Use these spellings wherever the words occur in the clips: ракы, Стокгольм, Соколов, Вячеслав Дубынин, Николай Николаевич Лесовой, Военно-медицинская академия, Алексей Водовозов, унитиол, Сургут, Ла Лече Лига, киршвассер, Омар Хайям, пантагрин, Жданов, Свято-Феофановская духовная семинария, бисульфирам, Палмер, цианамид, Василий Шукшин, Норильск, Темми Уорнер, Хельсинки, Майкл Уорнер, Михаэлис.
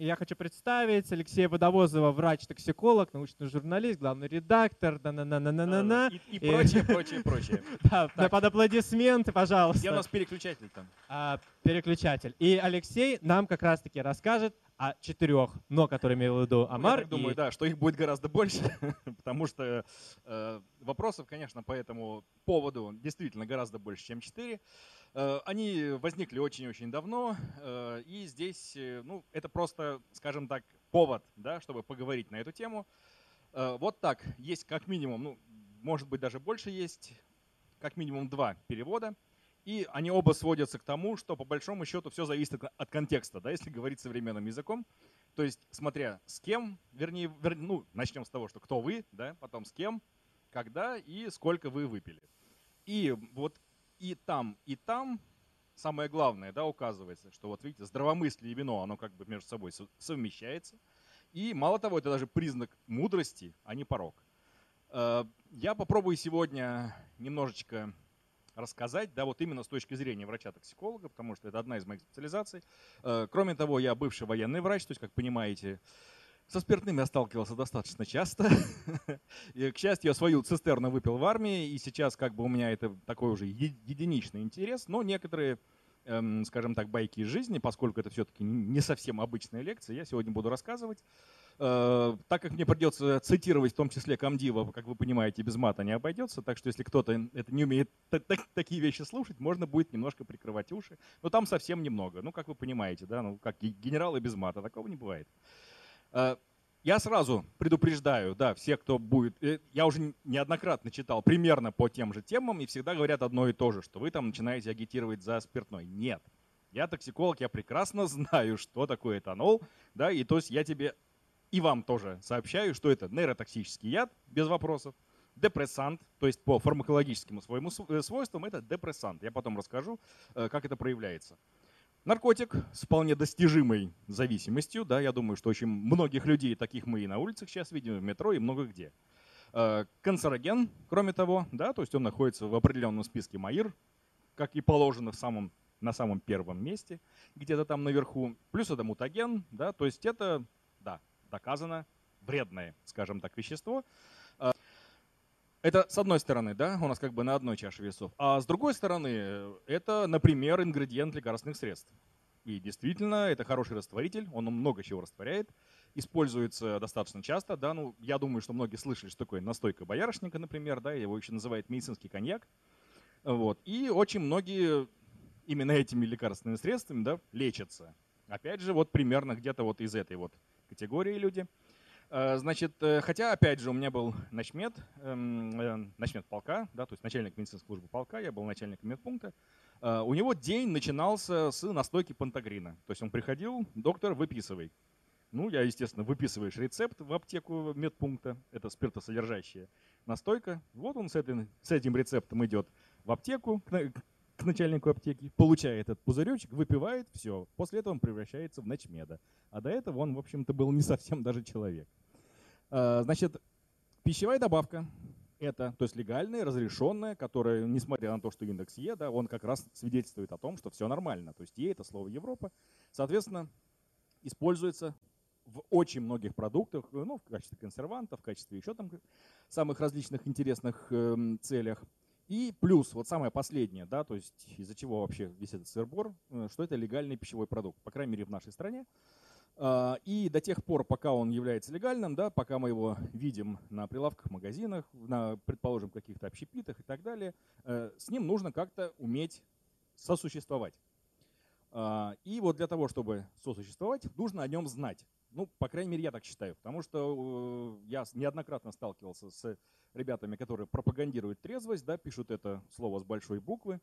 Я хочу представить Алексея Водовозова, врач-токсиколог, научный журналист, главный редактор, и прочее, прочее, прочее. Да, под аплодисменты, пожалуйста. Где у нас переключатель там? Переключатель. И Алексей нам как раз-таки расскажет о 4, но которые имел в виду Омар. Я думаю, да, что их будет гораздо больше, потому что вопросов, конечно, по этому поводу действительно гораздо больше, чем 4. Они возникли очень-очень давно, и здесь, ну, это просто, скажем так, повод, да, чтобы поговорить на эту тему. Вот так, есть как минимум, ну, может быть, даже больше есть, как минимум 2 перевода, и они оба сводятся к тому, что по большому счету все зависит от контекста, да, если говорить современным языком. То есть, смотря с кем, ну, начнем с того, что кто вы, да, потом с кем, когда и сколько вы выпили. И вот… и там, самое главное, да, указывается, что вот видите, здравомыслие и вино, оно как бы между собой совмещается. И мало того, это даже признак мудрости, а не порок. Я попробую сегодня немножечко рассказать, да, вот именно с точки зрения врача-токсиколога, потому что это одна из моих специализаций. Кроме того, я бывший военный врач, то есть, как понимаете, со спиртным я сталкивался достаточно часто. И, к счастью, я свою цистерну выпил в армии, и сейчас как бы у меня это такой уже единичный интерес, но некоторые, скажем так, байки из жизни, поскольку это все-таки не совсем обычная лекция, я сегодня буду рассказывать. Так как мне придется цитировать в том числе комдива, как вы понимаете, без мата не обойдется, так что если кто-то это не умеет такие вещи слушать, можно будет немножко прикрывать уши, но там совсем немного. Ну, как вы понимаете, да, ну, как генералы без мата, такого не бывает. Я сразу предупреждаю, да, все, кто будет… Я уже неоднократно читал примерно по тем же темам, и всегда говорят одно и то же, что вы там начинаете агитировать за спиртной. Нет. Я токсиколог, я прекрасно знаю, что такое этанол, да, и то есть я тебе и вам тоже сообщаю, что это нейротоксический яд, без вопросов, депрессант, то есть по фармакологическим своему свойствам это депрессант. Я потом расскажу, как это проявляется. Наркотик с вполне достижимой зависимостью, да, я думаю, что очень многих людей, таких мы и на улицах сейчас видим, в метро и много где. Канцероген, кроме того, да, то есть он находится в определенном списке МАИР, как и положено в самом, на самом первом месте, где-то там наверху. Плюс это мутаген, да, то есть это, да, доказано вредное, скажем так, вещество. Это с одной стороны, да, у нас как бы на одной чаше весов. А с другой стороны, это, например, ингредиент лекарственных средств. И действительно, это хороший растворитель, он много чего растворяет, используется достаточно часто. Да, ну, я думаю, что многие слышали, что такое настойка боярышника, например, да, его еще называют медицинский коньяк. Вот. И очень многие именно этими лекарственными средствами, да, лечатся. Опять же, вот примерно где-то вот из этой вот категории люди. Значит, хотя, опять же, у меня был начмед полка, да, то есть начальник медицинской службы полка, я был начальником медпункта. У него день начинался с настойки пантагрина. То есть он приходил, доктор, выписывай. Ну, я, естественно, выписываешь рецепт в аптеку медпункта, это спиртосодержащая настойка. Вот он с этим рецептом идет в аптеку, к начальнику аптеки, получает этот пузыречек, выпивает, все. После этого он превращается в начмеда. А до этого он, в общем-то, был не совсем даже человек. Значит, пищевая добавка – это, то есть легальная, разрешенная, которая, несмотря на то, что индекс Е, да, он как раз свидетельствует о том, что все нормально. То есть Е – это слово Европа. Соответственно, используется в очень многих продуктах, ну, в качестве консерванта, в качестве еще там самых различных интересных целях. И плюс, вот самое последнее, да, то есть из-за чего вообще весь этот сырбор, что это легальный пищевой продукт, по крайней мере, в нашей стране. И до тех пор, пока он является легальным, да, пока мы его видим на прилавках, магазинах, на, предположим, каких-то общепитах и так далее, с ним нужно как-то уметь сосуществовать. И вот для того, чтобы сосуществовать, нужно о нем знать. Ну, по крайней мере, я так считаю, потому что я неоднократно сталкивался с ребятами, которые пропагандируют трезвость, да, пишут это слово с большой буквы.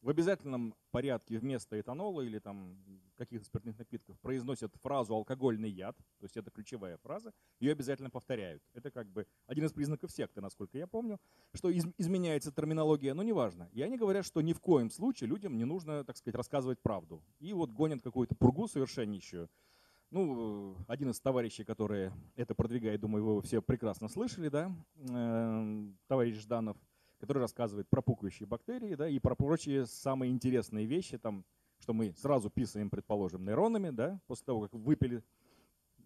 В обязательном порядке вместо этанола или там каких-то спиртных напитков произносят фразу «алкогольный яд», то есть это ключевая фраза, ее обязательно повторяют. Это как бы один из признаков секты, насколько я помню, что изменяется терминология, но неважно. И они говорят, что ни в коем случае людям не нужно, так сказать, рассказывать правду. И вот гонят какую-то пургу совершеннейшую. Ну, один из товарищей, который это продвигает, думаю, вы его все прекрасно слышали, да, товарищ Жданов, который рассказывает про пукающие бактерии, да, и про прочие самые интересные вещи, там, что мы сразу писаем, предположим, нейронами, да, после того, как выпили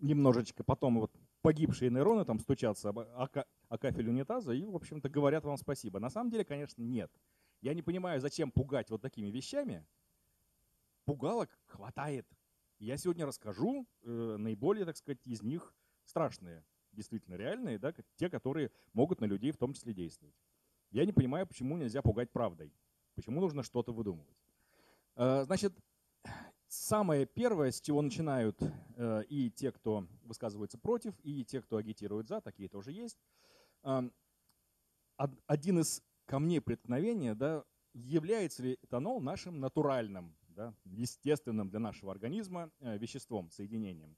немножечко потом вот погибшие нейроны там стучатся о кафель унитаза и, в общем-то, говорят вам спасибо. На самом деле, конечно, нет. Я не понимаю, зачем пугать вот такими вещами. Пугалок хватает. Я сегодня расскажу наиболее, так сказать, из них страшные, действительно реальные, да, те, которые могут на людей в том числе действовать. Я не понимаю, почему нельзя пугать правдой, почему нужно что-то выдумывать. Значит, самое первое, с чего начинают и те, кто высказывается против, и те, кто агитирует за, такие тоже есть. Один из камней преткновения, да, является ли этанол нашим натуральным, да, естественным для нашего организма веществом, соединением.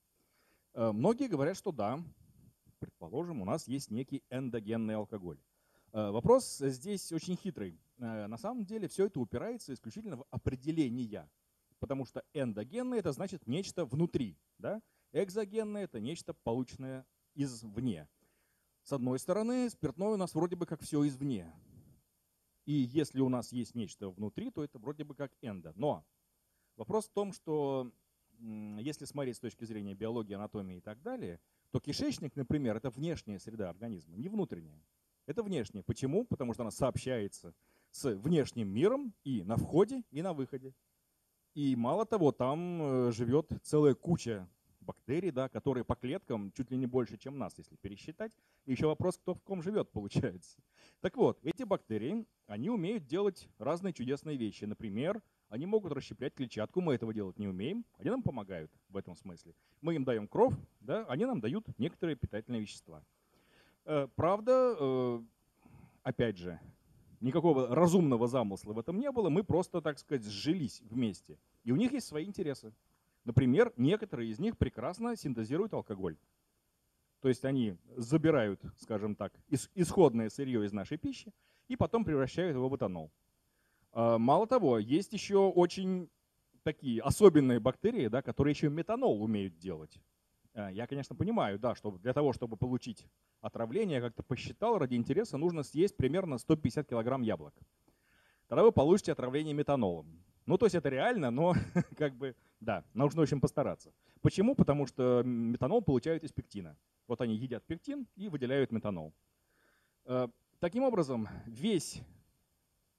Многие говорят, что да, предположим, у нас есть некий эндогенный алкоголь. Вопрос здесь очень хитрый. На самом деле все это упирается исключительно в определение, потому что эндогенное – это значит нечто внутри, да? Экзогенное – это нечто полученное извне. С одной стороны, спиртное у нас вроде бы как все извне. И если у нас есть нечто внутри, то это вроде бы как эндо. Но вопрос в том, что если смотреть с точки зрения биологии, анатомии и так далее, то кишечник, например, это внешняя среда организма, не внутренняя. Это внешняя. Почему? Потому что она сообщается с внешним миром и на входе, и на выходе. И мало того, там живет целая куча бактерий, да, которые по клеткам чуть ли не больше, чем нас, если пересчитать. И еще вопрос, кто в ком живет, получается. Так вот, эти бактерии, они умеют делать разные чудесные вещи. Например, они могут расщеплять клетчатку, мы этого делать не умеем. Они нам помогают в этом смысле. Мы им даем кровь, да, они нам дают некоторые питательные вещества. Правда, опять же, никакого разумного замысла в этом не было. Мы просто, так сказать, сжились вместе. И у них есть свои интересы. Например, некоторые из них прекрасно синтезируют алкоголь. То есть они забирают, скажем так, исходное сырье из нашей пищи и потом превращают его в этанол. Мало того, есть еще очень такие особенные бактерии, да, которые еще метанол умеют делать. Я, конечно, понимаю, да, что для того, чтобы получить отравление, я как-то посчитал, ради интереса нужно съесть примерно 150 килограмм яблок. Тогда вы получите отравление метанолом. Ну, то есть это реально, но как бы, да, нужно очень постараться. Почему? Потому что метанол получают из пектина. Вот они едят пектин и выделяют метанол. Таким образом, весь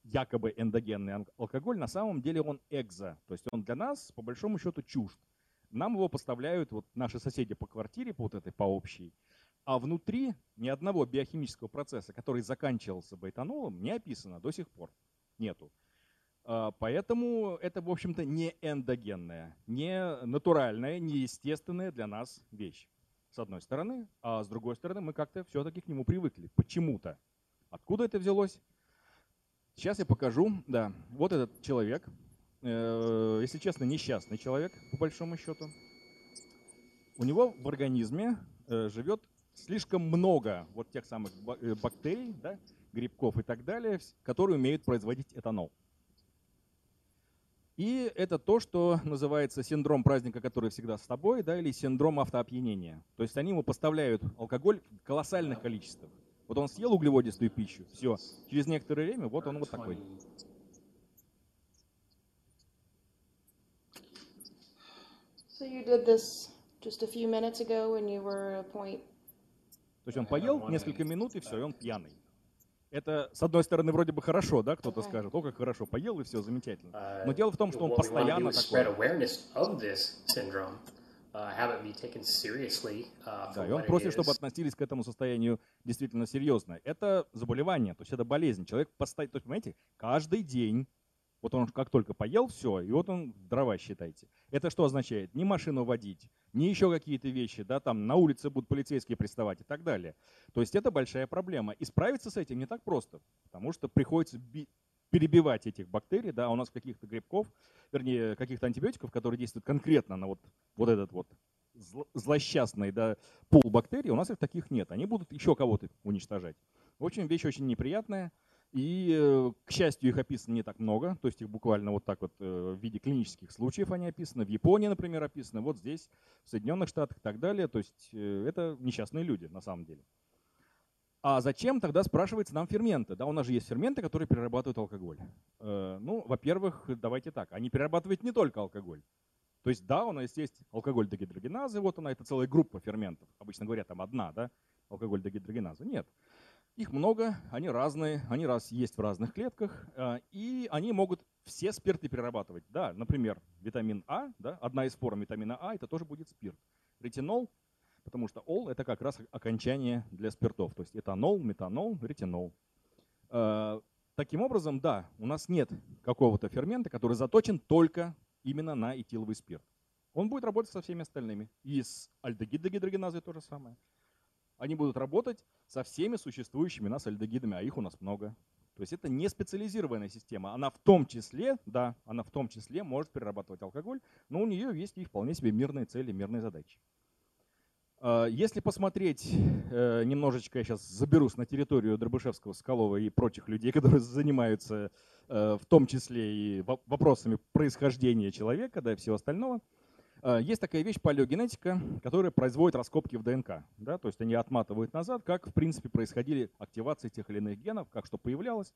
якобы эндогенный алкоголь на самом деле он экзо. То есть он для нас, по большому счету, чужд. Нам его поставляют вот наши соседи по квартире, по вот этой, по общей, а внутри ни одного биохимического процесса, который заканчивался бы этанолом, не описано до сих пор. Нету. Поэтому это, в общем-то, не эндогенная, не натуральная, не естественная для нас вещь. С одной стороны, а с другой стороны мы как-то все-таки к нему привыкли. Почему-то. Откуда это взялось? Сейчас я покажу. Да, вот этот человек. Если честно, несчастный человек, по большому счету. У него в организме живет слишком много вот тех самых бактерий, да, грибков и так далее, которые умеют производить этанол. И это то, что называется синдром праздника, который всегда с тобой, да, или синдром автоопьянения. То есть они ему поставляют алкоголь в колоссальных количествах. Вот он съел углеводистую пищу, все, через некоторое время вот он вот такой. So you did this just a few minutes ago when you were at a point. То есть он поел несколько минут и все, и он пьяный. Это, с одной стороны, вроде бы хорошо, да, кто-то скажет, о, как хорошо, поел и все, замечательно. Но дело в том, что он постоянно такой. Да, и он просит, чтобы относились к этому состоянию действительно серьезно. Это заболевание, то есть это болезнь. Человек постоянно, то есть, понимаете, каждый день. Вот он как только поел, все, и вот он дрова, считайте. Это что означает? Не машину водить, не еще какие-то вещи, да, там на улице будут полицейские приставать и так далее. То есть это большая проблема. И справиться с этим не так просто, потому что приходится перебивать этих бактерий, да, у нас каких-то грибков, вернее, каких-то антибиотиков, которые действуют конкретно на вот этот вот злосчастный, да, пул бактерий, у нас их таких нет. Они будут еще кого-то уничтожать. В общем, вещь очень неприятная. И, к счастью, их описано не так много, то есть их буквально вот так вот в виде клинических случаев они описаны. В Японии, например, описаны, вот здесь, в Соединенных Штатах и так далее. То есть это несчастные люди на самом деле. А зачем тогда, спрашивается, нам ферменты? Да, у нас же есть ферменты, которые перерабатывают алкоголь. Ну, во-первых, давайте так, они перерабатывают не только алкоголь. То есть да, у нас есть алкоголь-дегидрогеназы, вот она, это целая группа ферментов. Обычно говорят, там одна, да, алкоголь-дегидрогеназа. Нет. Их много, они разные, они есть в разных клетках, и они могут все спирты перерабатывать. Да, например, витамин А, да, одна из форм витамина А, это тоже будет спирт. Ретинол, потому что ол – это как раз окончание для спиртов, то есть этанол, метанол, ретинол. Таким образом, да, у нас нет какого-то фермента, который заточен только именно на этиловый спирт. Он будет работать со всеми остальными. И с альдегид-дегидрогеназой то же самое. Они будут работать со всеми существующими у нас альдегидами, а их у нас много. То есть это не специализированная система. Она в том числе, да, она в том числе может перерабатывать алкоголь, но у нее есть и вполне себе мирные цели, мирные задачи. Если посмотреть немножечко, я сейчас заберусь на территорию Дробышевского, Соколова и прочих людей, которые занимаются в том числе и вопросами происхождения человека, да и всего остального. Есть такая вещь палеогенетика, которая производит раскопки в ДНК. Да? То есть они отматывают назад, как в принципе происходили активации тех или иных генов, как что появлялось.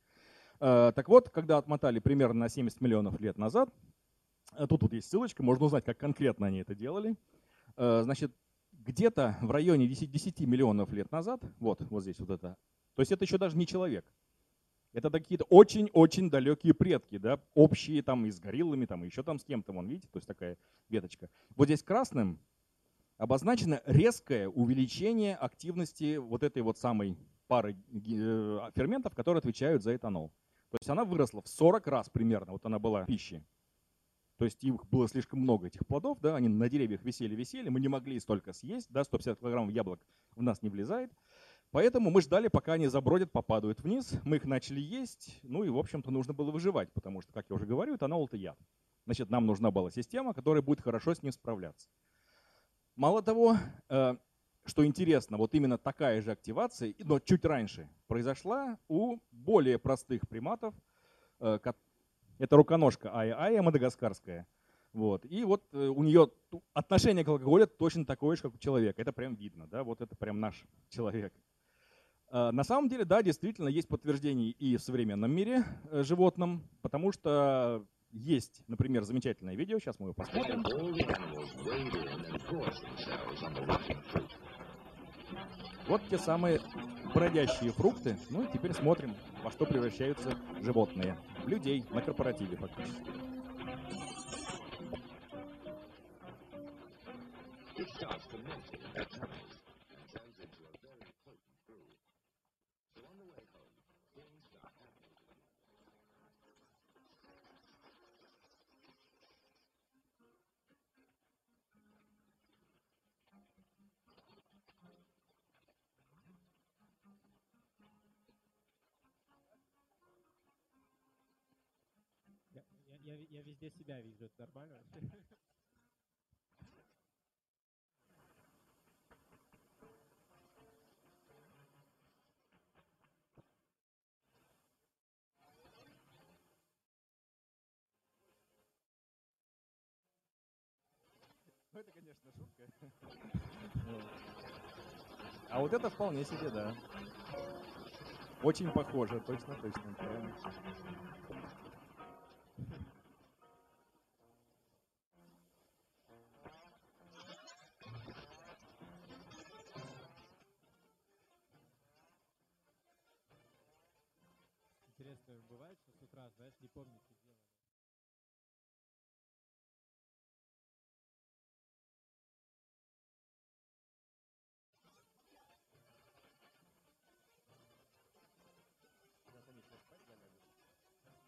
Так вот, когда отмотали примерно на 70 миллионов лет назад, тут вот есть ссылочка, можно узнать, как конкретно они это делали. Значит, где-то в районе 10 миллионов лет назад, вот здесь вот это, то есть это еще даже не человек. Это какие-то очень-очень далекие предки, да, общие там и с гориллами, там, и еще там с кем-то, вон, видите, то есть такая веточка. Вот здесь красным обозначено резкое увеличение активности вот этой вот самой пары ферментов, которые отвечают за этанол. То есть она выросла в 40 раз примерно, вот она была в пище. То есть их было слишком много, этих плодов, да, они на деревьях висели-висели, мы не могли столько съесть, да, 150 килограммов яблок в нас не влезает. Поэтому мы ждали, пока они забродят, попадают вниз, мы их начали есть, ну и, в общем-то, нужно было выживать, потому что, как я уже говорю, этанол – это яд. Значит, нам нужна была система, которая будет хорошо с ним справляться. Мало того, что интересно, вот именно такая же активация, но чуть раньше, произошла у более простых приматов. Это руконожка ая-ая мадагаскарская. Вот. И вот у нее отношение к алкоголю точно такое же, как у человека. Это прям видно, да, вот это прям наш человек. На самом деле, да, действительно, есть подтверждение и в современном мире животным, потому что есть, например, замечательное видео, сейчас мы его посмотрим. Вот те самые бродящие фрукты. Ну и теперь смотрим, во что превращаются животные. В людей на корпоративе фактически. Я везде себя вижу, это нормально? Ну это, конечно, шутка. А вот это вполне себе, да. Очень похоже, точно. Бывает, что с утра, знаешь, не помню, что делать.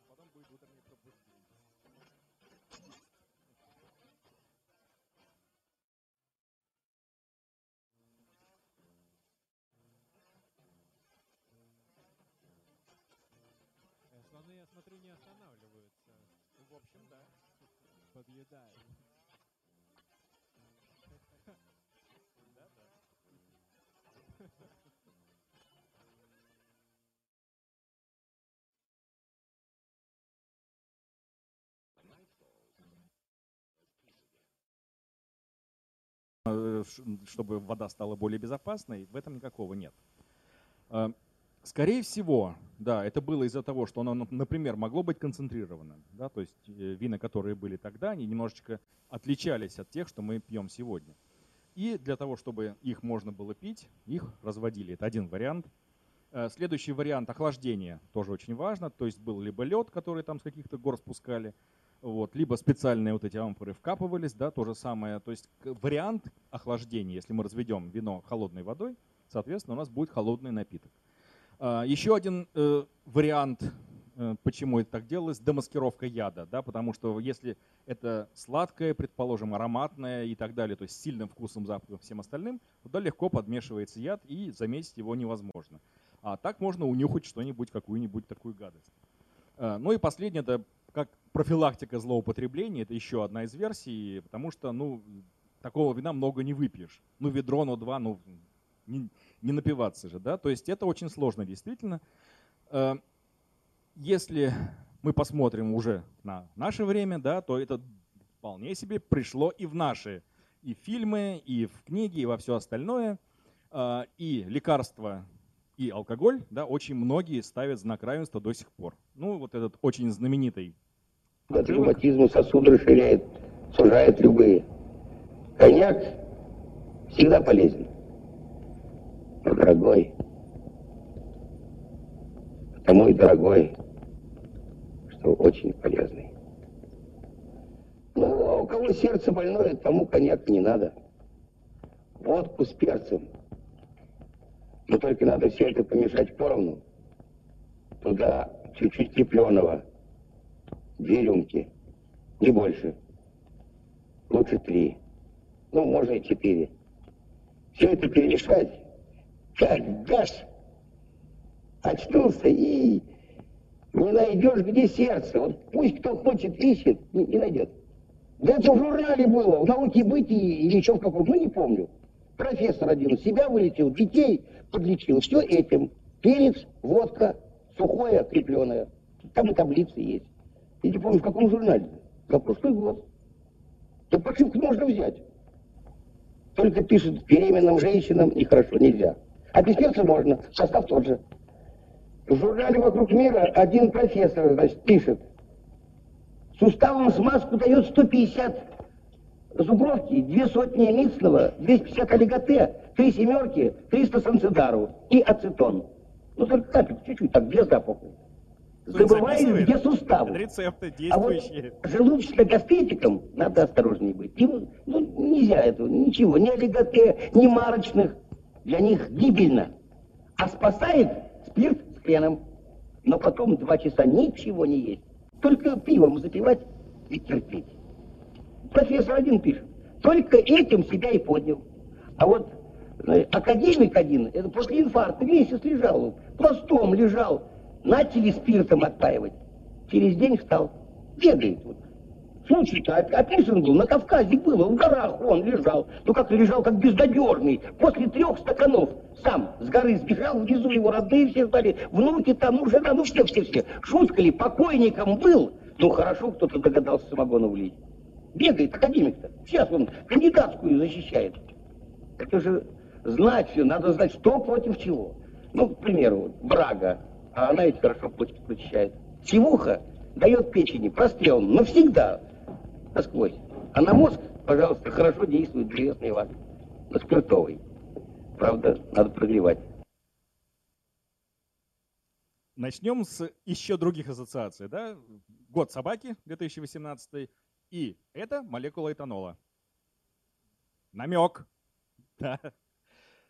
Потом будет утренний пробуждение. Я смотрю, не останавливаются. Ну, в общем, да. Подъедают. Да. Чтобы вода стала более безопасной, в этом никакого нет. Скорее всего, Да, это было из-за того, что оно, например, могло быть концентрировано. Да? То есть вина, которые были тогда, они немножечко отличались от тех, что мы пьем сегодня. И для того, чтобы их можно было пить, их разводили. Это один вариант. Следующий вариант — охлаждение. Тоже очень важно. То есть был либо лед, который там с каких-то гор спускали, вот, либо специальные вот эти амфоры вкапывались, да, то же самое. То есть вариант охлаждения, если мы разведем вино холодной водой, соответственно, у нас будет холодный напиток. Еще один вариант, почему это так делалось, демаскировка яда, да, потому что если это сладкое, предположим, ароматное и так далее, то есть с сильным вкусом, запахом, всем остальным, туда легко подмешивается яд и заметить его невозможно. А так можно унюхать что-нибудь, какую-нибудь такую гадость. Ну и последнее, это как профилактика злоупотребления, это еще одна из версий, потому что, ну, такого вина много не выпьешь. Ну, ведро, ну, два, ну, не напиваться же, да, то есть это очень сложно действительно. Если мы посмотрим уже на наше время, да, то это вполне себе пришло и в наши и фильмы, и в книги, и во все остальное, и лекарства, и алкоголь, да, очень многие ставят знак равенства до сих пор. Ну, вот этот очень знаменитый от ревматизма сосуд расширяет, сужает любые. Коньяк всегда полезен. Но дорогой. Потому и дорогой, что очень полезный. Ну, а у кого сердце больное, тому коньяк не надо. Водку с перцем. Но только надо все это помешать поровну. Туда чуть-чуть кипленого. 2 рюмки, не больше. Лучше 3. Ну, можно и 4. Все это перемешать. Как гаш, очнулся и не найдешь, где сердце. Вот пусть кто хочет, ищет, не найдет. Да это в журнале было, в «Науке бытия» или еще в каком, ну не помню. Профессор один себя вылечил, детей подлечил. Все этим. Перец, водка, сухое, крепленое. Там и таблицы есть. Я не помню, в каком журнале. За прошлый год. Да почему можно взять? Только пишут беременным женщинам нехорошо, нельзя. А без сердца можно, состав тот же. В журнале «Вокруг мира» один профессор, значит, пишет. Суставам смазку дает 150 зубровки, 200 мицного, 250 олиготе, 3 семерки, 300 санцидару и ацетон. Ну только капельку, чуть-чуть, так, без запаха. Забывает, где суставы. Рецепты действующие. А вот желудочно-гастритикам надо осторожнее быть. Им, ну, нельзя этого, ничего, ни олиготе, ни марочных. Для них гибельно. А спасает спирт с хреном. Но потом 2 часа ничего не есть. Только пивом запивать и терпеть. Профессор один пишет. Только этим себя и поднял. А вот академик один, это после инфаркта, месяц лежал, пластом лежал. Начали спиртом отпаивать. Через день встал. Бегает вот. Случай-то описан был, на Кавказе было, в горах он лежал. Ну как лежал, как безнадежный. После 3 стаканов сам с горы сбежал, внизу его родные все стали, внуки там, ну жена, ну все-все-все. Шутка ли, покойником был? Ну хорошо, кто-то догадался самогона влить. Бегает академик-то. Сейчас он кандидатскую защищает. Это же знать все, надо знать, что против чего. Ну, к примеру, брага. А она ведь хорошо почки прочищает. Сивуха дает печени прострел навсегда, насквозь. А на мозг, пожалуйста, хорошо действует древесный лак. На спиртовый. Правда, надо прогревать. Начнем с еще других ассоциаций. Да? Год собаки, 2018. И это молекула этанола. Намек. Да.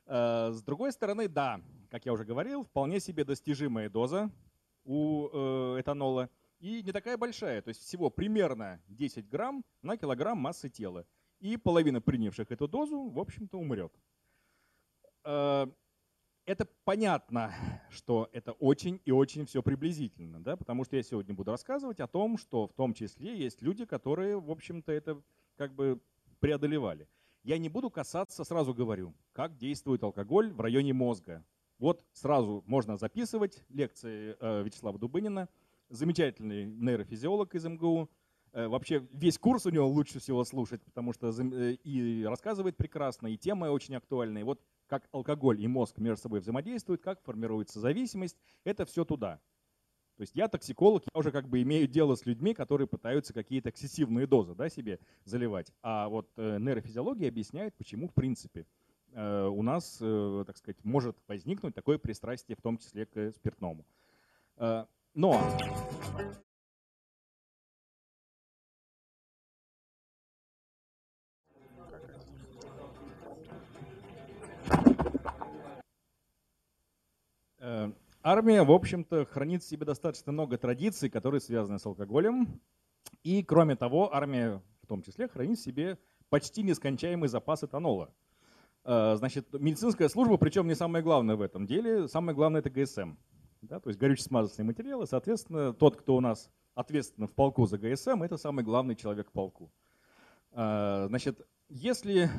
С другой стороны, да. Как я уже говорил, вполне себе достижимая доза у этанола и не такая большая. То есть всего примерно 10 грамм на килограмм массы тела. И половина принявших эту дозу, в общем-то, умрет. Это понятно, что это очень и очень все приблизительно, да? Потому что я сегодня буду рассказывать о том, что в том числе есть люди, которые, в общем-то, это как бы преодолевали. Я не буду касаться, сразу говорю, как действует алкоголь в районе мозга. Вот сразу можно записывать лекции Вячеслава Дубынина, замечательный нейрофизиолог из МГУ. Вообще весь курс у него лучше всего слушать, потому что и рассказывает прекрасно, и темы очень актуальные. Вот как алкоголь и мозг между собой взаимодействуют, как формируется зависимость, это все туда. То есть я токсиколог, я уже как бы имею дело с людьми, которые пытаются какие-то эксцессивные дозы, да, себе заливать. А вот нейрофизиология объясняет, почему в принципе у нас, так сказать, может возникнуть такое пристрастие, в том числе к спиртному. Но… Армия, в общем-то, хранит в себе достаточно много традиций, которые связаны с алкоголем. И, кроме того, армия в том числе хранит в себе почти нескончаемый запас этанола. Значит, медицинская служба, причем не самое главное в этом деле, самое главное — это ГСМ. Да, то есть горюче-смазочные материалы. Соответственно, тот, кто у нас ответственен в полку за ГСМ, это самый главный человек в полку. Значит, если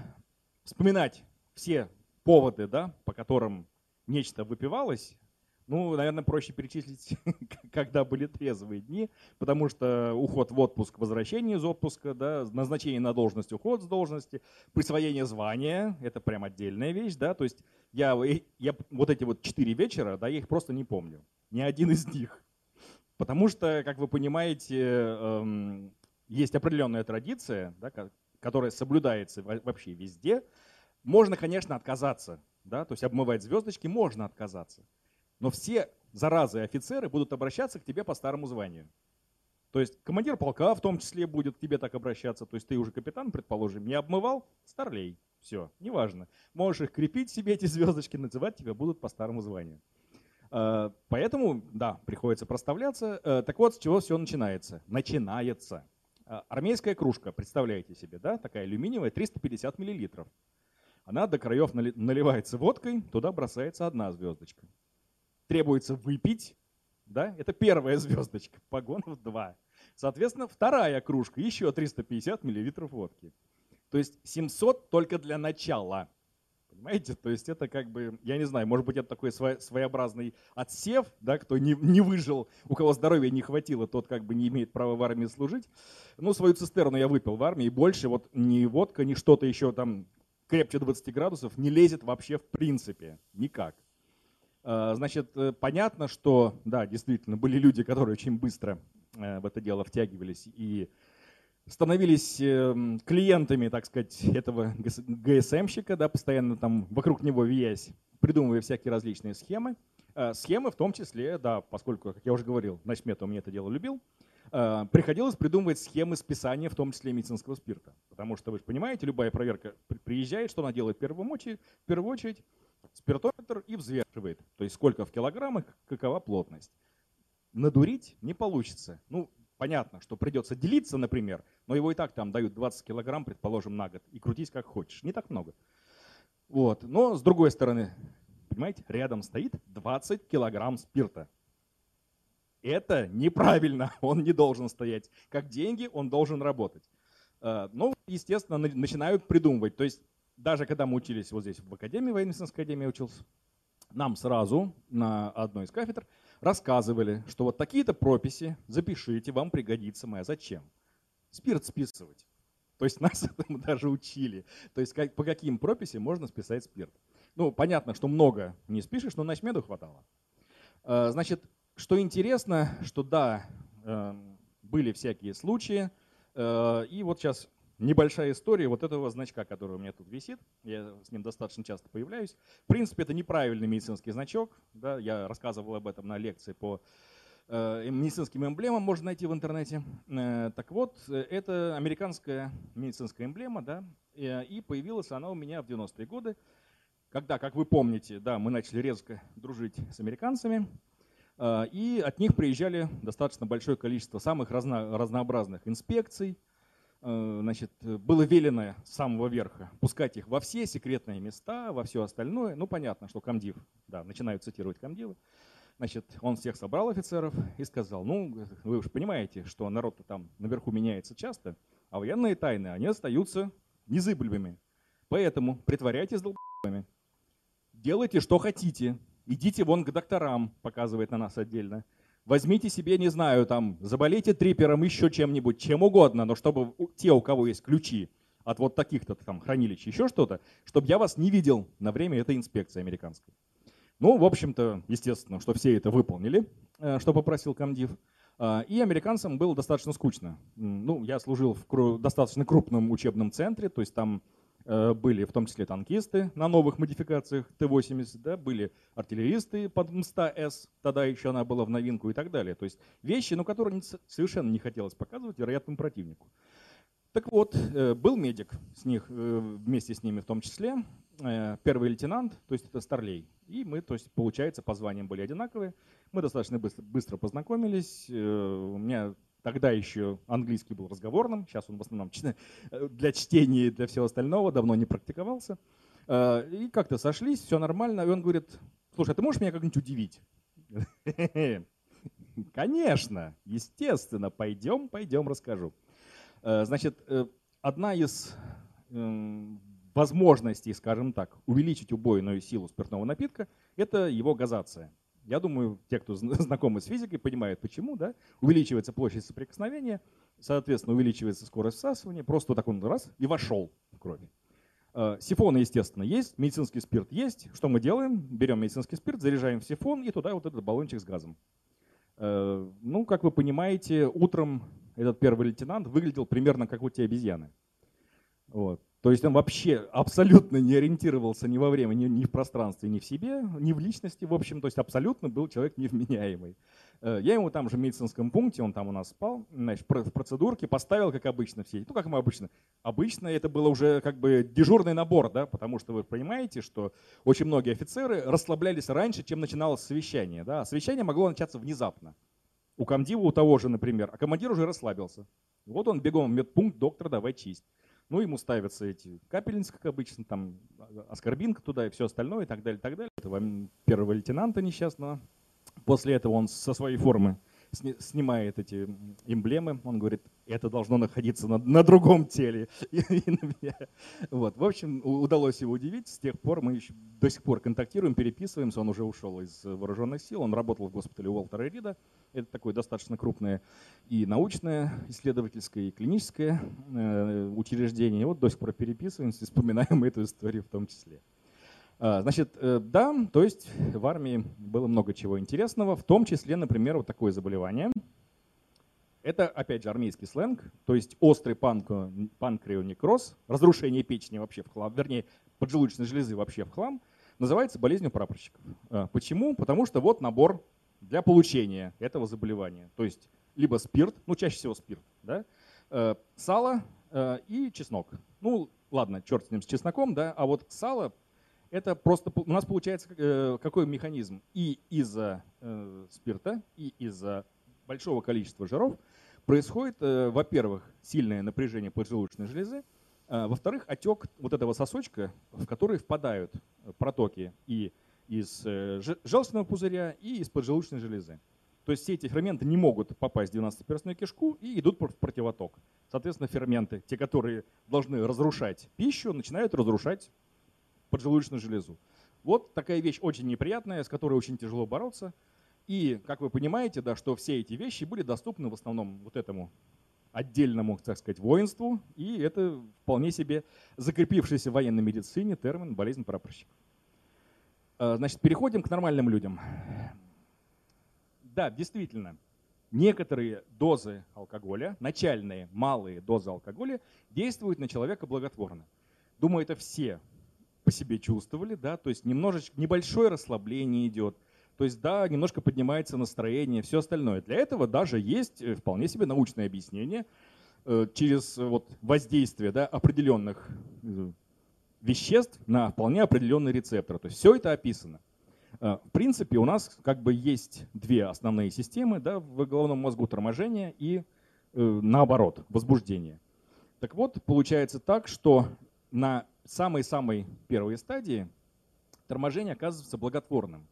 вспоминать все поводы, да, по которым нечто выпивалось, ну, наверное, проще перечислить, когда были трезвые дни, потому что уход в отпуск, возвращение из отпуска, да, назначение на должность, уход с должности, присвоение звания — это прям отдельная вещь, да, то есть я вот эти вот 4 вечера, да, я их просто не помню, ни один из них, потому что, как вы понимаете, есть определенная традиция, да, которая соблюдается вообще везде. Можно, конечно, отказаться, да, то есть обмывать звездочки можно отказаться. Но все заразы и офицеры будут обращаться к тебе по старому званию. То есть командир полка в том числе будет к тебе так обращаться. То есть ты уже капитан, предположим, не обмывал — старлей. Все, неважно. Можешь их крепить себе, эти звездочки, называть тебя будут по старому званию. Поэтому, да, приходится проставляться. Так вот, с чего все начинается. Начинается. Армейская кружка, представляете себе, да, такая алюминиевая, 350 мл. Она до краев наливается водкой, туда бросается одна звездочка. Требуется выпить, да, это первая звездочка, погонов 2. Соответственно, вторая кружка, еще 350 мл водки. То есть 700 только для начала. Понимаете, то есть это как бы, я не знаю, может быть, это такой своеобразный отсев, да, кто не выжил, у кого здоровья не хватило, тот как бы не имеет права в армии служить. Ну, свою цистерну я выпил в армии, и больше вот ни водка, ни что-то еще там крепче 20 градусов не лезет вообще в принципе, никак. Значит, понятно, что, да, действительно, были люди, которые очень быстро в это дело втягивались и становились клиентами, так сказать, этого ГСМщика, да, постоянно там вокруг него виясь, придумывая всякие различные схемы. Схемы в том числе, да, поскольку, как я уже говорил, начмет у меня это дело любил, приходилось придумывать схемы списания, в том числе медицинского спирта. Потому что, вы же понимаете, любая проверка приезжает, что она делает в первую очередь? Спиртометр и взвешивает, то есть сколько в килограммах, какова плотность. Надурить не получится. Ну, понятно, что придется делиться, например, но его и так там дают 20 килограмм, предположим, на год, и крутись как хочешь, не так много. Вот. Но с другой стороны, понимаете, рядом стоит 20 килограмм спирта. Это неправильно, он не должен стоять. Как деньги, он должен работать. Но, естественно, начинают придумывать, то есть даже когда мы учились вот здесь в академии, военно-медицинской академии учился, нам сразу на одной из кафедр рассказывали, что вот такие-то прописи запишите, вам пригодится. А зачем? Спирт списывать. То есть нас этому даже учили. То есть по каким прописям можно списать спирт. Ну, понятно, что много не спишешь, но начмеду хватало. Значит, что интересно, что да, были всякие случаи, и вот сейчас… Небольшая история вот этого значка, который у меня тут висит. Я с ним достаточно часто появляюсь. В принципе, это неправильный медицинский значок. Да, я рассказывал об этом на лекции по медицинским эмблемам, можно найти в интернете. Так вот, это американская медицинская эмблема, да, и появилась она у меня в 90-е годы, когда, как вы помните, да, мы начали резко дружить с американцами. И от них приезжали достаточно большое количество самых разнообразных инспекций. Значит, было велено с самого верха пускать их во все секретные места, во все остальное. Ну, понятно, что комдив, да, начинают цитировать комдива. Значит, он всех собрал, офицеров, и сказал: ну, вы уж понимаете, что народ-то там наверху меняется часто, а военные тайны, они остаются незыблемыми. Поэтому притворяйтесь долб***ми, делайте, что хотите, идите вон к докторам, показывает на нас отдельно. Возьмите себе, не знаю, там, заболейте трипером, еще чем-нибудь, чем угодно, но чтобы те, у кого есть ключи от вот таких-то там хранилищ, еще что-то, чтобы я вас не видел на время этой инспекции американской. Ну, в общем-то, естественно, что все это выполнили, что попросил комдив. И американцам было достаточно скучно. Ну, я служил в достаточно крупном учебном центре, то есть там были в том числе танкисты на новых модификациях Т-80, да, были артиллеристы под М-100С, тогда еще она была в новинку и так далее. То есть вещи, ну, которые совершенно не хотелось показывать вероятному противнику. Так вот, был медик с них, вместе с ними в том числе, первый лейтенант, то есть это старлей. И мы, то есть получается, по званиям были одинаковые. Мы достаточно быстро познакомились. У меня тогда еще английский был разговорным, сейчас он в основном для чтения и для всего остального, давно не практиковался. И как-то сошлись, все нормально. И он говорит: слушай, а ты можешь меня как-нибудь удивить? Конечно, естественно, пойдем, расскажу. Значит, одна из возможностей, скажем так, увеличить убойную силу спиртного напитка – это его газация. Я думаю, те, кто знакомы с физикой, понимают почему. Да? Увеличивается площадь соприкосновения, соответственно, увеличивается скорость всасывания. Просто вот так он раз и вошел в кровь. Сифоны, естественно, есть, медицинский спирт есть. Что мы делаем? Берем медицинский спирт, заряжаем в сифон и туда вот этот баллончик с газом. Ну, как вы понимаете, утром этот первый лейтенант выглядел примерно как вот те обезьяны. Вот. То есть он вообще абсолютно не ориентировался ни во время, ни в пространстве, ни в себе, ни в личности, в общем. То есть абсолютно был человек невменяемый. Я ему там же в медицинском пункте, он там у нас спал, значит, в процедурке поставил, как обычно, все. Ну, как мы обычно. Обычно это было уже как бы дежурный набор, да, потому что вы понимаете, что очень многие офицеры расслаблялись раньше, чем начиналось совещание. Да. Совещание могло начаться внезапно. У комдива, у того же, например. А командир уже расслабился. Вот он бегом в медпункт: доктор, давай чисть. Ну, ему ставятся эти капельницы, как обычно, там аскорбинка туда и все остальное, и так далее, и так далее. Этого первого лейтенанта несчастного. После этого он со своей формы снимает эти эмблемы. Он говорит: это должно находиться на другом теле. И на меня. Вот. В общем, удалось его удивить. С тех пор мы еще до сих пор контактируем, переписываемся. Он уже ушел из вооруженных сил. Он работал в госпитале Уолтера Рида. Это такое достаточно крупное и научное, исследовательское, и клиническое учреждение. И вот до сих пор переписываемся и вспоминаем эту историю в том числе. Значит, да, то есть в армии было много чего интересного, в том числе, например, вот такое заболевание. Это, опять же, армейский сленг, то есть острый панкреонекроз, разрушение печени вообще в хлам, вернее, поджелудочной железы вообще в хлам, называется болезнью прапорщиков. Почему? Потому что вот набор для получения этого заболевания. То есть либо спирт, ну чаще всего спирт, да, сало и чеснок. Ну ладно, черт с ним, с чесноком, да, а вот сало… Это просто у нас получается какой механизм? И из-за спирта, и из-за большого количества жиров происходит, во-первых, сильное напряжение поджелудочной железы, во-вторых, отек вот этого сосочка, в который впадают протоки и из желчного пузыря, и из поджелудочной железы. То есть все эти ферменты не могут попасть в 12-перстную кишку и идут в противоток. Соответственно, ферменты, те, которые должны разрушать пищу, начинают разрушать поджелудочную железу. Вот такая вещь очень неприятная, с которой очень тяжело бороться. И, как вы понимаете, да, что все эти вещи были доступны в основном вот этому отдельному, так сказать, воинству. И это вполне себе закрепившийся в военной медицине термин болезнь прапорщика. Значит, переходим к нормальным людям. Да, действительно, некоторые дозы алкоголя, начальные малые дозы алкоголя, действуют на человека благотворно. Думаю, это все по себе чувствовали, да, то есть немножечко, небольшое расслабление идет, то есть, да, немножко поднимается настроение, все остальное. Для этого даже есть вполне себе научное объяснение через вот воздействие, да, определенных веществ на вполне определенный рецептор. То есть все это описано. В принципе, у нас как бы есть две основные системы, да, в головном мозгу: торможение и, наоборот, возбуждение. Так вот, получается так, что на самой-самой первой стадии торможение оказывается благотворным.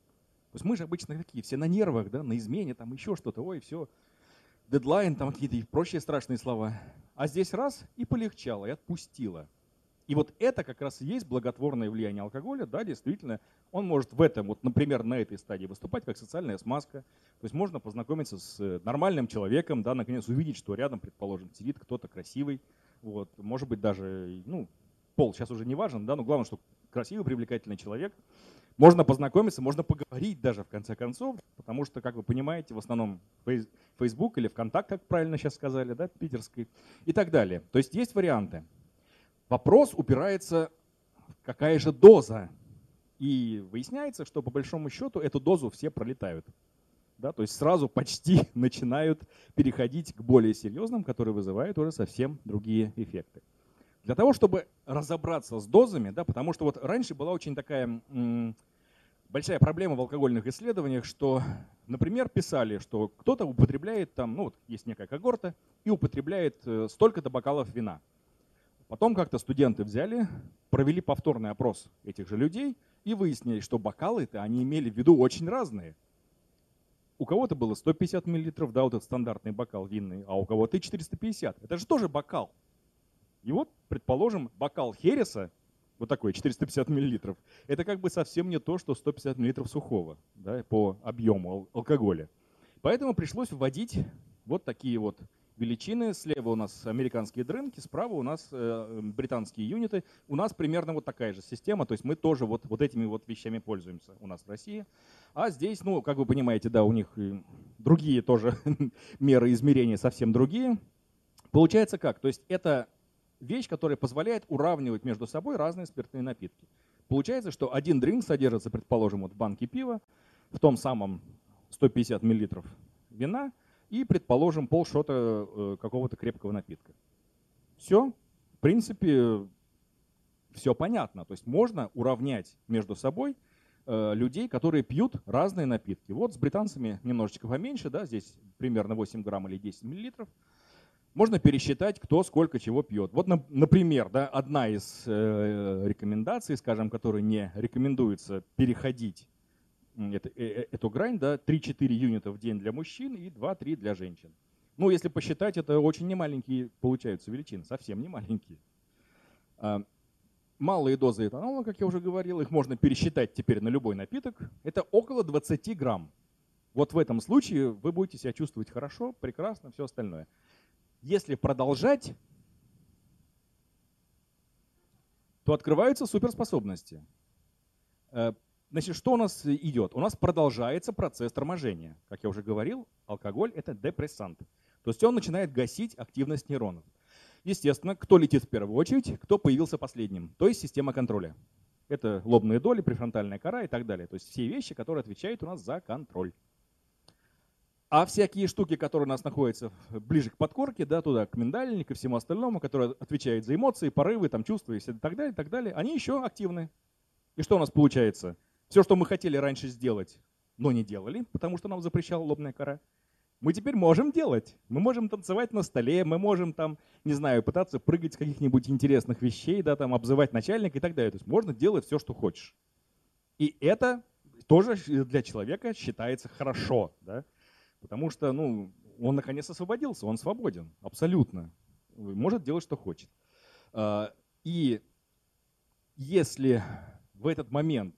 То есть мы же обычно такие, все на нервах, да, на измене, там еще что-то, ой, все, дедлайн, там какие-то и прочие страшные слова. А здесь раз и полегчало, и отпустило. И вот это как раз и есть благотворное влияние алкоголя, да, действительно. Он может в этом, вот, например, на этой стадии выступать как социальная смазка. То есть можно познакомиться с нормальным человеком, да, наконец увидеть, что рядом, предположим, сидит кто-то красивый, Вот. Может быть, даже пол сейчас уже не важен, да, но главное, что красивый, привлекательный человек. Можно познакомиться, можно поговорить даже в конце концов, потому что, как вы понимаете, в основном Facebook или ВКонтакте, как правильно сейчас сказали, да, питерский, и так далее. То есть есть варианты. Вопрос упирается в какая же доза. И выясняется, что по большому счету эту дозу все пролетают. Да, то есть сразу почти начинают переходить к более серьезным, которые вызывают уже совсем другие эффекты. Для того, чтобы разобраться с дозами, да, потому что вот раньше была очень такая большая проблема в алкогольных исследованиях, что, например, писали, что кто-то употребляет, там, ну, вот есть некая когорта, и употребляет столько-то бокалов вина. Потом как-то студенты взяли, провели повторный опрос этих же людей и выяснили, что бокалы-то они имели в виду очень разные. У кого-то было 150 мл, да, вот этот стандартный бокал винный, а у кого-то и 450. Это же тоже бокал. И вот, предположим, бокал Хереса, вот такой, 450 мл, это как бы совсем не то, что 150 мл сухого, да, по объему алкоголя. Поэтому пришлось вводить вот такие вот величины. Слева у нас американские дрынки, справа у нас британские юниты. У нас примерно вот такая же система, то есть мы тоже вот этими вот вещами пользуемся у нас в России. А здесь, ну, как вы понимаете, да, у них другие тоже меры измерения совсем другие. Получается как? То есть это вещь, которая позволяет уравнивать между собой разные спиртные напитки. Получается, что один дринк содержится, предположим, вот в банке пива, в том самом 150 мл вина и, предположим, полшота какого-то крепкого напитка. Все, в принципе, все понятно. То есть можно уравнять между собой людей, которые пьют разные напитки. Вот с британцами немножечко поменьше, да, здесь примерно 8 грамм или 10 миллилитров. Можно пересчитать, кто сколько чего пьет. Вот, например, да, одна из рекомендаций, скажем, которой не рекомендуется переходить эту грань, да, 3-4 юнита в день для мужчин и 2-3 для женщин. Ну, если посчитать, это очень немаленькие получаются величины, совсем немаленькие. Малые дозы этанола, как я уже говорил, их можно пересчитать теперь на любой напиток. Это около 20 грамм. Вот в этом случае вы будете себя чувствовать хорошо, прекрасно, все остальное. Если продолжать, то открываются суперспособности. Значит, что у нас идет? У нас продолжается процесс торможения. Как я уже говорил, алкоголь – это депрессант. То есть он начинает гасить активность нейронов. Естественно, кто летит в первую очередь, кто появился последним, то есть система контроля. Это лобные доли, префронтальная кора и так далее. То есть все вещи, которые отвечают у нас за контроль. А всякие штуки, которые у нас находятся ближе к подкорке, да, туда, к миндальнику, ко всему остальному, которые отвечают за эмоции, порывы, там, чувства и так далее, они еще активны. И что у нас получается? Все, что мы хотели раньше сделать, но не делали, потому что нам запрещала лобная кора, мы теперь можем делать. Мы можем танцевать на столе, мы можем там, не знаю, пытаться прыгать с каких-нибудь интересных вещей, да, там, обзывать начальника и так далее. То есть можно делать все, что хочешь. И это тоже для человека считается хорошо, да? Потому что, ну, он наконец освободился, он свободен, абсолютно. Может делать, что хочет. И если в этот момент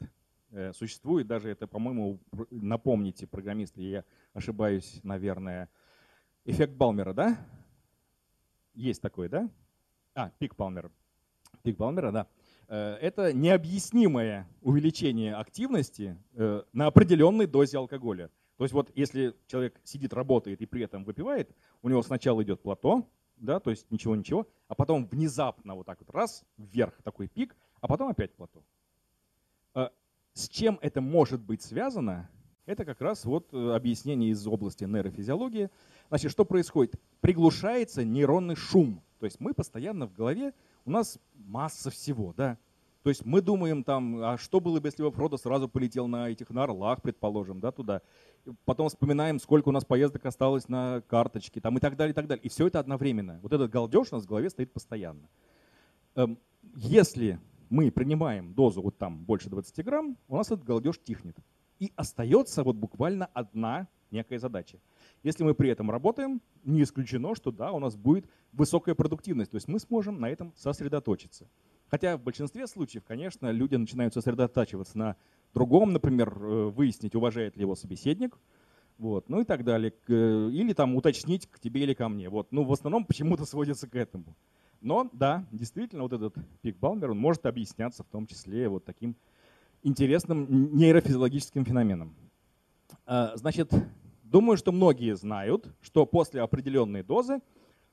существует, даже это, по-моему, напомните, программисты, я ошибаюсь, наверное, эффект Палмера, да? Есть такой, да? Пик Палмера. Пик Палмера, да. Это необъяснимое увеличение активности на определенной дозе алкоголя. То есть вот если человек сидит, работает и при этом выпивает, у него сначала идет плато, да, то есть ничего-ничего, а потом внезапно вот так вот раз, вверх такой пик, а потом опять плато. С чем это может быть связано? Это как раз вот объяснение из области нейрофизиологии. Значит, что происходит? Приглушается нейронный шум. То есть мы постоянно в голове, у нас масса всего, да. То есть мы думаем там, а что было бы, если бы Фродо сразу полетел на орлах, предположим, да, туда. Потом вспоминаем, сколько у нас поездок осталось на карточке, там, и так далее, и так далее. И все это одновременно. Вот этот галдеж у нас в голове стоит постоянно. Если мы принимаем дозу вот там больше 20 грамм, у нас этот галдеж тихнет. И остается вот буквально одна некая задача. Если мы при этом работаем, не исключено, что да, у нас будет высокая продуктивность. То есть мы сможем на этом сосредоточиться. Хотя в большинстве случаев, конечно, люди начинают сосредотачиваться на другом, например, выяснить, уважает ли его собеседник, вот, ну и так далее. Или там уточнить к тебе или ко мне. Вот. Ну, в основном почему-то сводится к этому. Но да, действительно, вот этот пик Балмера, он может объясняться в том числе вот таким интересным нейрофизиологическим феноменом. Значит, думаю, что многие знают, что после определенной дозы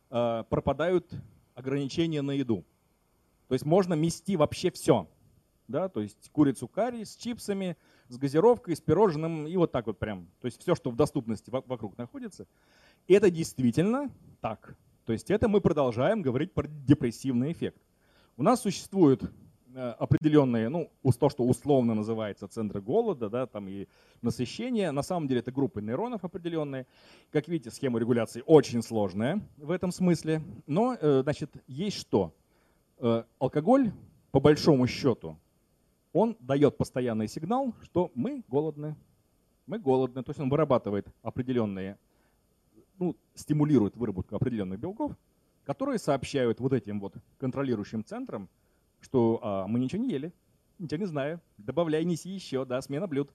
пропадают ограничения на еду. То есть можно мести вообще все. Да, то есть курицу карри с чипсами, с газировкой, с пирожным и вот так вот прям. То есть все, что в доступности вокруг находится. И это действительно так. То есть это мы продолжаем говорить про депрессивный эффект. У нас существуют определенные, ну, то, что условно называется центры голода, да, там и насыщение. На самом деле это группы нейронов определенные. Как видите, схема регуляции очень сложная в этом смысле. Но, значит, есть что? Алкоголь, по большому счету, он дает постоянный сигнал, что мы голодны. Мы голодны. То есть он вырабатывает определенные, ну, стимулирует выработку определенных белков, которые сообщают вот этим вот контролирующим центрам, что мы ничего не ели, ничего не знаю, добавляй, неси еще, да, смена блюд.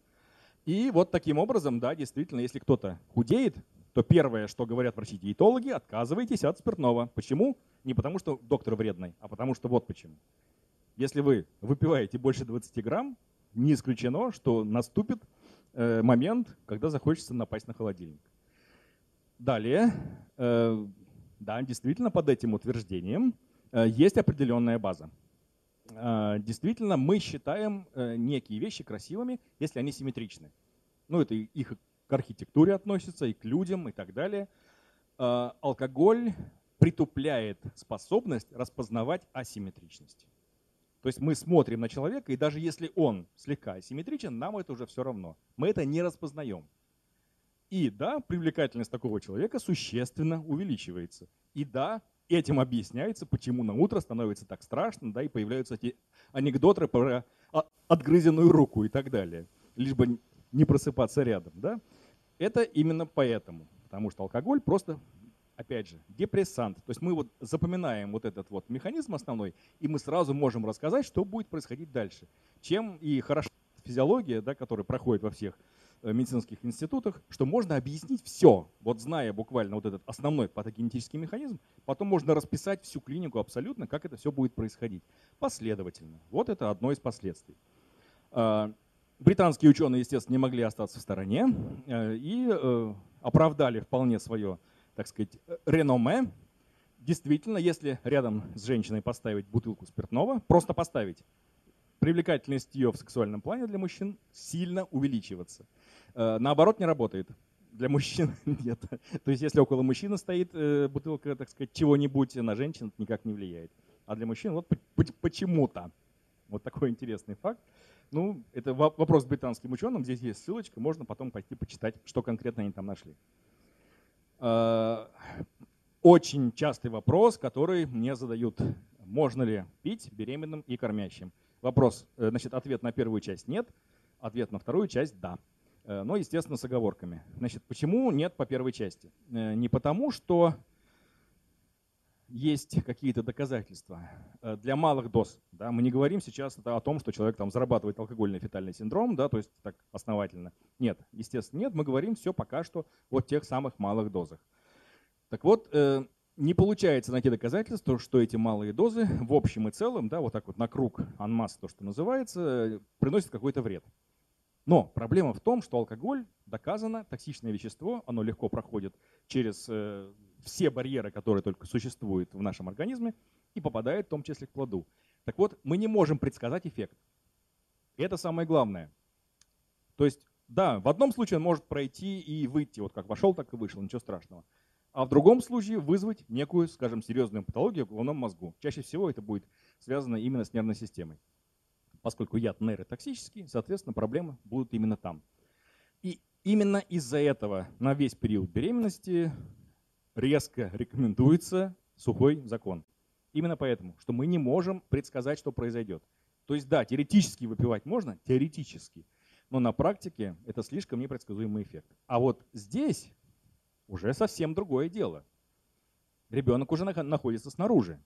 И вот таким образом, да, действительно, если кто-то худеет, то первое, что говорят врачи-диетологи, отказывайтесь от спиртного. Почему? Не потому, что доктор вредный, а потому что вот почему. Если вы выпиваете больше 20 грамм, не исключено, что наступит момент, когда захочется напасть на холодильник. Далее, да, действительно, под этим утверждением есть определенная база. Действительно, мы считаем некие вещи красивыми, если они симметричны. Ну, это их к архитектуре относится, и к людям, и так далее. Алкоголь притупляет способность распознавать асимметричность. То есть мы смотрим на человека, и даже если он слегка асимметричен, нам это уже все равно. Мы это не распознаем. И да, привлекательность такого человека существенно увеличивается. И да, этим объясняется, почему на утро становится так страшно, да, и появляются эти анекдоты про отгрызенную руку и так далее. Лишь бы не просыпаться рядом. Да? Это именно поэтому. Потому что алкоголь просто, опять же, депрессант. То есть мы вот запоминаем вот этот вот механизм основной, и мы сразу можем рассказать, что будет происходить дальше. Чем и хороша физиология, да, которая проходит во всех медицинских институтах, что можно объяснить все. Вот зная буквально вот этот основной патогенетический механизм, потом можно расписать всю клинику абсолютно, как это все будет происходить. Последовательно. Вот это одно из последствий. Британские ученые, естественно, не могли остаться в стороне и оправдали вполне свое, так сказать, реноме. Действительно, если рядом с женщиной поставить бутылку спиртного, просто поставить, привлекательность ее в сексуальном плане для мужчин сильно увеличивается. Наоборот, не работает. Для мужчин нет. То есть если около мужчины стоит бутылка, так сказать, чего-нибудь, на женщин это никак не влияет. А для мужчин вот почему-то. Вот такой интересный факт. Ну, это вопрос к британским ученым. Здесь есть ссылочка, можно потом пойти почитать, что конкретно они там нашли. Очень частый вопрос, который мне задают. Можно ли пить беременным и кормящим? Вопрос, значит, ответ на первую часть нет, ответ на вторую часть да. Но, естественно, с оговорками. Значит, почему нет по первой части? Не потому, что есть какие-то доказательства для малых доз. Да, мы не говорим сейчас о том, что человек там зарабатывает алкогольный фетальный синдром, да, то есть так основательно. Нет, естественно, нет. Мы говорим все пока что о тех самых малых дозах. Так вот, не получается найти доказательства, что эти малые дозы в общем и целом, да, вот так вот на круг анмас, то, что называется, приносят какой-то вред. Но проблема в том, что алкоголь, доказано, токсичное вещество, оно легко проходит через все барьеры, которые только существуют в нашем организме, и попадает в том числе к плоду. Так вот, мы не можем предсказать эффект. И это самое главное. То есть, да, в одном случае он может пройти и выйти, вот как вошел, так и вышел, ничего страшного. А в другом случае вызвать некую, скажем, серьезную патологию в головном мозгу. Чаще всего это будет связано именно с нервной системой. Поскольку яд нейротоксический, соответственно, проблемы будут именно там. И именно из-за этого на весь период беременности резко рекомендуется сухой закон. Именно поэтому, что мы не можем предсказать, что произойдет. То есть да, теоретически выпивать можно, теоретически, но на практике это слишком непредсказуемый эффект. А вот здесь уже совсем другое дело. Ребенок уже находится снаружи.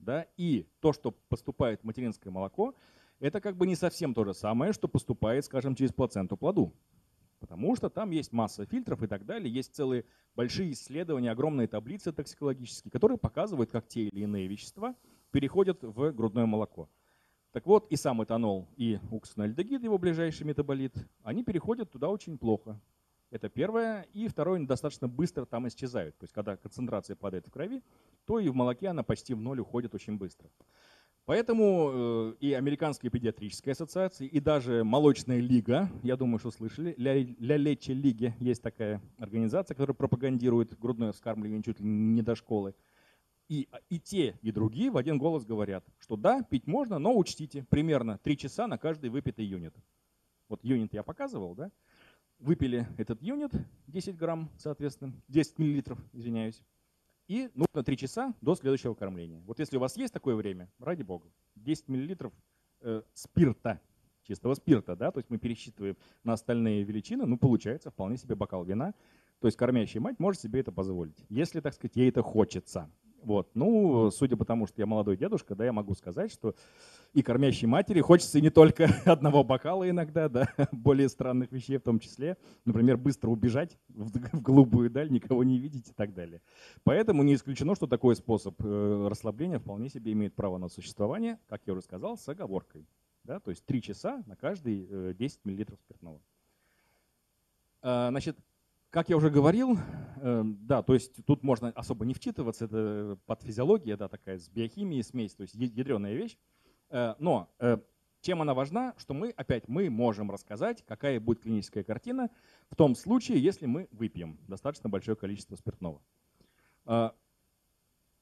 Да? И то, что поступает в материнское молоко, это как бы не совсем то же самое, что поступает, скажем, через плаценту плоду. Потому что там есть масса фильтров и так далее, есть целые большие исследования, огромные таблицы токсикологические, которые показывают, как те или иные вещества переходят в грудное молоко. Так вот, и сам этанол, и уксанальдегид, его ближайший метаболит, они переходят туда очень плохо. Это первое. И второе, они достаточно быстро там исчезают. То есть, когда концентрация падает в крови, то и в молоке она почти в ноль уходит очень быстро. Поэтому и Американская педиатрическая ассоциация, и даже Молочная лига, я думаю, что слышали, «Ля Лече Лиги» есть такая организация, которая пропагандирует грудное вскармливание чуть ли не до школы. И те, и другие в один голос говорят, что да, пить можно, но учтите, примерно 3 часа на каждый выпитый юнит. Вот юнит я показывал, да? Выпили этот юнит, 10 грамм, соответственно, 10 миллилитров, извиняюсь. И нужно 3 часа до следующего кормления. Вот если у вас есть такое время, ради бога, 10 мл спирта, чистого спирта, да, то есть мы пересчитываем на остальные величины, ну получается вполне себе бокал вина. То есть кормящая мать может себе это позволить, если, так сказать, ей это хочется. Вот. Ну, судя по тому, что я молодой дедушка, да, я могу сказать, что и кормящей матери хочется не только одного бокала иногда, да, более странных вещей в том числе. Например, быстро убежать в голубую даль, никого не видеть и так далее. Поэтому не исключено, что такой способ расслабления вполне себе имеет право на существование, как я уже сказал, с оговоркой. Да, то есть 3 часа на каждый 10 мл спиртного. Значит, как я уже говорил, да, то есть тут можно особо не вчитываться, это под физиология, да, такая с биохимией смесь, то есть ядреная вещь. Но чем она важна, что мы опять можем рассказать, какая будет клиническая картина в том случае, если мы выпьем достаточно большое количество спиртного. Мы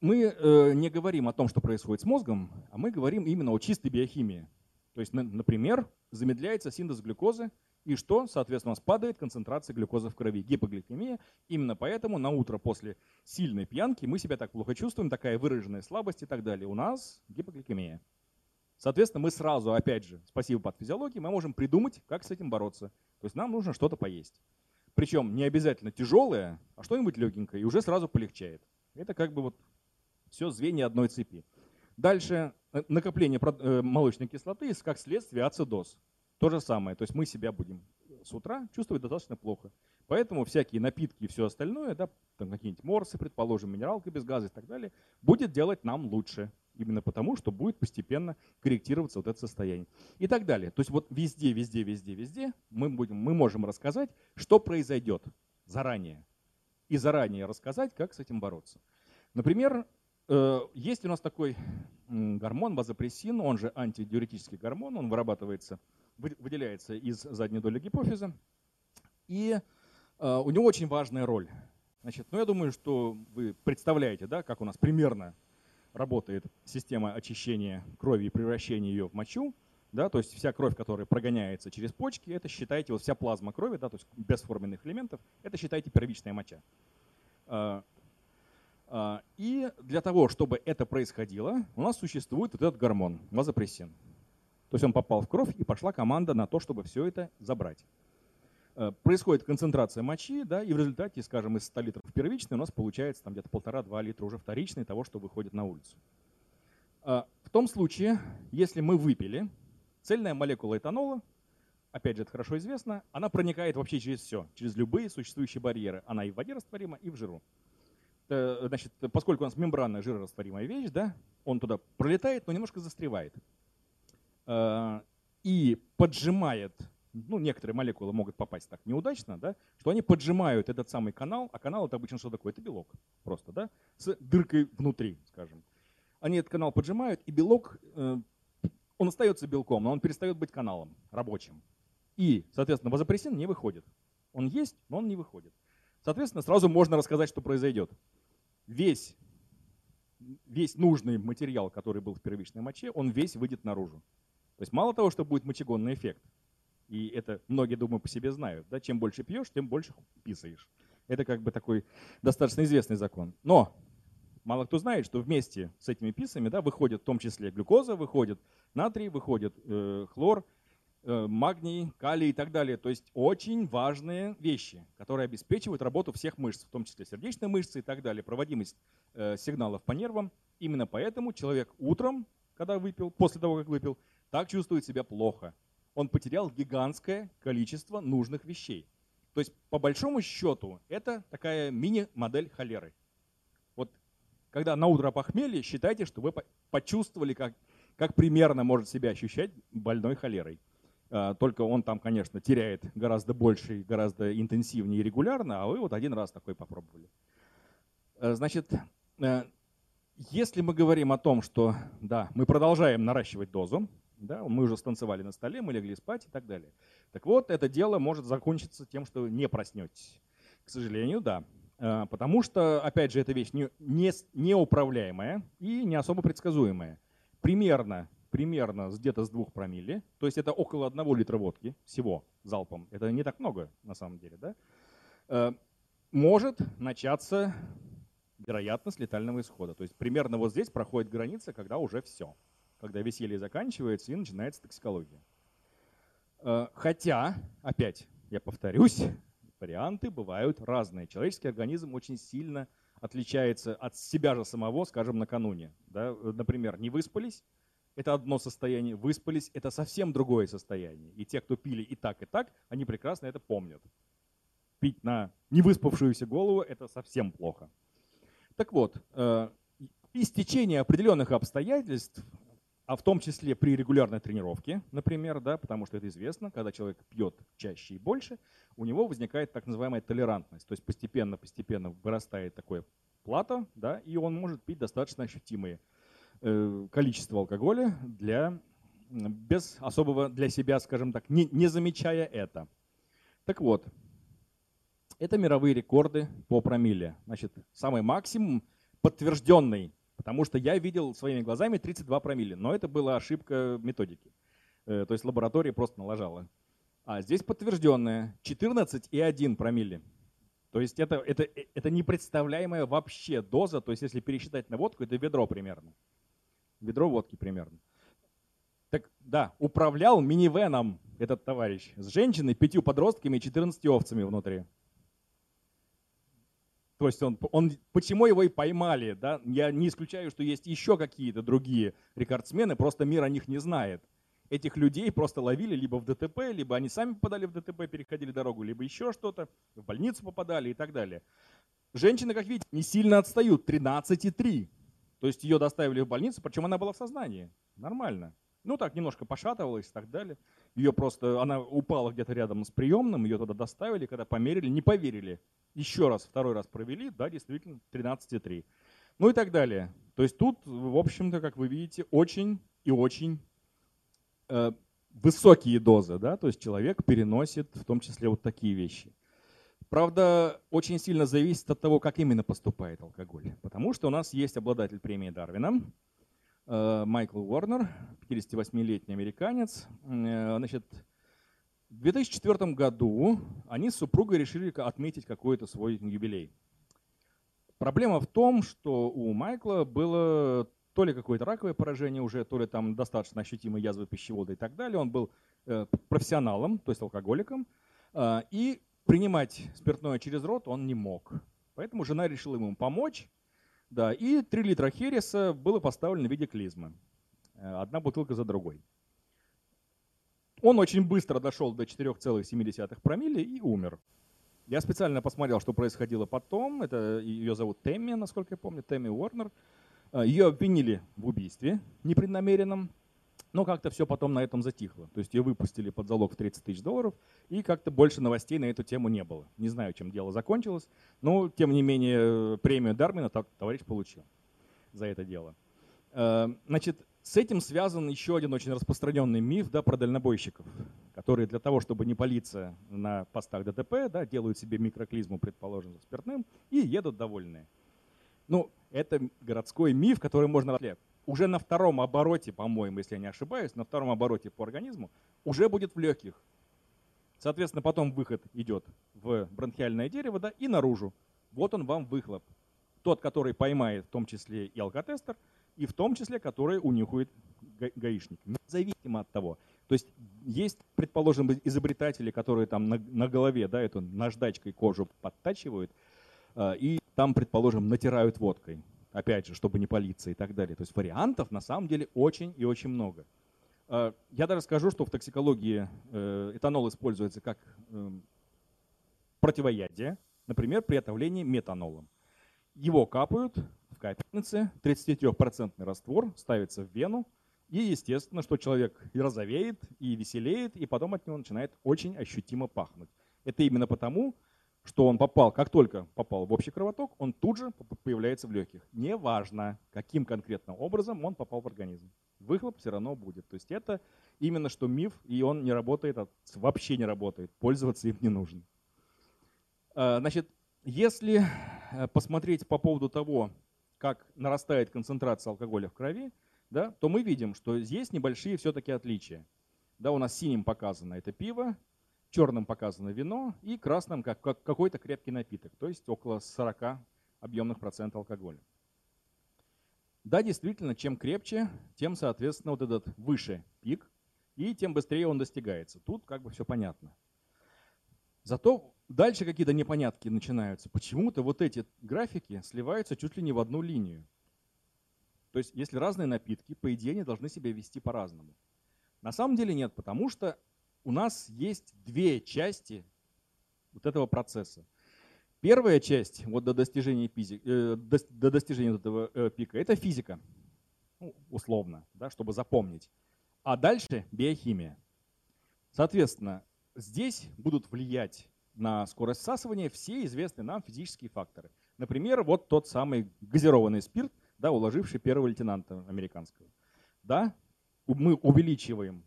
не говорим о том, что происходит с мозгом, а мы говорим именно о чистой биохимии. То есть, например, замедляется синтез глюкозы, и что, соответственно, у нас падает концентрация глюкозы в крови, гипогликемия. Именно поэтому на утро после сильной пьянки мы себя так плохо чувствуем, такая выраженная слабость и так далее. У нас гипогликемия. Соответственно, мы сразу, опять же, спасибо патофизиологии, мы можем придумать, как с этим бороться. То есть нам нужно что-то поесть. Причем не обязательно тяжелое, а что-нибудь легенькое, и уже сразу полегчает. Это как бы вот все звенья одной цепи. Дальше накопление молочной кислоты, как следствие ацидоз. То же самое, то есть мы себя будем с утра чувствовать достаточно плохо. Поэтому всякие напитки и все остальное, да, там какие-нибудь морсы, предположим, минералка без газа и так далее, будет делать нам лучше. Именно потому, что будет постепенно корректироваться вот это состояние. И так далее. То есть вот везде мы можем рассказать, что произойдет заранее. И заранее рассказать, как с этим бороться. Например, есть у нас такой гормон вазопрессин, он же антидиуретический гормон, он выделяется из задней доли гипофиза, и у него очень важная роль. Значит, ну я думаю, что вы представляете, да, как у нас примерно работает система очищения крови и превращения ее в мочу. Да, то есть вся кровь, которая прогоняется через почки, это считайте, вот вся плазма крови, да, то есть без форменных элементов, это считайте первичная моча. И для того, чтобы это происходило, у нас существует вот этот гормон, вазопрессин. То есть он попал в кровь, и пошла команда на то, чтобы все это забрать. Происходит концентрация мочи, да, и в результате, скажем, из 100 литров первичной у нас получается там где-то 1,5-2 литра уже вторичной того, что выходит на улицу. В том случае, если мы выпили, цельная молекула этанола, опять же, это хорошо известно, она проникает вообще через все, через любые существующие барьеры. Она и в воде растворима, и в жиру. Значит, поскольку у нас мембранная жирорастворимая вещь, да, он туда пролетает, но немножко застревает. И поджимает, ну некоторые молекулы могут попасть так неудачно, да, что они поджимают этот самый канал, а канал это обычно что такое? Это белок просто, да, с дыркой внутри, скажем. Они этот канал поджимают, и белок, он остается белком, но он перестает быть каналом рабочим. И, соответственно, вазопрессин не выходит. Он есть, но он не выходит. Соответственно, сразу можно рассказать, что произойдет. Весь нужный материал, который был в первичной моче, он весь выйдет наружу. То есть мало того, что будет мочегонный эффект, и это многие, думаю, по себе знают, да, чем больше пьешь, тем больше писаешь. Это как бы такой достаточно известный закон. Но мало кто знает, что вместе с этими писами, да, выходит в том числе глюкоза, выходит натрий, выходит хлор, магний, калий и так далее. То есть очень важные вещи, которые обеспечивают работу всех мышц, в том числе сердечной мышцы и так далее, проводимость сигналов по нервам. Именно поэтому человек утром, когда выпил, после того, как выпил, так чувствует себя плохо. Он потерял гигантское количество нужных вещей. То есть, по большому счету, это такая мини-модель холеры. Вот когда на утро похмелье, считайте, что вы почувствовали, как примерно может себя ощущать больной холерой. Только он там, конечно, теряет гораздо больше, гораздо интенсивнее и регулярно, а вы вот один раз такой попробовали. Значит, если мы говорим о том, что да, мы продолжаем наращивать дозу, да, мы уже станцевали на столе, мы легли спать и так далее. Так вот, это дело может закончиться тем, что не проснетесь. К сожалению, да. Потому что, опять же, эта вещь неуправляемая и не особо предсказуемая. Примерно где-то с 2 промилле, то есть это около 1 литра водки всего залпом. Это не так много на самом деле. Да? Может начаться вероятность летального исхода. То есть примерно вот здесь проходит граница, когда уже все. Когда веселье заканчивается и начинается токсикология. Хотя, опять я повторюсь, варианты бывают разные. Человеческий организм очень сильно отличается от себя же самого, скажем, накануне. Да? Например, не выспались – это одно состояние, выспались – это совсем другое состояние. И те, кто пили и так, они прекрасно это помнят. Пить на невыспавшуюся голову – это совсем плохо. Так вот, при стечении определенных обстоятельств, а в том числе при регулярной тренировке, например, да, потому что это известно, когда человек пьет чаще и больше, у него возникает так называемая толерантность. То есть постепенно вырастает такое плато, да, и он может пить достаточно ощутимое количество алкоголя без особого для себя, скажем так, не замечая это. Так вот, это мировые рекорды по промилле. Значит, самый максимум подтвержденный, потому что я видел своими глазами 32 промилле, но это была ошибка методики. То есть лаборатория просто налажала. А здесь подтвержденное 14,1 промилле. То есть это непредставляемая вообще доза, то есть если пересчитать на водку, это ведро примерно. Ведро водки примерно. Так да, управлял минивеном этот товарищ с женщиной, 5 подростками и 14 овцами внутри. То есть почему его и поймали, да? Я не исключаю, что есть еще какие-то другие рекордсмены, просто мир о них не знает. Этих людей просто ловили либо в ДТП, либо они сами попадали в ДТП, переходили дорогу, либо еще что-то, в больницу попадали и так далее. Женщины, как видите, не сильно отстают, 13,3. То есть ее доставили в больницу, причем она была в сознании, нормально. Ну так, немножко пошатывалась и так далее. Она упала где-то рядом с приемным, ее туда доставили, когда померили, не поверили. Еще раз, 2-й раз провели, да, действительно, 13,3. Ну и так далее. То есть тут, в общем-то, как вы видите, очень и очень высокие дозы, да, то есть человек переносит в том числе вот такие вещи. Правда, очень сильно зависит от того, как именно поступает алкоголь. Потому что у нас есть обладатель премии Дарвина, Майкл Уорнер, 58-летний американец. Значит, в 2004 году они с супругой решили отметить какой-то свой юбилей. Проблема в том, что у Майкла было то ли какое-то раковое поражение уже, то ли там достаточно ощутимые язвы пищевода и так далее. Он был профессионалом, то есть алкоголиком, и принимать спиртное через рот он не мог. Поэтому жена решила ему помочь. Да, и 3 литра хереса было поставлено в виде клизмы. Одна бутылка за другой. Он очень быстро дошел до 4,7 промилле и умер. Я специально посмотрел, что происходило потом. Это, ее зовут Темми, насколько я помню, Темми Уорнер. Ее обвинили в убийстве непреднамеренном, но как-то все потом на этом затихло. То есть ее выпустили под залог в $30 000, и как-то больше новостей на эту тему не было. Не знаю, чем дело закончилось, но тем не менее премию Дарвина товарищ получил за это дело. Значит, с этим связан еще один очень распространенный миф, да, про дальнобойщиков, которые для того, чтобы не палиться на постах ДТП, да, делают себе микроклизму, предположим, спиртным, и едут довольные. Ну, это городской миф, который можно… Уже на 2-м обороте, по-моему, если я не ошибаюсь, на 2-м обороте по организму уже будет в легких. Соответственно, потом выход идет в бронхиальное дерево, да, и наружу. Вот он вам выхлоп. Тот, который поймает в том числе и алкотестер, и в том числе, который унюхает гаишник. Независимо от того. То есть есть, предположим, изобретатели, которые там на голове, да, эту наждачкой кожу подтачивают, и там, предположим, натирают водкой, опять же, чтобы не палиться и так далее. То есть вариантов на самом деле очень и очень много. Я даже скажу, что в токсикологии этанол используется как противоядие, например, при отравлении метанолом. Его капают в капельнице, 33% раствор ставится в вену, и естественно, что человек и розовеет, и веселеет, и потом от него начинает очень ощутимо пахнуть. Это именно потому, что он попал, как только попал в общий кровоток, он тут же появляется в легких. Неважно, каким конкретно образом он попал в организм. Выхлоп все равно будет. То есть это именно что миф, и он не работает, вообще не работает. Пользоваться им не нужно. Значит, если посмотреть по поводу того, как нарастает концентрация алкоголя в крови, да, то мы видим, что здесь небольшие все-таки отличия. Да, у нас синим показано это пиво, черным показано вино и красным как какой-то крепкий напиток, то есть около 40 объемных процентов алкоголя. Да, действительно, чем крепче, тем, соответственно, вот этот выше пик, и тем быстрее он достигается. Тут как бы все понятно. Зато дальше какие-то непонятки начинаются. Почему-то вот эти графики сливаются чуть ли не в одну линию. То есть если разные напитки, по идее, они должны себя вести по-разному. На самом деле нет, потому что у нас есть две части вот этого процесса. Первая часть вот до достижения этого пика — это физика, ну, условно, да, чтобы запомнить. А дальше биохимия. Соответственно, здесь будут влиять на скорость всасывания все известные нам физические факторы. Например, вот тот самый газированный спирт, да, уложивший первого лейтенанта американского. Да, мы увеличиваем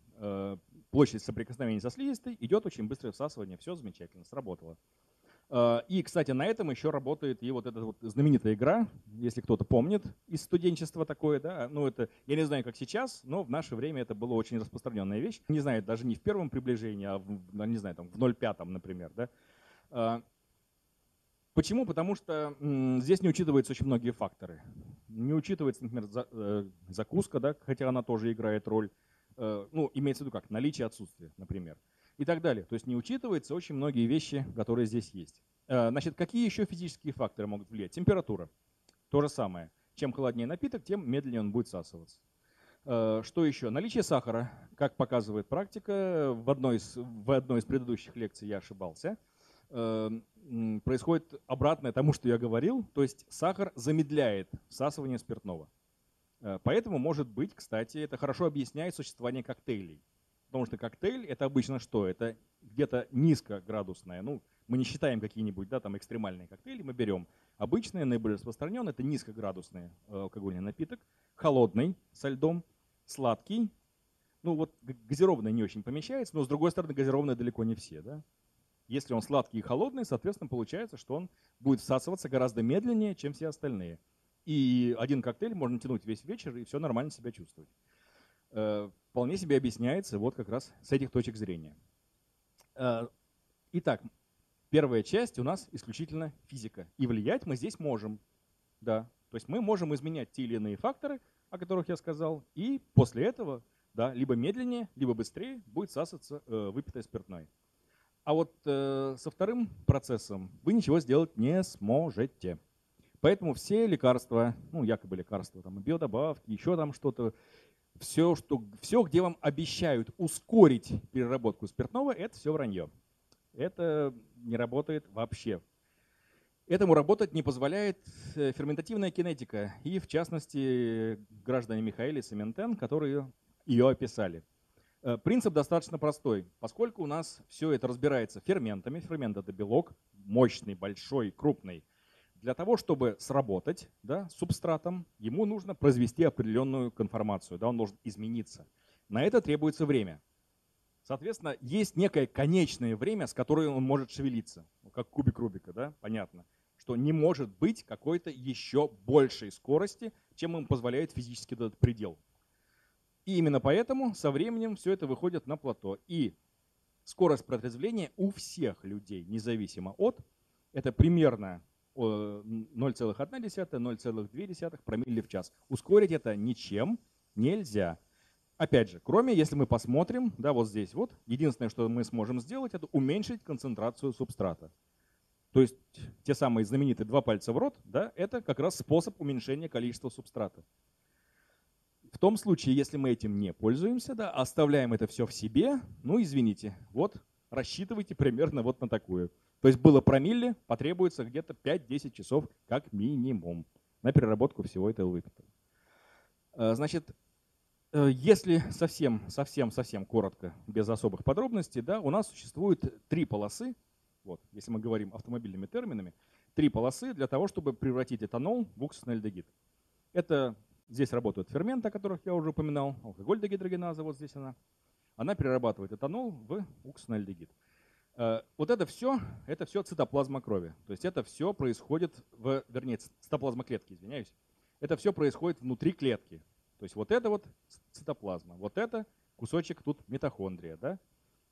площадь соприкосновения со слизистой, идет очень быстрое всасывание, все замечательно, сработало. И, кстати, на этом еще работает и вот эта вот знаменитая игра, если кто-то помнит, из студенчества такое, да, ну это, я не знаю, как сейчас, но в наше время это была очень распространенная вещь. Не знаю, даже не в первом приближении, а в, не знаю, там, в 0,5, например, да. Почему? Потому что здесь не учитываются очень многие факторы. Не учитывается, например, закуска, да, хотя она тоже играет роль. Ну, имеется в виду как наличие, отсутствие, например, и так далее. То есть не учитываются очень многие вещи, которые здесь есть. Значит, какие еще физические факторы могут влиять? Температура. То же самое. Чем холоднее напиток, тем медленнее он будет всасываться. Что еще? Наличие сахара. Как показывает практика, в одной из предыдущих лекций я ошибался. Происходит обратное тому, что я говорил. То есть сахар замедляет всасывание спиртного. Поэтому, может быть, кстати, это хорошо объясняет существование коктейлей. Потому что коктейль — это обычно что? Это где-то низкоградусное. Ну, мы не считаем какие-нибудь, да, там экстремальные коктейли, мы берем обычные, наиболее распространенные — это низкоградусный алкогольный напиток, холодный, со льдом, сладкий. Ну вот газированный не очень помещается, но с другой стороны газированный далеко не все. Да? Если он сладкий и холодный, соответственно, получается, что он будет всасываться гораздо медленнее, чем все остальные. И один коктейль можно тянуть весь вечер и все нормально себя чувствовать. Вполне себе объясняется вот как раз с этих точек зрения. Итак, первая часть у нас исключительно физика. И влиять мы здесь можем. Да. То есть мы можем изменять те или иные факторы, о которых я сказал, и после этого, да, либо медленнее, либо быстрее будет всасываться выпитое спиртное. А вот со вторым процессом вы ничего сделать не сможете. Поэтому все лекарства, ну якобы лекарства, там, биодобавки, еще там что-то, все, где вам обещают ускорить переработку спиртного, это все вранье. Это не работает вообще. Этому работать не позволяет ферментативная кинетика и, в частности, граждане Михаэлис и Ментен, которые ее описали. Принцип достаточно простой, поскольку у нас все это разбирается ферментами. Фермент — это белок, мощный, большой, крупный. Для того, чтобы сработать, да, с субстратом, ему нужно произвести определенную конформацию, да, он должен измениться. На это требуется время. Соответственно, есть некое конечное время, с которым он может шевелиться, как кубик Рубика, да, понятно, что не может быть какой-то еще большей скорости, чем им позволяет физически этот предел. И именно поэтому со временем все это выходит на плато. И скорость протрезвления у всех людей, независимо от, это примерно 0,1-0,2 промилле в час. Ускорить это ничем нельзя. Опять же, кроме, если мы посмотрим, да, вот здесь вот, единственное, что мы сможем сделать, это уменьшить концентрацию субстрата. То есть те самые знаменитые 2 пальца в рот, да, это как раз способ уменьшения количества субстрата. В том случае, если мы этим не пользуемся, да, оставляем это все в себе, ну извините, вот рассчитывайте примерно вот на такую. То есть было промилле, потребуется где-то 5-10 часов как минимум на переработку всего этого выпитого. Значит, если совсем коротко, без особых подробностей, да, у нас существует три полосы, вот, если мы говорим автомобильными терминами, три полосы для того, чтобы превратить этанол в уксусный альдегид. Это здесь работают ферменты, о которых я уже упоминал, алкоголь дегидрогеназа, вот здесь она. Она перерабатывает этанол в уксусный альдегид. Вот это все цитоплазма крови. То есть это все происходит, цитоплазма клетки, извиняюсь. Это все происходит внутри клетки. То есть вот это вот цитоплазма, вот это кусочек тут митохондрия. Да?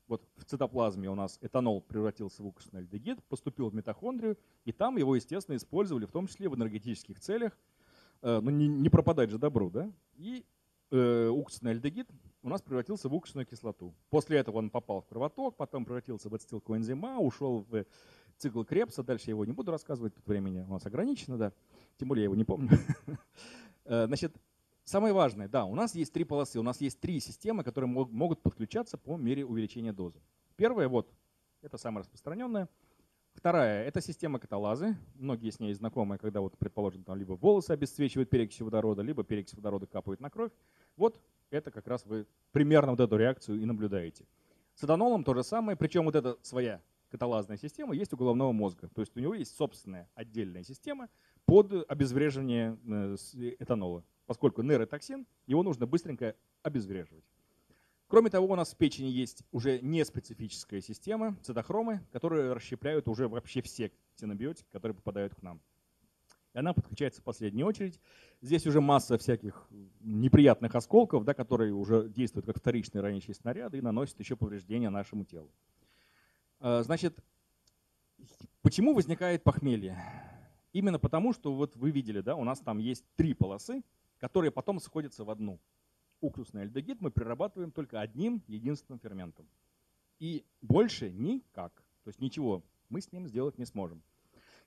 Вот в цитоплазме у нас этанол превратился в уксусный альдегид, поступил в митохондрию, и там его, естественно, использовали в том числе в энергетических целях. Ну не пропадать же добру, да? И уксусный альдегид у нас превратился в уксусную кислоту. После этого он попал в кровоток, потом превратился в ацетилкоэнзим А, ушел в цикл Кребса. Дальше я его не буду рассказывать, тут времени у нас ограничено, да. Тем более я его не помню. Значит, самое важное, да, у нас есть три полосы, у нас есть три системы, которые могут подключаться по мере увеличения дозы. Первая, вот, это самая распространенная. Вторая – это система каталазы. Многие с ней знакомы, когда, вот, предположим, там либо волосы обесцвечивают перекись водорода, либо перекись водорода капает на кровь. Вот это как раз вы примерно вот эту реакцию и наблюдаете. С этанолом то же самое, причем вот эта своя каталазная система есть у головного мозга. То есть у него есть собственная отдельная система под обезвреживание этанола, поскольку нейротоксин, его нужно быстренько обезвреживать. Кроме того, у нас в печени есть уже неспецифическая система, цитохромы, которые расщепляют уже вообще все ксенобиотики, которые попадают к нам. И она подключается в последнюю очередь. Здесь уже масса всяких неприятных осколков, да, которые уже действуют как вторичные ранящие снаряды и наносят еще повреждения нашему телу. Значит, почему возникает похмелье? Именно потому, что вот вы видели, да, у нас там есть три полосы, которые потом сходятся в одну. Уксусный альдегид мы перерабатываем только одним единственным ферментом. И больше никак. То есть ничего мы с ним сделать не сможем.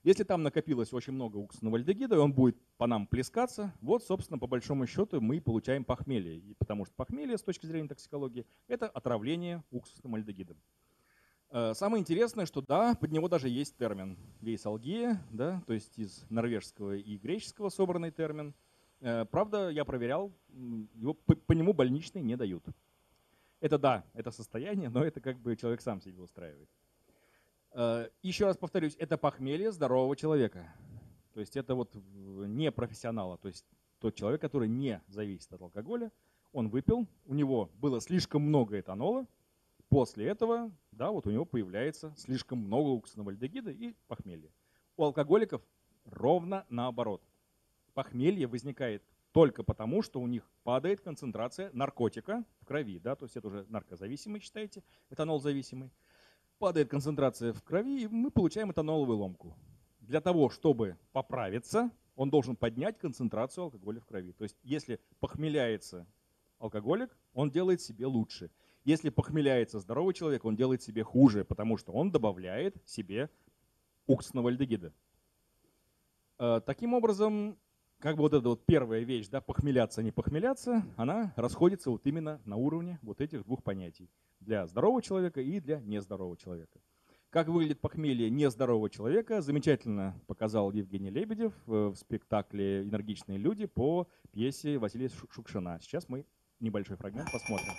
Если там накопилось очень много уксусного альдегида, и он будет по нам плескаться, вот, собственно, по большому счету мы получаем похмелье. И потому что похмелье, с точки зрения токсикологии, это отравление уксусным альдегидом. Самое интересное, что да, под него даже есть термин вейсалгия, да, то есть из норвежского и греческого собранный термин. Правда, я проверял, его, по нему больничные не дают. Это да, это состояние, но это как бы человек сам себе устраивает. Еще раз повторюсь, это похмелье здорового человека. То есть это вот не профессионала, то есть тот человек, который не зависит от алкоголя. Он выпил, у него было слишком много этанола, после этого да, вот у него появляется слишком много уксусного альдегида и похмелье. У алкоголиков ровно наоборот. Похмелье возникает только потому, что у них падает концентрация наркотика в крови. Да? То есть это уже наркозависимый, считаете, этанолзависимый. Падает концентрация в крови, и мы получаем этаноловую ломку. Для того, чтобы поправиться, он должен поднять концентрацию алкоголя в крови. То есть если похмеляется алкоголик, он делает себе лучше. Если похмеляется здоровый человек, он делает себе хуже, потому что он добавляет себе уксусного альдегида. Таким образом… Как бы вот эта вот первая вещь, да, похмеляться, не похмеляться, она расходится вот именно на уровне вот этих двух понятий. Для здорового человека и для нездорового человека. Как выглядит похмелье нездорового человека, замечательно показал Евгений Лебедев в спектакле «Энергичные люди» по пьесе Василия Шукшина. Сейчас мы небольшой фрагмент посмотрим.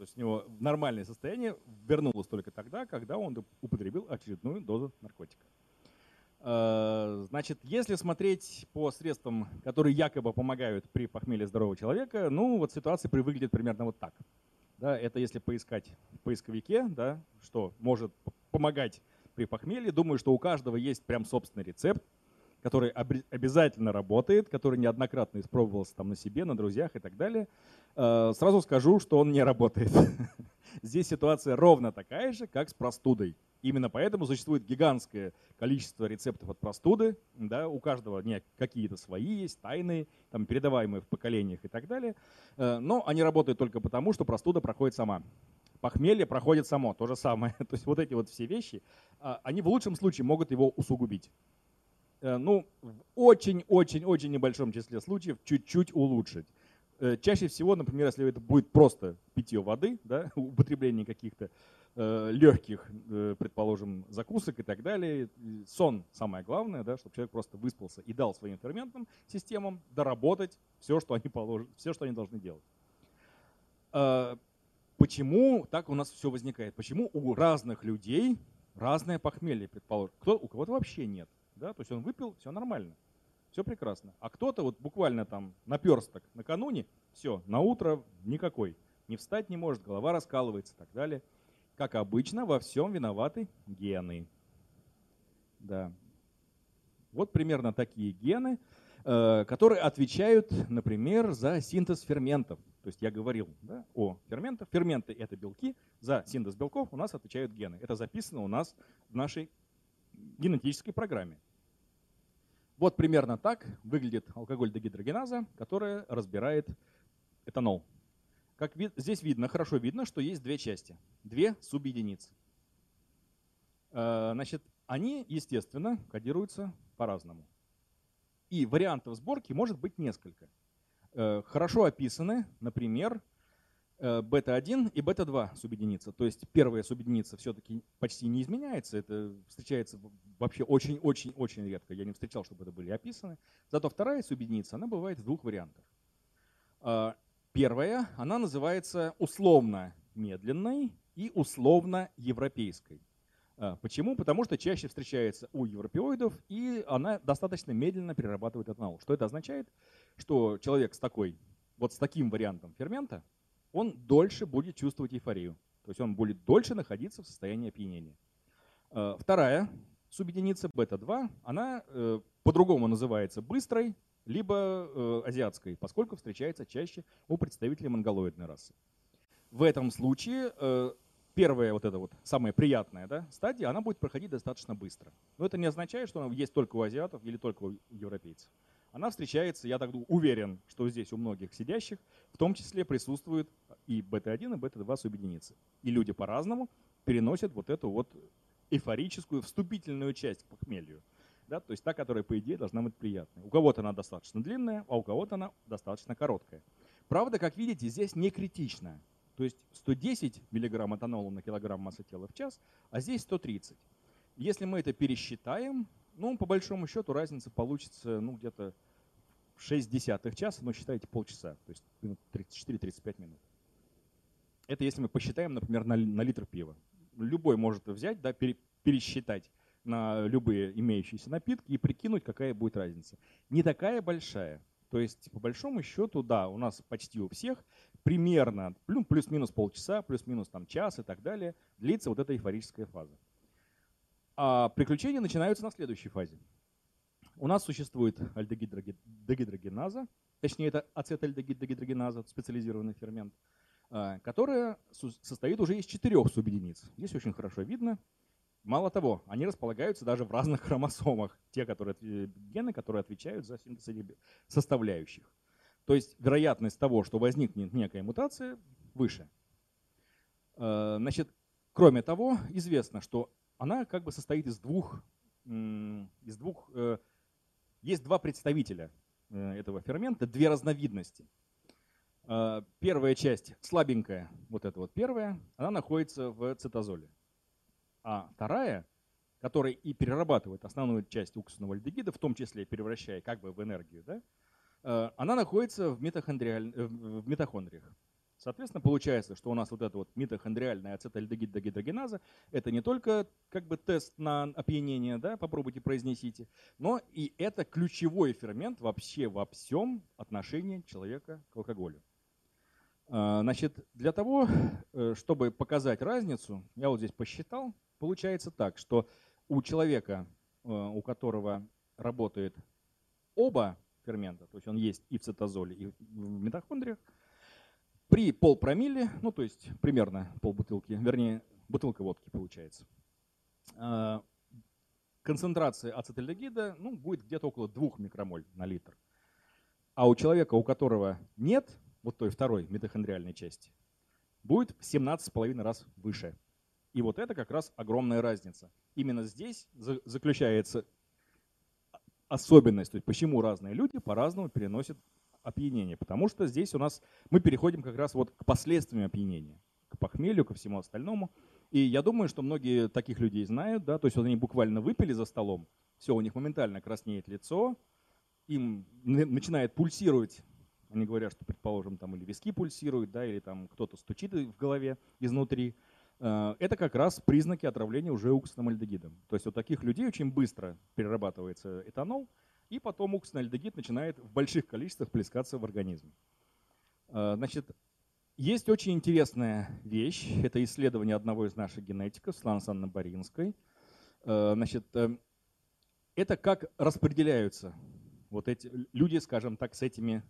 То есть у него в нормальное состояние вернулось только тогда, когда он употребил очередную дозу наркотика. Значит, если смотреть по средствам, которые якобы помогают при похмелье здорового человека, ну вот ситуация выглядит примерно вот так. Да, это если поискать в поисковике, да, что может помогать при похмелье. Думаю, что у каждого есть прям собственный рецепт, который обязательно работает, который неоднократно испробовался там на себе, на друзьях и так далее. Сразу скажу, что он не работает. Здесь ситуация ровно такая же, как с простудой. Именно поэтому существует гигантское количество рецептов от простуды. Да, у каждого какие-то свои есть, тайные, там, передаваемые в поколениях и так далее. Но они работают только потому, что простуда проходит сама. Похмелье проходит само, то же самое. То есть вот эти вот все вещи, они в лучшем случае могут его усугубить. Ну, в очень-очень-очень небольшом числе случаев чуть-чуть улучшить. Чаще всего, например, если это будет просто питье воды, да, употребление каких-то легких, предположим, закусок и так далее. Сон самое главное, да, чтобы человек просто выспался и дал своим ферментным системам доработать все, что они все, что они должны делать. Почему так у нас все возникает? Почему у разных людей разное похмелье, предположим? У кого-то вообще нет. Да? То есть он выпил, все нормально, все прекрасно. А кто-то вот буквально там наперсток накануне, все, на утро никакой. Не встать не может, голова раскалывается и так далее. Как обычно, во всем виноваты гены. Да. Вот примерно такие гены, которые отвечают, например, за синтез ферментов. То есть я говорил, да, о ферментах. Ферменты — это белки. За синтез белков у нас отвечают гены. Это записано у нас в нашей генетической программе. Вот примерно так выглядит алкоголь дегидрогеназа, которая разбирает этанол. Как здесь видно, хорошо видно, что есть две части, две субъединицы. Значит, они, естественно, кодируются по-разному. И вариантов сборки может быть несколько. Хорошо описаны, например, бета-1 и бета-2 субъединицы. То есть первая субъединица все-таки почти не изменяется. Это встречается вообще очень-очень-очень редко. Я не встречал, чтобы это были описаны. Зато вторая субъединица, она бывает в двух вариантах. Первая, она называется условно медленной и условно европейской. Почему? Потому что чаще встречается у европеоидов, и она достаточно медленно перерабатывает этанол. Что это означает? Что человек с таким вариантом фермента, он дольше будет чувствовать эйфорию. То есть он будет дольше находиться в состоянии опьянения. Вторая субъединица, бета-2, она по-другому называется быстрой, либо азиатской, поскольку встречается чаще у представителей монголоидной расы. В этом случае первая самая приятная, да, стадия, она будет проходить достаточно быстро. Но это не означает, что она есть только у азиатов или только у европейцев. Она встречается, я так уверен, что здесь у многих сидящих, в том числе присутствуют и бета-1, и бета-2 субъединицы. И люди по-разному переносят вот эту вот эйфорическую вступительную часть к похмелью. Да, то есть та, которая, по идее, должна быть приятной. У кого-то она достаточно длинная, а у кого-то она достаточно короткая. Правда, как видите, здесь не критично. То есть 110 мг этанола на килограмм массы тела в час, а здесь 130. Если мы это пересчитаем, ну, по большому счету разница получится где-то 0,6 часа, но считайте полчаса, то есть 34-35 минут. Это если мы посчитаем, например, на литр пива. Любой может взять, да, пересчитать на любые имеющиеся напитки и прикинуть, какая будет разница. Не такая большая. То есть, по большому счету, да, у нас почти у всех примерно плюс-минус полчаса, плюс-минус там час и так далее длится вот эта эйфорическая фаза. А приключения начинаются на следующей фазе. У нас существует альдегидрогеназа, точнее это ацетальдегидрогеназа, специализированный фермент, которая состоит уже из 4 субъединиц. Здесь очень хорошо видно. Мало того, они располагаются даже в разных хромосомах, гены, которые отвечают за синтез составляющих. То есть вероятность того, что возникнет некая мутация, выше. Значит, кроме того, известно, что она как бы состоит из двух… Есть два представителя этого фермента, две разновидности. Первая часть, слабенькая, вот эта вот первая, она находится в цитозоле. А вторая, которая и перерабатывает основную часть уксусного альдегида, в том числе превращая как бы в энергию, да, она находится в митохондриях. Соответственно, получается, что у нас вот эта вот митохондриальная ацетальдегиддогидрогеназа – это не только как бы тест на опьянение, да, попробуйте произнесите, но и это ключевой фермент вообще во всем отношении человека к алкоголю. Значит, для того, чтобы показать разницу, я вот здесь посчитал, получается так, что у человека, у которого работает оба фермента, то есть он есть и в цитозоле, и в митохондриях, при полпромилле, ну то есть примерно полбутылки, вернее бутылка водки получается, концентрация ацетальдегида ну, будет где-то около 2 микромоль на литр. А у человека, у которого нет вот той второй митохондриальной части, будет в 17,5 раз выше. И вот это как раз огромная разница. Именно здесь заключается особенность, то есть почему разные люди по-разному переносят опьянение. Потому что здесь у нас мы переходим как раз вот к последствиям опьянения, к похмелью, ко всему остальному. И я думаю, что многие таких людей знают, да, то есть они буквально выпили за столом, все, у них моментально краснеет лицо, им начинает пульсировать, они говорят, что, предположим, там или виски пульсируют, да, или там кто-то стучит в голове изнутри. Это как раз признаки отравления уже уксусным альдегидом. То есть у таких людей очень быстро перерабатывается этанол, и потом уксусный альдегид начинает в больших количествах плескаться в организм. Значит, есть очень интересная вещь. Это исследование одного из наших генетиков, Светланы Санны Баринской. Значит, это как распределяются вот эти люди, скажем так, с этими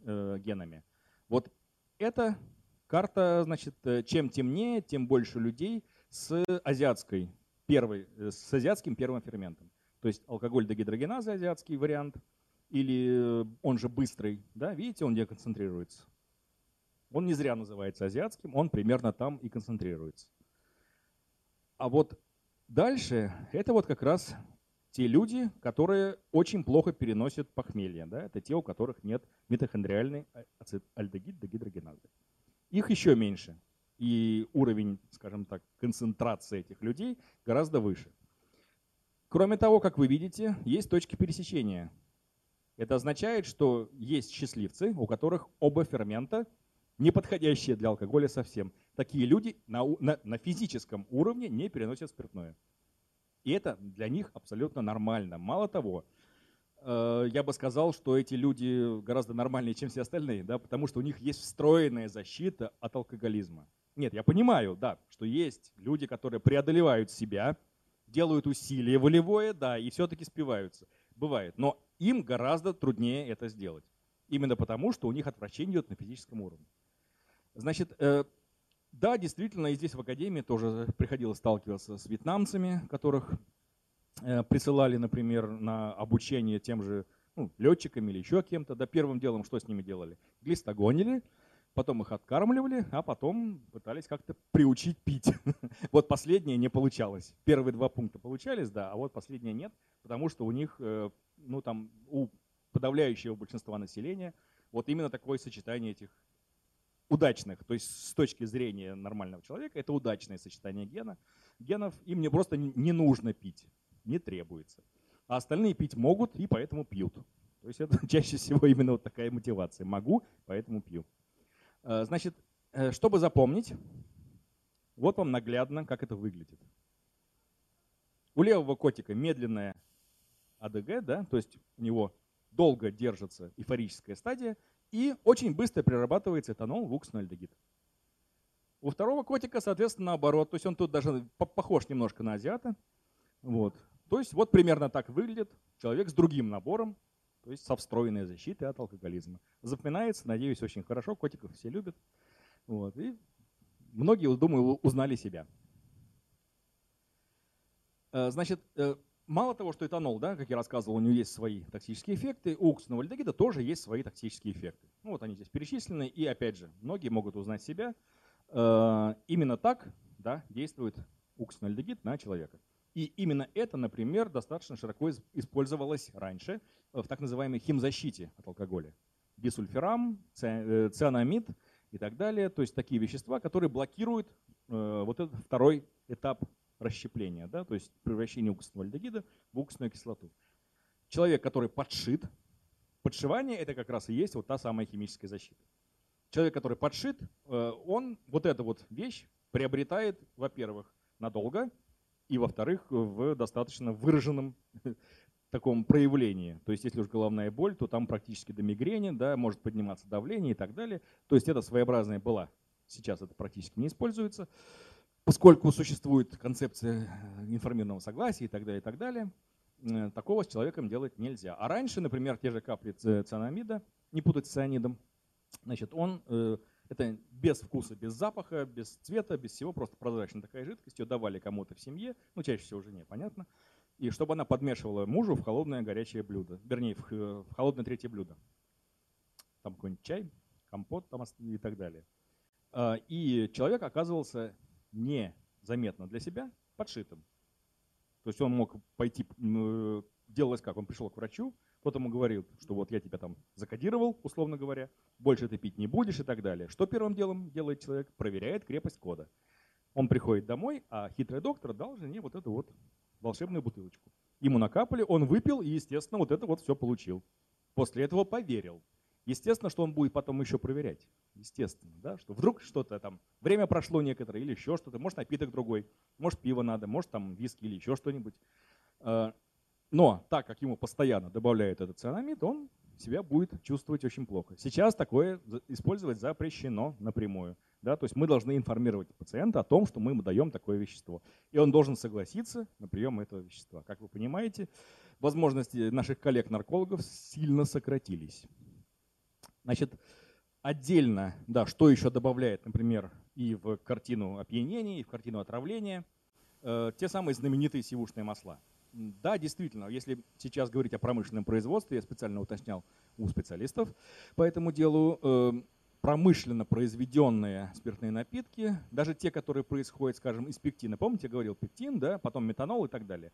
генами. Вот это… Карта, значит, чем темнее, тем больше людей с азиатским первым ферментом. То есть алкоголь-дегидрогеназа, азиатский вариант, или он же быстрый, да, видите, он где концентрируется. Он не зря называется азиатским, он примерно там и концентрируется. А вот дальше это вот как раз те люди, которые очень плохо переносят похмелье. Да, это те, у которых нет митохондриальной ацетальдегид-дегидрогеназы. Их еще меньше, и уровень, скажем так, концентрации этих людей гораздо выше. Кроме того, как вы видите, есть точки пересечения. Это означает, что есть счастливцы, у которых оба фермента не подходящие для алкоголя совсем. Такие люди на физическом уровне не переносят спиртное. И это для них абсолютно нормально. Мало того, я бы сказал, что эти люди гораздо нормальнее, чем все остальные, да, потому что у них есть встроенная защита от алкоголизма. Нет, я понимаю, да, что есть люди, которые преодолевают себя, делают усилие волевое, да, и все-таки спиваются. Бывает. Но им гораздо труднее это сделать. Именно потому, что у них отвращение идет на физическом уровне. Значит, да, действительно, и здесь в академии тоже приходилось сталкиваться с вьетнамцами, которых присылали, например, на обучение тем же летчиками или еще кем-то, да, первым делом что с ними делали? Глистогонили, потом их откармливали, а потом пытались как-то приучить пить. Вот последнее не получалось. Первые 2 пункта получались, да, а вот последнее нет, потому что у них, ну там, у подавляющего большинства населения вот именно такое сочетание этих удачных, то есть с точки зрения нормального человека, это удачное сочетание генов, им не просто не нужно пить. Не требуется. А остальные пить могут и поэтому пьют. То есть это чаще всего именно вот такая мотивация. Могу, поэтому пью. Значит, чтобы запомнить, вот вам наглядно, как это выглядит. У левого котика медленная АДГ, да, то есть у него долго держится эйфорическая стадия и очень быстро перерабатывается этанол в уксусный альдегид. У второго котика, соответственно, наоборот. То есть он тут даже похож немножко на азиата. Вот. То есть вот примерно так выглядит человек с другим набором, то есть со встроенной защитой от алкоголизма. Запоминается, надеюсь, очень хорошо, котиков все любят. Вот. И многие, думаю, узнали себя. Значит, мало того, что этанол, да, как я рассказывал, у него есть свои токсические эффекты, у уксусного альдегида тоже есть свои токсические эффекты. Ну, вот они здесь перечислены, и опять же, многие могут узнать себя. Именно так, да, действует уксусный альдегид на человека. И именно это, например, достаточно широко использовалось раньше в так называемой химзащите от алкоголя. Бисульфирам, цианамид и так далее. То есть такие вещества, которые блокируют вот этот второй этап расщепления, да, то есть превращение уксусного альдегида в уксусную кислоту. Человек, который подшит, подшивание — это как раз и есть вот та самая химическая защита. человек, который подшит, он вот эту вот вещь приобретает, во-первых, надолго, и, во-вторых, в достаточно выраженном таком проявлении. То есть, если уж головная боль, то там практически до мигрени, да, может подниматься давление и так далее. То есть, это своеобразная была. Сейчас это практически не используется, поскольку существует концепция информированного согласия и так далее, и так далее. Такого с человеком делать нельзя. А раньше, например, те же капли цианамида, не путать с цианидом, значит, он, это без вкуса, без запаха, без цвета, без всего, просто прозрачная такая жидкость, ее давали кому-то в семье, ну чаще всего жене, понятно, и чтобы она подмешивала мужу в холодное горячее блюдо, вернее, в холодное третье блюдо. Там какой-нибудь чай, компот там и так далее. И человек оказывался незаметно для себя подшитым. То есть он мог пойти, делалось как, он пришел к врачу, тот ему говорил, что вот я тебя там закодировал, условно говоря, больше ты пить не будешь и так далее. Что первым делом делает человек? Проверяет крепость кода. Он приходит домой, а хитрый доктор дал жене вот эту вот волшебную бутылочку. Ему накапали, он выпил и, естественно, вот это вот все получил. После этого поверил. Естественно, что он будет потом еще проверять. Естественно, да, что вдруг что-то там, время прошло некоторое или еще что-то, может напиток другой, может пиво надо, может там виски или еще что-нибудь. Но так как ему постоянно добавляют этот цианамид, он себя будет чувствовать очень плохо. Сейчас такое использовать запрещено напрямую. Да, то есть мы должны информировать пациента о том, что мы ему даем такое вещество. И он должен согласиться на прием этого вещества. Как вы понимаете, возможности наших коллег-наркологов сильно сократились. Значит, отдельно, да, что еще добавляет, например, и в картину опьянения, и в картину отравления, те самые знаменитые сивушные масла. Да, действительно, если сейчас говорить о промышленном производстве, я специально уточнял у специалистов по этому делу, промышленно произведенные спиртные напитки, даже те, которые происходят, скажем, из пектина, помните, я говорил пектин, да, потом метанол и так далее.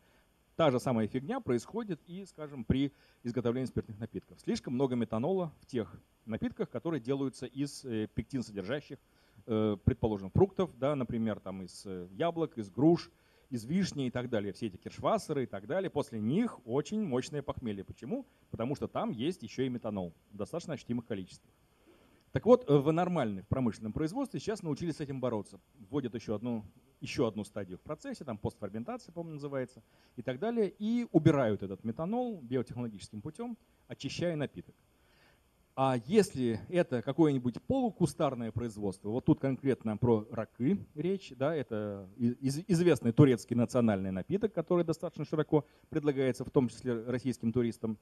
Та же самая фигня происходит и, скажем, при изготовлении спиртных напитков. Слишком много метанола в тех напитках, которые делаются из пектин-содержащих, предположим, фруктов, да, например, там из яблок, из груш, из вишни и так далее. Все эти киршвассеры и так далее. После них очень мощное похмелье. Почему? Потому что там есть еще и метанол в достаточно ощутимых количествах. Так вот, в нормальном промышленном производстве сейчас научились с этим бороться. Вводят еще одну стадию в процессе, там постферментация, по-моему, называется, и так далее, и убирают этот метанол биотехнологическим путем, очищая напиток. А если это какое-нибудь полукустарное производство, вот тут конкретно про ракы речь, да, это известный турецкий национальный напиток, который достаточно широко предлагается, в том числе российским туристам,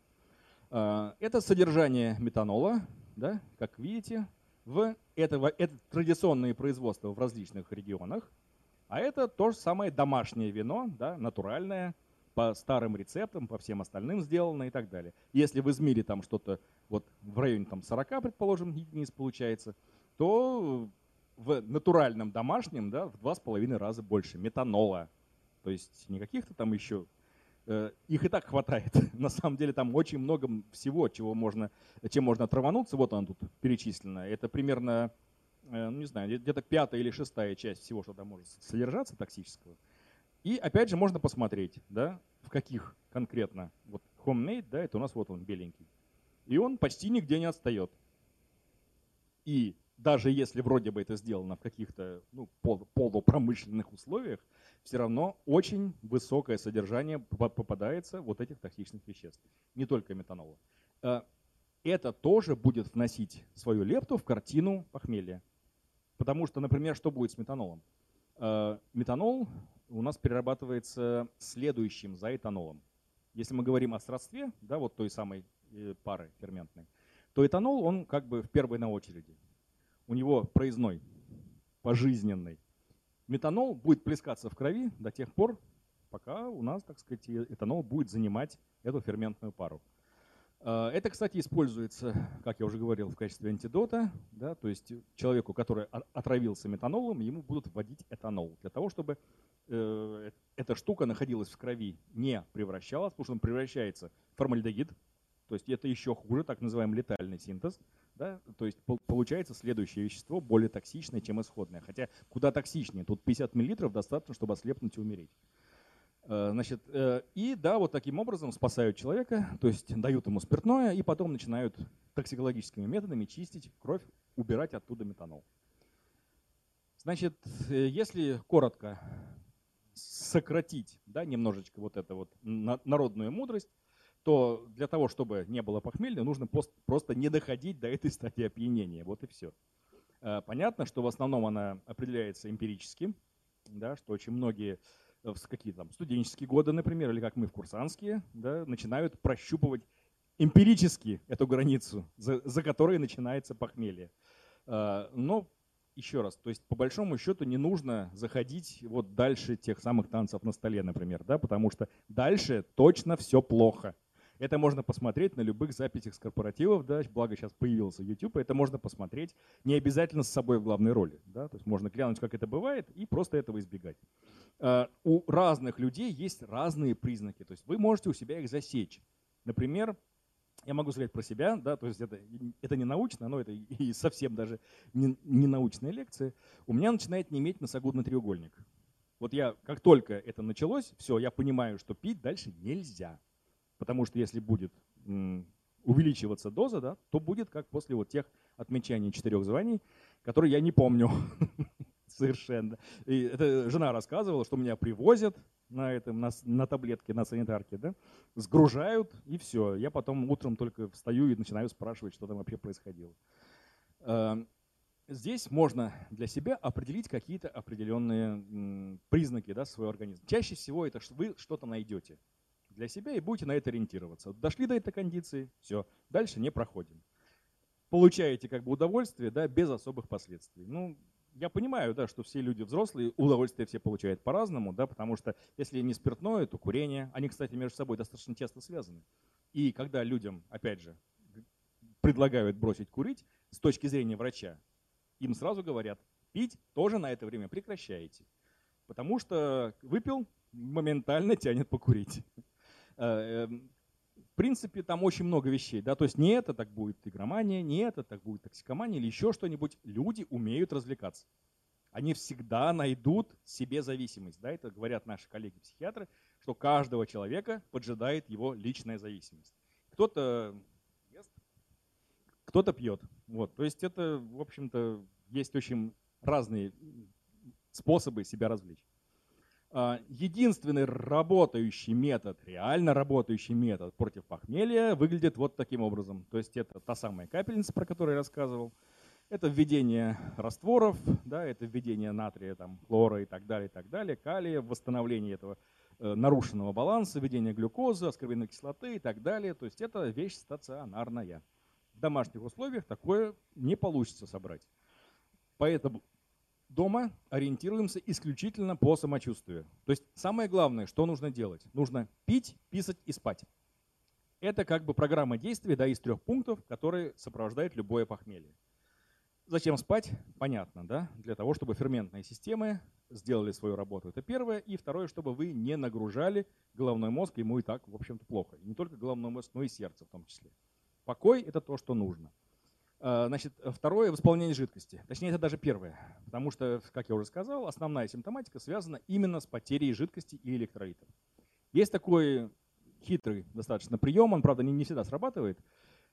это содержание метанола, да, как видите, это традиционные производства в различных регионах. А это то же самое домашнее вино, да, натуральное, по старым рецептам, по всем остальным сделано и так далее. Если в Измире там что-то вот в районе там 40, предположим, единиц получается, то в натуральном домашнем, да, в 2,5 раза больше метанола. То есть не каких-то там еще… Их и так хватает. На самом деле там очень много всего, чем можно отравануться. Вот оно тут перечислено. Это примерно… не знаю, где-то 5-я или 6-я часть всего, что там может содержаться токсического. И опять же можно посмотреть, да, в каких конкретно. Вот homemade, да, это у нас вот он беленький. И он почти нигде не отстает. И даже если вроде бы это сделано в каких-то, ну, полупромышленных условиях, все равно очень высокое содержание попадается вот этих токсичных веществ. Не только метанола. Это тоже будет вносить свою лепту в картину похмелья. Потому что, например, что будет с метанолом? Метанол у нас перерабатывается следующим за этанолом. Если мы говорим о сродстве, да, вот той самой пары ферментной, то этанол, он как бы в первой на очереди. У него проездной, пожизненный. Метанол будет плескаться в крови до тех пор, пока у нас, так сказать, этанол будет занимать эту ферментную пару. Это, кстати, используется, как я уже говорил, в качестве антидота. Да, то есть человеку, который отравился метанолом, ему будут вводить этанол для того, чтобы эта штука находилась в крови, не превращалась, потому что он превращается в формальдегид. То есть это еще хуже, так называемый летальный синтез. Да, то есть получается следующее вещество более токсичное, чем исходное. Хотя куда токсичнее. Тут 50 мл достаточно, чтобы ослепнуть и умереть. Значит, и да, вот таким образом спасают человека, то есть дают ему спиртное и потом начинают токсикологическими методами чистить кровь убирать оттуда метанол. Значит, если коротко сократить, да, немножечко вот эту вот народную мудрость, то для того, чтобы не было похмелья, нужно просто не доходить до этой стадии опьянения. Вот и все. Понятно, что в основном она определяется эмпирически, да, что очень многие в какие там студенческие годы, например, или как мы в курсантские, да, начинают прощупывать эмпирически эту границу, за которой начинается похмелье. Но еще раз, то есть по большому счету не нужно заходить вот дальше тех самых танцев на столе, например, да, потому что дальше точно все плохо. Это можно посмотреть на любых записях с корпоративов, да, благо сейчас появился YouTube, это можно посмотреть не обязательно с собой в главной роли, да, то есть можно глянуть, как это бывает, и просто этого избегать. У разных людей есть разные признаки, то есть вы можете у себя их засечь. Например, я могу сказать про себя, да, то есть это не научно, но это и совсем даже не научная лекция. У меня начинает неметь носогубный треугольник. Вот я, как только это началось, все, я понимаю, что пить дальше нельзя. Потому что если будет увеличиваться доза, да, то будет как после вот тех отмечаний 4 званий, которые я не помню совершенно. И это жена рассказывала, что меня привозят на таблетке, на санитарке, да, сгружают, и все. Я потом утром только встаю и начинаю спрашивать, что там вообще происходило. Здесь можно для себя определить какие-то определенные признаки, да, своего организма. Чаще всего это вы что-то найдете для себя и будете на это ориентироваться. Дошли до этой кондиции, все, дальше не проходим. Получаете как бы удовольствие, да, без особых последствий. Ну, я понимаю, да, что все люди взрослые, удовольствие все получают по-разному, да, потому что если не спиртное, то курение. Они, кстати, между собой достаточно часто связаны. И когда людям, опять же, предлагают бросить курить, с точки зрения врача, им сразу говорят, пить тоже на это время прекращаете. Потому что выпил, моментально тянет покурить. В принципе, там очень много вещей, да, то есть не это так будет игромания, не это так будет токсикомания или еще что-нибудь. Люди умеют развлекаться. Они всегда найдут себе зависимость, да, это говорят наши коллеги-психиатры, что каждого человека поджидает его личная зависимость. Кто-то ест, кто-то пьет. Вот, то есть это, в общем-то, есть очень разные способы себя развлечь. Единственный работающий метод, реально работающий метод против похмелья выглядит вот таким образом. То есть это та самая капельница, про которую я рассказывал. Это введение растворов, да, это введение натрия, там, хлора и так далее, калия, восстановление этого нарушенного баланса, введение глюкозы, аскорбиновой кислоты и так далее. То есть это вещь стационарная. В домашних условиях такое не получится собрать. Поэтому дома ориентируемся исключительно по самочувствию. То есть самое главное, что нужно делать? Нужно пить, писать и спать. Это как бы программа действий, да, из 3 пунктов, которые сопровождают любое похмелье. Зачем спать? Понятно, да? Для того, чтобы ферментные системы сделали свою работу. Это первое. И второе, чтобы вы не нагружали головной мозг, ему и так, в общем-то, плохо. И не только головной мозг, но и сердце в том числе. Покой – это то, что нужно. Значит, второе – восполнение жидкости. Точнее, это даже первое. Потому что, как я уже сказал, основная симптоматика связана именно с потерей жидкости и электролитов. Есть такой хитрый достаточно прием, он, правда, не всегда срабатывает.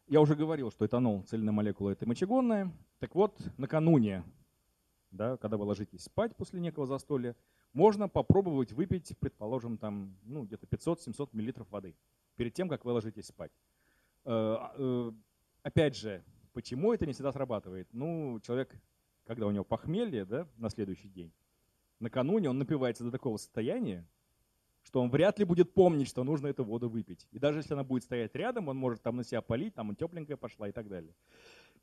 Я уже говорил, что этанол, цельная молекула, это мочегонная. Так вот, накануне, да, когда вы ложитесь спать после некого застолья, можно попробовать выпить, предположим, там, ну, где-то 500-700 мл воды перед тем, как вы ложитесь спать. Опять же, почему это не всегда срабатывает? Ну, человек, когда у него похмелье, да, на следующий день, накануне он напивается до такого состояния, что он вряд ли будет помнить, что нужно эту воду выпить. И даже если она будет стоять рядом, он может там на себя палить, там тепленькая пошла и так далее.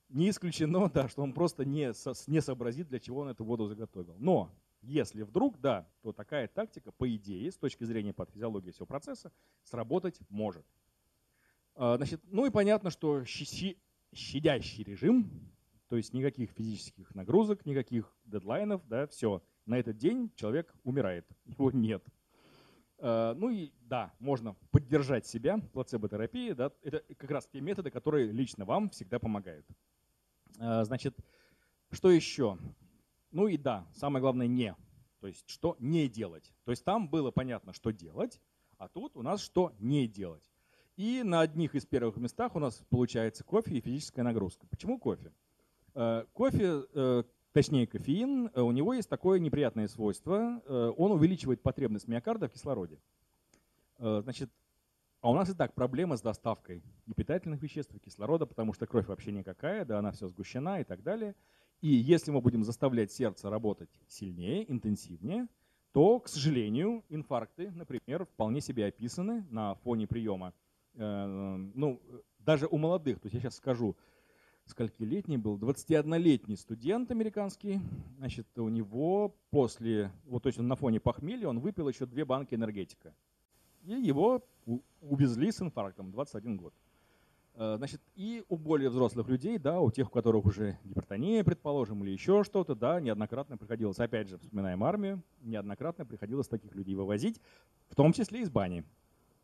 Не исключено, да, что он просто не сообразит, для чего он эту воду заготовил. Но если вдруг, да, то такая тактика, по идее, с точки зрения патофизиологии всего процесса, сработать может. Значит, ну и понятно, что щадящий режим, то есть никаких физических нагрузок, никаких дедлайнов, да, все. На этот день человек умирает, его нет. Ну и да, можно поддержать себя, плацеботерапия, да, это как раз те методы, которые лично вам всегда помогают. Значит, что еще? Ну и да, самое главное не, то есть что не делать. То есть там было понятно, что делать, а тут у нас что не делать. И на одних из первых местах у нас получается кофе и физическая нагрузка. Почему кофе? Кофе, точнее кофеин, у него есть такое неприятное свойство. Он увеличивает потребность миокарда в кислороде. Значит, а у нас и так проблема с доставкой и питательных веществ, и кислорода, потому что кровь вообще никакая, да, она все сгущена и так далее. И если мы будем заставлять сердце работать сильнее, интенсивнее, то, к сожалению, инфаркты, например, вполне себе описаны на фоне приема. Ну, даже у молодых, то есть я сейчас скажу, сколькилетний был, 21-летний студент американский, значит, у него после, вот, то есть он на фоне похмелья, он выпил еще 2 банки энергетика. И его увезли с инфарктом, 21 год. Значит, и у более взрослых людей, да, у тех, у которых уже гипертония, предположим, или еще что-то, да, неоднократно приходилось, опять же, вспоминаем армию, неоднократно приходилось таких людей вывозить, в том числе из бани.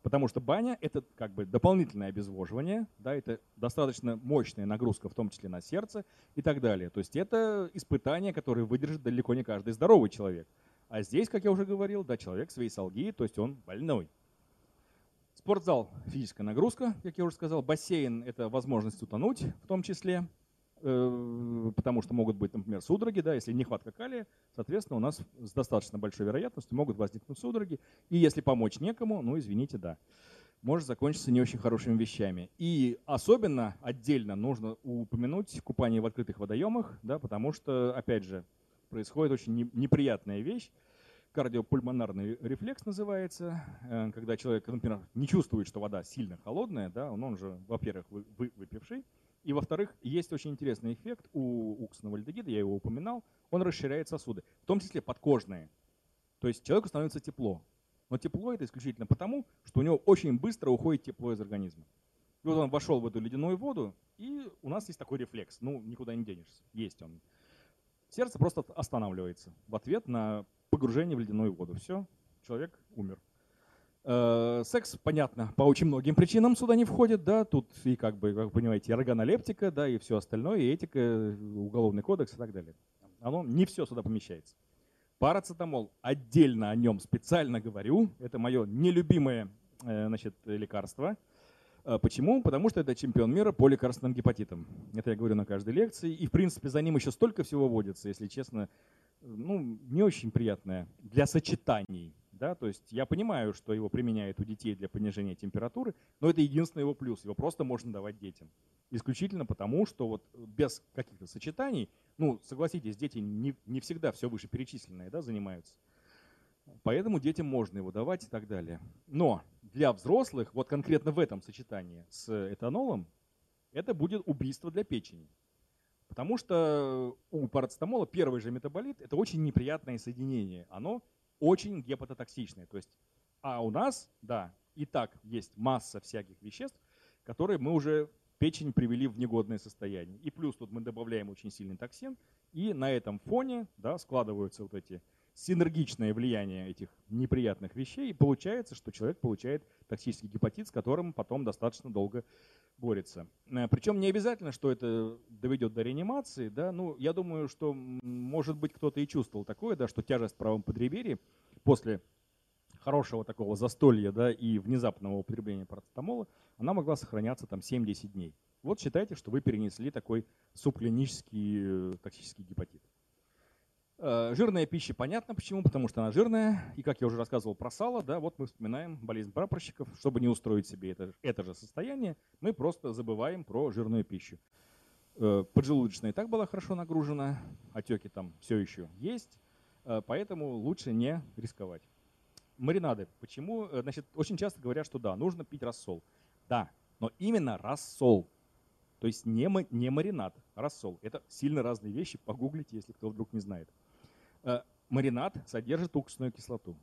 Потому что баня — это как бы дополнительное обезвоживание, да, это достаточно мощная нагрузка, в том числе на сердце и так далее. То есть это испытание, которое выдержит далеко не каждый здоровый человек. А здесь, как я уже говорил, да, человек с вейсалгией, то есть он больной. Спортзал – физическая нагрузка, как я уже сказал. Бассейн – это возможность утонуть, в том числе, потому что могут быть, например, судороги. Да, если нехватка калия, соответственно, у нас с достаточно большой вероятностью могут возникнуть судороги. И если помочь некому, ну, извините, да, может закончиться не очень хорошими вещами. И особенно отдельно нужно упомянуть купание в открытых водоемах, да, потому что, опять же, происходит очень неприятная вещь. Кардиопульмонарный рефлекс называется, когда человек, например, не чувствует, что вода сильно холодная, да, он же, во-первых, выпивший, и, во-вторых, есть очень интересный эффект у уксусного альдегида, я его упоминал, он расширяет сосуды, в том числе подкожные. То есть человеку становится тепло, но тепло это исключительно потому, что у него очень быстро уходит тепло из организма. И вот он вошел в эту ледяную воду, и у нас есть такой рефлекс, ну, никуда не денешься, есть он. Сердце просто останавливается в ответ на погружение в ледяную воду. Все, человек умер. Секс, понятно, по очень многим причинам сюда не входит. Да? Тут и, как бы, как вы понимаете, органолептика, да, и все остальное, и этика, уголовный кодекс и так далее. Оно не все сюда помещается. Парацетамол, отдельно о нем специально говорю. Это мое нелюбимое, значит, лекарство. Почему? Потому что это чемпион мира по лекарственным гепатитам. Это я говорю на каждой лекции. И, в принципе, за ним еще столько всего водится, если честно, ну, не очень приятное для сочетаний. Да? То есть я понимаю, что его применяют у детей для понижения температуры, но это единственный его плюс. Его просто можно давать детям. Исключительно потому, что вот без каких-то сочетаний, ну, согласитесь, дети не всегда все вышеперечисленное, да, занимаются. Поэтому детям можно его давать и так далее. Но для взрослых, вот конкретно в этом сочетании с этанолом, это будет убийство для печени. Потому что у парацетамола первый же метаболит – это очень неприятное соединение. Оно очень гепатотоксичное. То есть, а у нас, да, и так есть масса всяких веществ, которые мы уже печень привели в негодное состояние. И плюс тут мы добавляем очень сильный токсин, и на этом фоне, да, складываются вот эти… синергичное влияние этих неприятных вещей, и получается, что человек получает токсический гепатит, с которым потом достаточно долго борется. Причем не обязательно, что это доведет до реанимации. Да? Ну, я думаю, что, может быть, кто-то и чувствовал такое, да, что тяжесть в правом подреберье после хорошего такого застолья, да, и внезапного употребления парацетамола, она могла сохраняться там 7-10 дней. Вот считайте, что вы перенесли такой субклинический токсический гепатит. Жирная пища, понятно почему, потому что она жирная, и как я уже рассказывал про сало, да, вот мы вспоминаем болезнь прапорщиков, чтобы не устроить себе это же состояние, мы просто забываем про жирную пищу. Поджелудочная и так была хорошо нагружена, отеки там все еще есть, поэтому лучше не рисковать. Маринады, почему? Значит, очень часто говорят, что да, нужно пить рассол. Да, но именно рассол. То есть не маринад, а рассол. Это сильно разные вещи, погуглите, если кто вдруг не знает. Маринад содержит уксусную кислоту.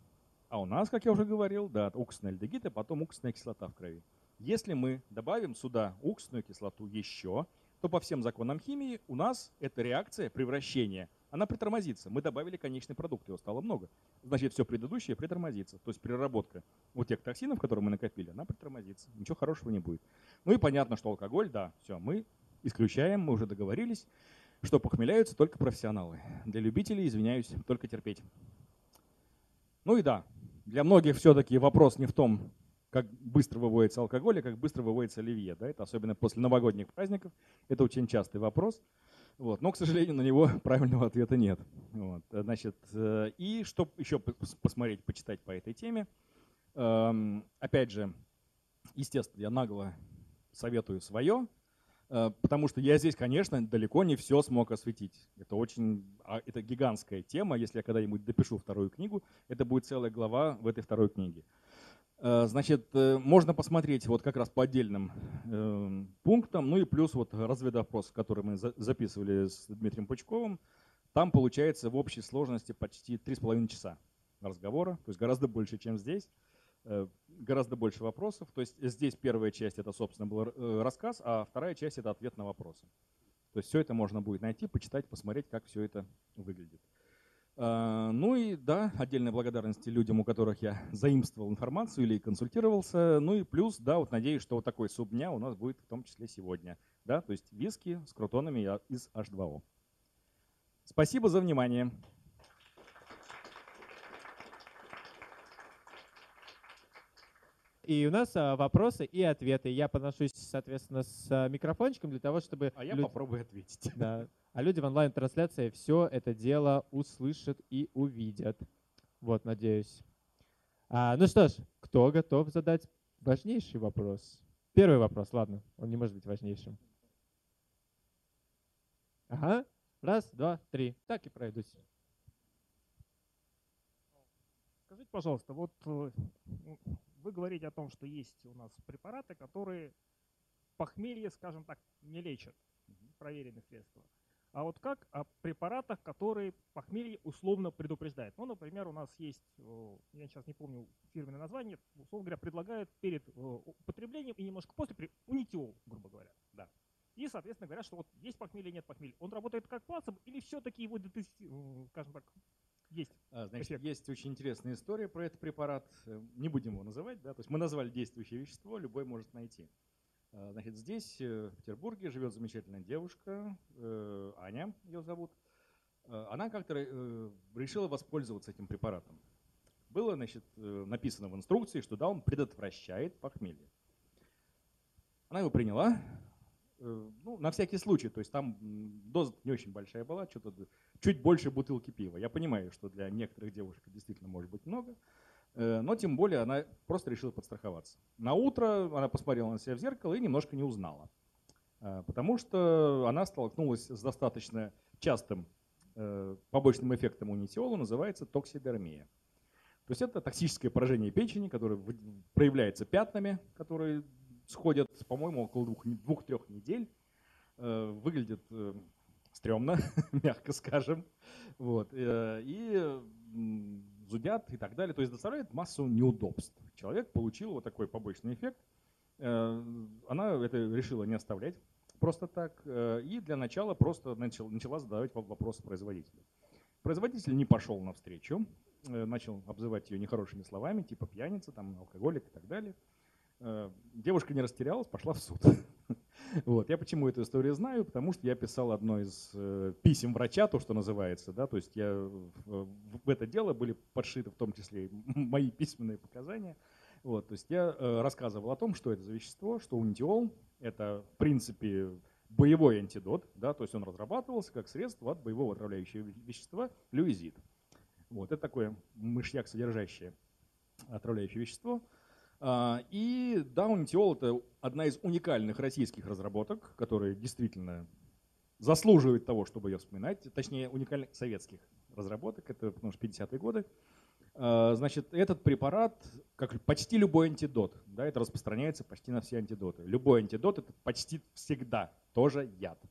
А у нас, как я уже говорил, да, уксусный альдегид, а потом уксусная кислота в крови. Если мы добавим сюда уксусную кислоту еще, то по всем законам химии у нас эта реакция превращения, она притормозится. Мы добавили конечный продукт, его стало много. Значит, все предыдущее притормозится. То есть переработка вот тех токсинов, которые мы накопили, она притормозится. Ничего хорошего не будет. Ну и понятно, что алкоголь, да, все, мы исключаем, мы уже договорились, что похмеляются только профессионалы. Для любителей, извиняюсь, только терпеть. Ну и да, для многих все-таки вопрос не в том, как быстро выводится алкоголь, а как быстро выводится оливье. Да? Это особенно после новогодних праздников. Это очень частый вопрос. Вот. Но, к сожалению, на него правильного ответа нет. Вот. Значит, и что еще посмотреть, почитать по этой теме? Опять же, естественно, я нагло советую свое, потому что я здесь, конечно, далеко не все смог осветить. Это гигантская тема. Если я когда-нибудь допишу вторую книгу, это будет целая глава в этой второй книге. Значит, можно посмотреть вот как раз по отдельным пунктам, ну и плюс вот разведопрос, который мы записывали с Дмитрием Пучковым. Там получается в общей сложности почти 3,5 часа разговора, то есть гораздо больше, чем здесь, гораздо больше вопросов. То есть здесь первая часть — это, собственно, был рассказ, а вторая часть — это ответ на вопросы. То есть все это можно будет найти, почитать, посмотреть, как все это выглядит. Ну и да, отдельная благодарность людям, у которых я заимствовал информацию или консультировался. Ну и плюс, да, вот надеюсь, что вот такой субдня у нас будет в том числе сегодня. Да, то есть виски с крутонами из H2O. Спасибо за внимание. И у нас вопросы и ответы. Я подношусь, соответственно, с микрофончиком для того, чтобы… я попробую ответить. Да. А люди в онлайн-трансляции все это дело услышат и увидят. Вот, надеюсь. Ну что ж, кто готов задать важнейший вопрос? Первый вопрос, ладно, он не может быть важнейшим. Ага, раз, два, три. Так и пройдусь. Скажите, пожалуйста, вот… Вы говорите о том, что есть у нас препараты, которые похмелье, скажем так, не лечат, проверенные средства. А вот как о препаратах, которые похмелье условно предупреждают? Ну, например, у нас есть, я сейчас не помню фирменное название, условно говоря, предлагают перед употреблением и немножко после унитиол, грубо говоря. Да. И, соответственно, говорят, что вот есть похмелье, нет похмелья. Он работает как плацебо или все-таки его, скажем так, есть. Значит, есть очень интересная история про этот препарат. Не будем его называть. Да? То есть мы назвали действующее вещество, любой может найти. Значит, здесь, в Петербурге, живет замечательная девушка, Аня ее зовут. Она как-то решила воспользоваться этим препаратом. Было, значит, написано в инструкции, что да, он предотвращает похмелье. Она его приняла. Ну, на всякий случай, то есть там доза не очень большая была, чуть больше бутылки пива. Я понимаю, что для некоторых девушек действительно может быть много, но тем более она просто решила подстраховаться. На утро она посмотрела на себя в зеркало и немножко не узнала, потому что она столкнулась с достаточно частым побочным эффектом унитиола, называется токсидермия. То есть это токсическое поражение печени, которое проявляется пятнами, которые сходят, по-моему, около 2-3 недель. Выглядит стрёмно, мягко скажем. Вот. И зудят и так далее. То есть доставляет массу неудобств. Человек получил вот такой побочный эффект. Она это решила не оставлять просто так. И для начала просто начала задавать вопросы производителю. Производитель не пошел навстречу. Начал обзывать ее нехорошими словами, типа пьяница, там, алкоголик и так далее. Девушка не растерялась, пошла в суд. Вот. Я почему эту историю знаю? Потому что я писал одно из писем врача, то, что называется. Да? То есть я, в это дело были подшиты в том числе и мои письменные показания. Вот. То есть я рассказывал о том, что это за вещество, что унитиол – это, в принципе, боевой антидот. Да? То есть он разрабатывался как средство от боевого отравляющего вещества люизид. Вот. Это такое мышьяк, содержащее отравляющее вещество. И да, унитиол – это одна из уникальных российских разработок, которая действительно заслуживает того, чтобы ее вспоминать. Точнее, уникальных советских разработок, это потому что 50-е годы. Значит, этот препарат, как почти любой антидот, да, это распространяется почти на все антидоты. Любой антидот – это почти всегда тоже яд.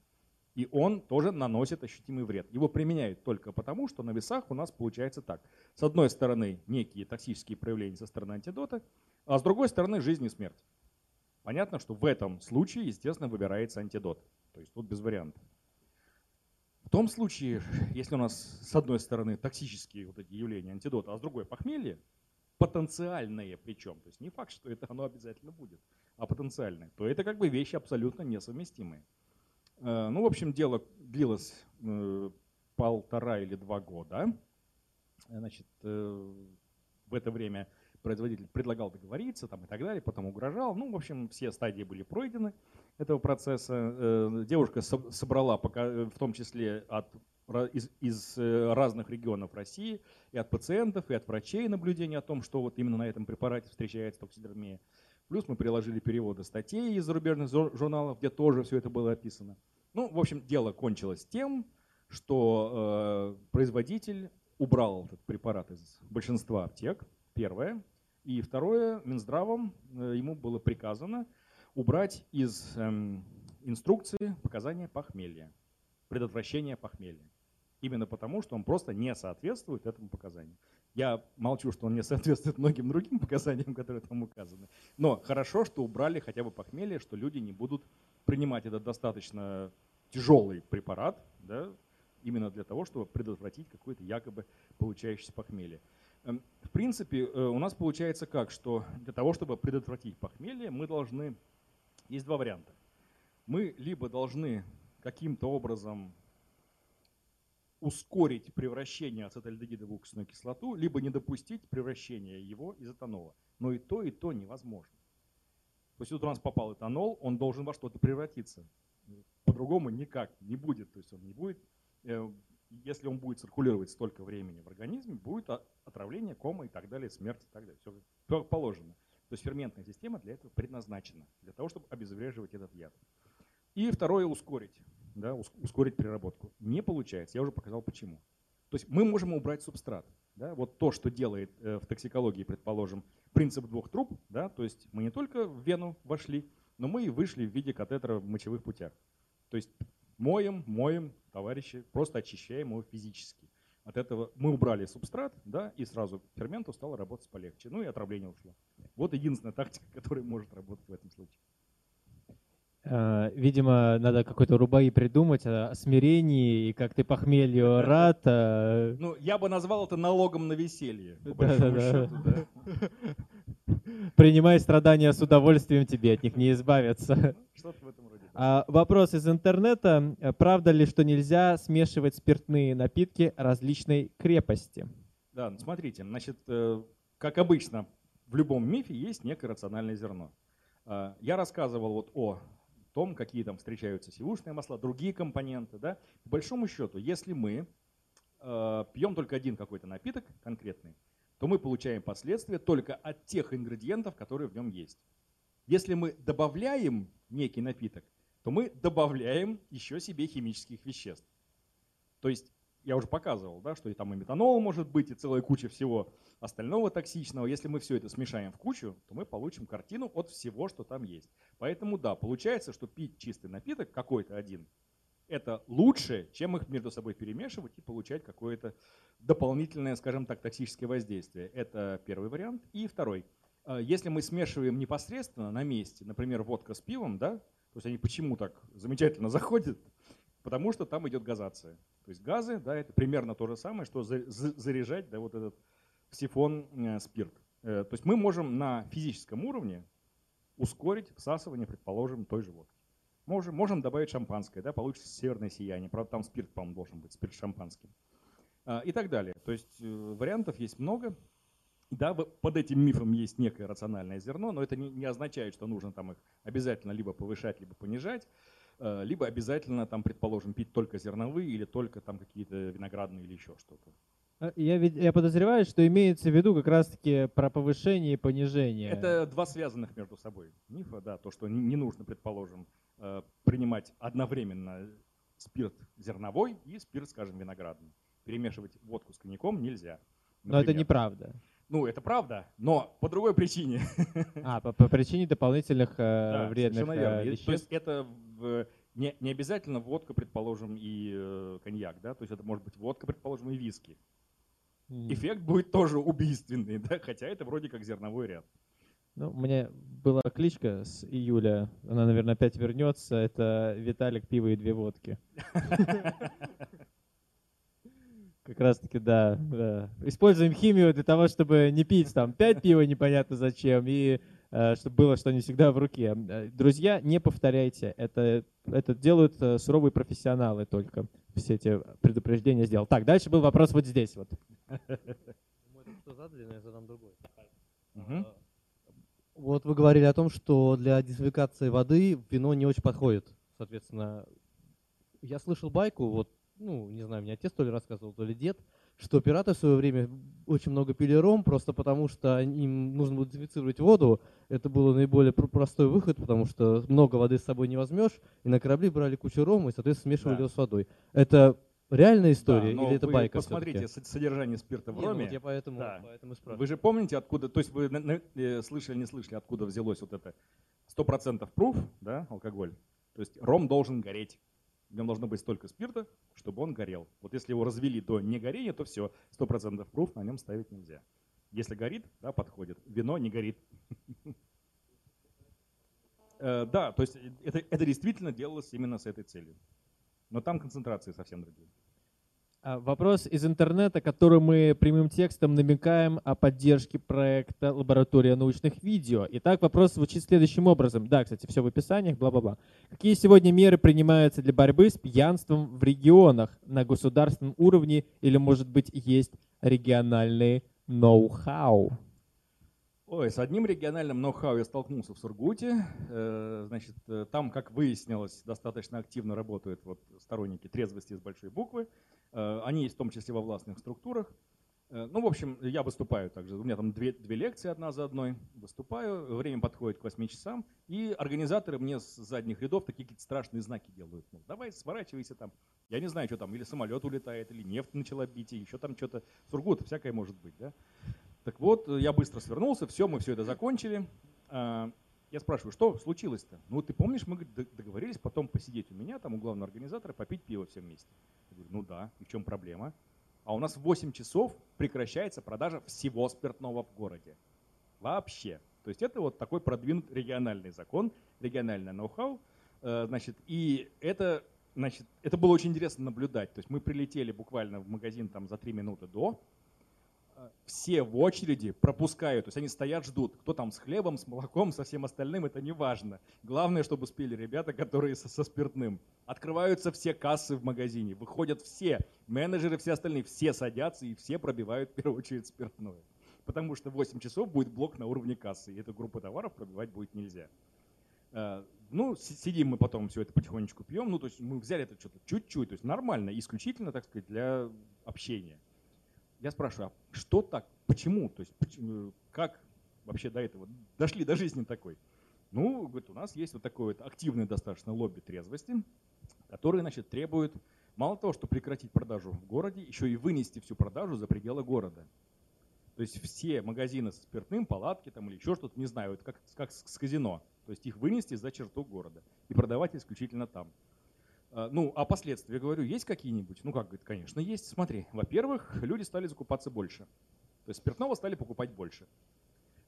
И он тоже наносит ощутимый вред. Его применяют только потому, что на весах у нас получается так. С одной стороны, некие токсические проявления со стороны антидота, а с другой стороны, жизнь и смерть. Понятно, что в этом случае, естественно, выбирается антидот. То есть тут без вариантов. В том случае, если у нас с одной стороны токсические вот эти явления антидота, а с другой похмелье, потенциальное причем, то есть не факт, что это оно обязательно будет, а потенциальное, то это как бы вещи абсолютно несовместимые. Ну, в общем, дело длилось 1,5 или 2 года. Значит, в это время производитель предлагал договориться там, и так далее, потом угрожал. Ну, в общем, все стадии были пройдены. этого процесса. Девушка собрала, в том числе из разных регионов России, и от пациентов, и от врачей наблюдения о том, что вот именно на этом препарате встречается токсидермия. Плюс мы приложили переводы статей из зарубежных журналов, где тоже все это было описано. Ну, в общем, дело кончилось тем, что производитель убрал этот препарат из большинства аптек, первое. И второе, Минздравом ему было приказано убрать из инструкции показания похмелья, предотвращения похмелья. Именно потому, что он просто не соответствует этому показанию. Я молчу, что он не соответствует многим другим показаниям, которые там указаны. Но хорошо, что убрали хотя бы похмелье, что люди не будут принимать этот достаточно тяжелый препарат, да, именно для того, чтобы предотвратить какое-то якобы получающееся похмелье. В принципе, у нас получается как, что для того, чтобы предотвратить похмелье, мы должны… Есть два варианта. Мы либо должны каким-то образом ускорить превращение ацетальдегида в уксусную кислоту, либо не допустить превращения его из этанола. Но и то невозможно. То есть вот у нас попал этанол, он должен во что-то превратиться. По-другому никак не будет. То есть он не будет… Если он будет циркулировать столько времени в организме, будет отравление, кома и так далее, смерть и так далее. Все как положено. То есть ферментная система для этого предназначена, для того, чтобы обезвреживать этот яд. И второе – ускорить, да, ускорить переработку. Не получается, я уже показал почему. То есть мы можем убрать субстрат. Да, вот то, что делает в токсикологии, предположим, принцип двух труб, да, то есть мы не только в вену вошли, но мы и вышли в виде катетера в мочевых путях. То есть моем, товарищи, просто очищаем его физически. От этого мы убрали субстрат, да, и сразу ферменту стало работать полегче. Ну и отравление ушло. Вот единственная тактика, которая может работать в этом случае. Видимо, надо какой-то рубаи придумать о смирении и как ты похмелью рад. Ну, я бы назвал это налогом на веселье. Принимай страдания с удовольствием, тебе от них не избавиться. Что-то в этом роде. Вопрос из интернета. Правда ли, что нельзя смешивать спиртные напитки различной крепости? Да, ну смотрите, значит, как обычно, в любом мифе есть некое рациональное зерно. Я рассказывал вот о том, какие там встречаются сивушные масла, другие компоненты. Да? По большому счету, если мы пьем только один какой-то напиток конкретный, то мы получаем последствия только от тех ингредиентов, которые в нем есть. Если мы добавляем некий напиток, то мы добавляем еще себе химических веществ. То есть я уже показывал, да, что и там и метанол может быть, и целая куча всего остального токсичного. Если мы все это смешаем в кучу, то мы получим картину от всего, что там есть. Поэтому да, получается, что пить чистый напиток какой-то один – это лучше, чем их между собой перемешивать и получать какое-то дополнительное, скажем так, токсическое воздействие. Это первый вариант. И второй. Если мы смешиваем непосредственно на месте, например, водка с пивом, да, то есть они почему так замечательно заходят? Потому что там идет газация. То есть газы, да, это примерно то же самое, что заряжать, да, вот этот в сифон спирт. То есть мы можем на физическом уровне ускорить всасывание, предположим, той же водки. Можем добавить шампанское, да, получится северное сияние. Правда, там спирт, по-моему, должен быть, спирт шампанским. И так далее. То есть вариантов есть много. Да, под этим мифом есть некое рациональное зерно, но это не означает, что нужно там их обязательно либо повышать, либо понижать, либо обязательно, там, предположим, пить только зерновые или только там какие-то виноградные или еще что-то. Я подозреваю, что имеется в виду как раз-таки про повышение и понижение. Это два связанных между собой мифа, да, то, что не нужно, предположим, принимать одновременно спирт зерновой и спирт, скажем, виноградный. Перемешивать водку с коньяком нельзя. Например. Но это неправда. Ну, это правда, но по другой причине. По причине дополнительных вредных веществ. То есть это не обязательно водка, предположим, и коньяк, да? То есть это может быть водка, предположим, и виски. Эффект будет тоже убийственный, да? Хотя это вроде как зерновой ряд. Ну, у меня была кличка с июля, она, наверное, опять вернется. Это Виталик, пиво и две водки. Как раз-таки, да. Используем химию для того, чтобы не пить там 5 пива непонятно зачем, и чтобы было что не всегда в руке. Друзья, не повторяйте. Это делают суровые профессионалы только. Все эти предупреждения сделал. Так, дальше был вопрос вот здесь. Вот. Что задали, но я задам другой. Вот вы говорили о том, что для дезинфикации воды вино не очень подходит. Соответственно, я слышал байку, вот, ну, не знаю, мне отец то ли рассказывал, то ли дед, что пираты в свое время очень много пили ром, просто потому что им нужно было дезинфицировать воду. Это был наиболее простой выход, потому что много воды с собой не возьмешь, и на корабли брали кучу рома и, соответственно, смешивали его с водой. Это реальная история, да, или это байка? Посмотрите содержание спирта в роме. Вот я поэтому спрашиваю. Вы же помните, откуда, то есть вы слышали, не слышали, откуда взялось вот это 100% пруф, да, алкоголь? То есть ром должен гореть. В нем должно быть столько спирта, чтобы он горел. Вот если его развели до негорения, то все, 100% пруф на нем ставить нельзя. Если горит, да, подходит. Вино не горит. Да, то есть это действительно делалось именно с этой целью. Но там концентрации совсем другие. Вопрос из интернета, который мы прямым текстом намекаем о поддержке проекта «Лаборатория научных видео». Итак, вопрос звучит следующим образом. Да, кстати, все в описаниях, бла-бла-бла. Какие сегодня меры принимаются для борьбы с пьянством в регионах на государственном уровне или, может быть, есть региональные ноу-хау? Ой, с одним региональным ноу-хау я столкнулся в Сургуте. Значит, там, как выяснилось, достаточно активно работают вот сторонники трезвости с большой буквы. Они есть в том числе во властных структурах. Ну, в общем, я выступаю также. У меня там две лекции одна за одной. Выступаю, время подходит к 8 часам. И организаторы мне с задних рядов такие какие-то страшные знаки делают. Ну, давай, сворачивайся там. Я не знаю, что там, или самолет улетает, или нефть начала бить, и еще там что-то. Сургут, всякое может быть, да? Так вот, я быстро свернулся, все, мы все это закончили. Я спрашиваю, что случилось-то? Ну, ты помнишь, мы договорились потом посидеть у меня, там у главного организатора, попить пиво все вместе. Я говорю, ну да, и в чем проблема? А у нас в 8 часов прекращается продажа всего спиртного в городе. Вообще. То есть это вот такой продвинутый региональный закон, региональное ноу-хау. Значит, и это, значит, это было очень интересно наблюдать. То есть мы прилетели буквально в магазин там за 3 минуты до. Все в очереди пропускают, то есть они стоят, ждут. Кто там с хлебом, с молоком, со всем остальным, это не важно. Главное, чтобы успели ребята, которые со спиртным. Открываются все кассы в магазине, выходят все, менеджеры, все остальные, все садятся и все пробивают в первую очередь спиртное. Потому что в 8 часов будет блок на уровне кассы, и эту группу товаров пробивать будет нельзя. Ну, сидим мы потом, все это потихонечку пьем, ну, то есть мы взяли это что-то чуть-чуть, то есть нормально, исключительно, так сказать, для общения. Я спрашиваю, а что так, почему, то есть как вообще до этого дошли до жизни такой? Ну, говорит, у нас есть вот такое вот активное достаточно лобби трезвости, которое, значит, требует мало того, что прекратить продажу в городе, еще и вынести всю продажу за пределы города. То есть все магазины со спиртным, палатки там или еще что-то, не знаю, это как с казино. То есть их вынести за черту города и продавать исключительно там. Ну, а последствия, говорю, есть какие-нибудь? Ну, как, говорит, конечно, есть. Смотри, во-первых, люди стали закупаться больше. То есть спиртного стали покупать больше.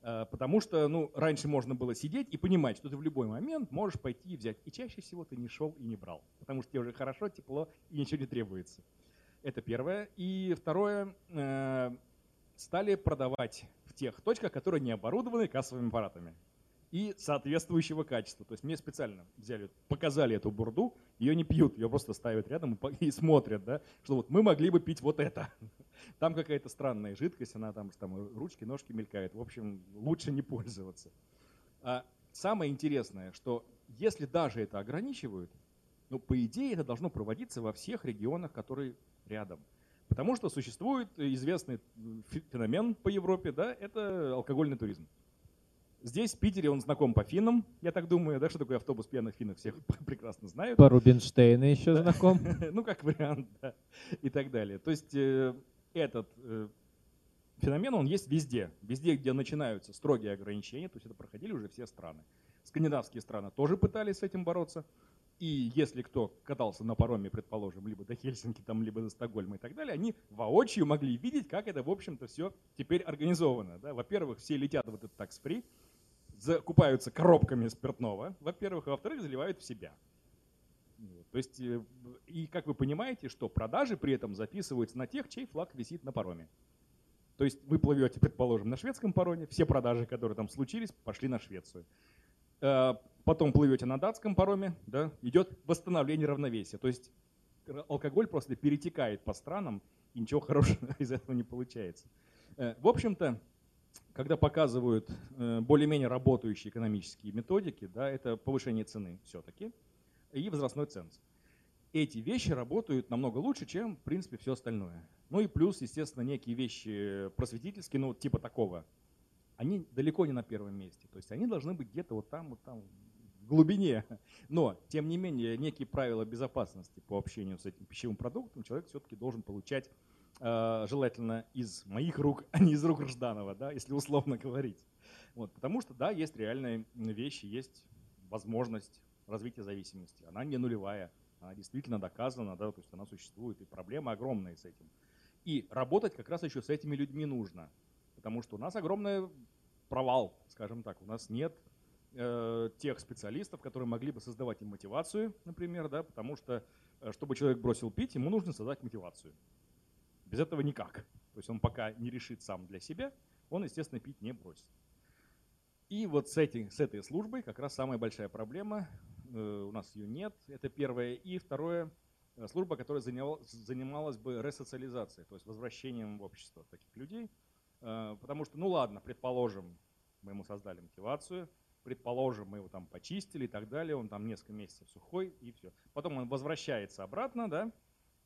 Потому что, ну, раньше можно было сидеть и понимать, что ты в любой момент можешь пойти и взять. И чаще всего ты не шел и не брал. Потому что тебе уже хорошо, тепло и ничего не требуется. Это первое. И второе, стали продавать в тех точках, которые не оборудованы кассовыми аппаратами. И соответствующего качества. То есть мне специально взяли, показали эту бурду, ее не пьют, ее просто ставят рядом и смотрят, да, что вот мы могли бы пить вот это. Там какая-то странная жидкость, она там ручки, ножки мелькают. В общем, лучше не пользоваться. А самое интересное, что если даже это ограничивают, ну, по идее, это должно проводиться во всех регионах, которые рядом. Потому что существует известный феномен по Европе, да, это алкогольный туризм. Здесь, в Питере, он знаком по финнам, я так думаю, да, что такое автобус пьяных финнов, всех прекрасно знают. По Рубинштейну еще знаком. Ну, как вариант, да, и так далее. То есть этот феномен, он есть везде. Везде, где начинаются строгие ограничения, то есть это проходили уже все страны. Скандинавские страны тоже пытались с этим бороться. И если кто катался на пароме, предположим, либо до Хельсинки, там, либо до Стокгольма и так далее, они воочию могли видеть, как это, в общем-то, все теперь организовано. Да? Во-первых, все летят в этот tax-free, закупаются коробками спиртного, во-первых, а во-вторых, заливают в себя. То есть, и как вы понимаете, что продажи при этом записываются на тех, чей флаг висит на пароме. То есть вы плывете, предположим, на шведском пароме, все продажи, которые там случились, пошли на Швецию. Потом плывете на датском пароме, да, идет восстановление равновесия. То есть алкоголь просто перетекает по странам, и ничего хорошего из этого не получается. В общем-то, когда показывают более-менее работающие экономические методики, да, это повышение цены все-таки и возрастной ценз. Эти вещи работают намного лучше, чем, в принципе, все остальное. Ну и плюс, естественно, некие вещи просветительские, ну типа такого, они далеко не на первом месте. То есть они должны быть где-то вот там, в глубине. Но, тем не менее, некие правила безопасности по общению с этим пищевым продуктом человек все-таки должен получать, желательно из моих рук, а не из рук Жданова, да, если условно говорить. Вот, потому что, да, есть реальные вещи, есть возможность развития зависимости. Она не нулевая, она действительно доказана, да, то есть она существует, и проблемы огромные с этим. И работать как раз еще с этими людьми нужно, потому что у нас огромный провал, скажем так, у нас нет тех специалистов, которые могли бы создавать им мотивацию, например, да, потому что, чтобы человек бросил пить, ему нужно создать мотивацию. Без этого никак. То есть он пока не решит сам для себя, он, естественно, пить не бросит. И вот с этой службой как раз самая большая проблема, у нас ее нет, это первое. И второе, служба, которая занималась бы ресоциализацией, то есть возвращением в общество таких людей. Потому что, ну ладно, предположим, мы ему создали мотивацию, предположим, мы его там почистили и так далее, он там несколько месяцев сухой и все. Потом он возвращается обратно, да,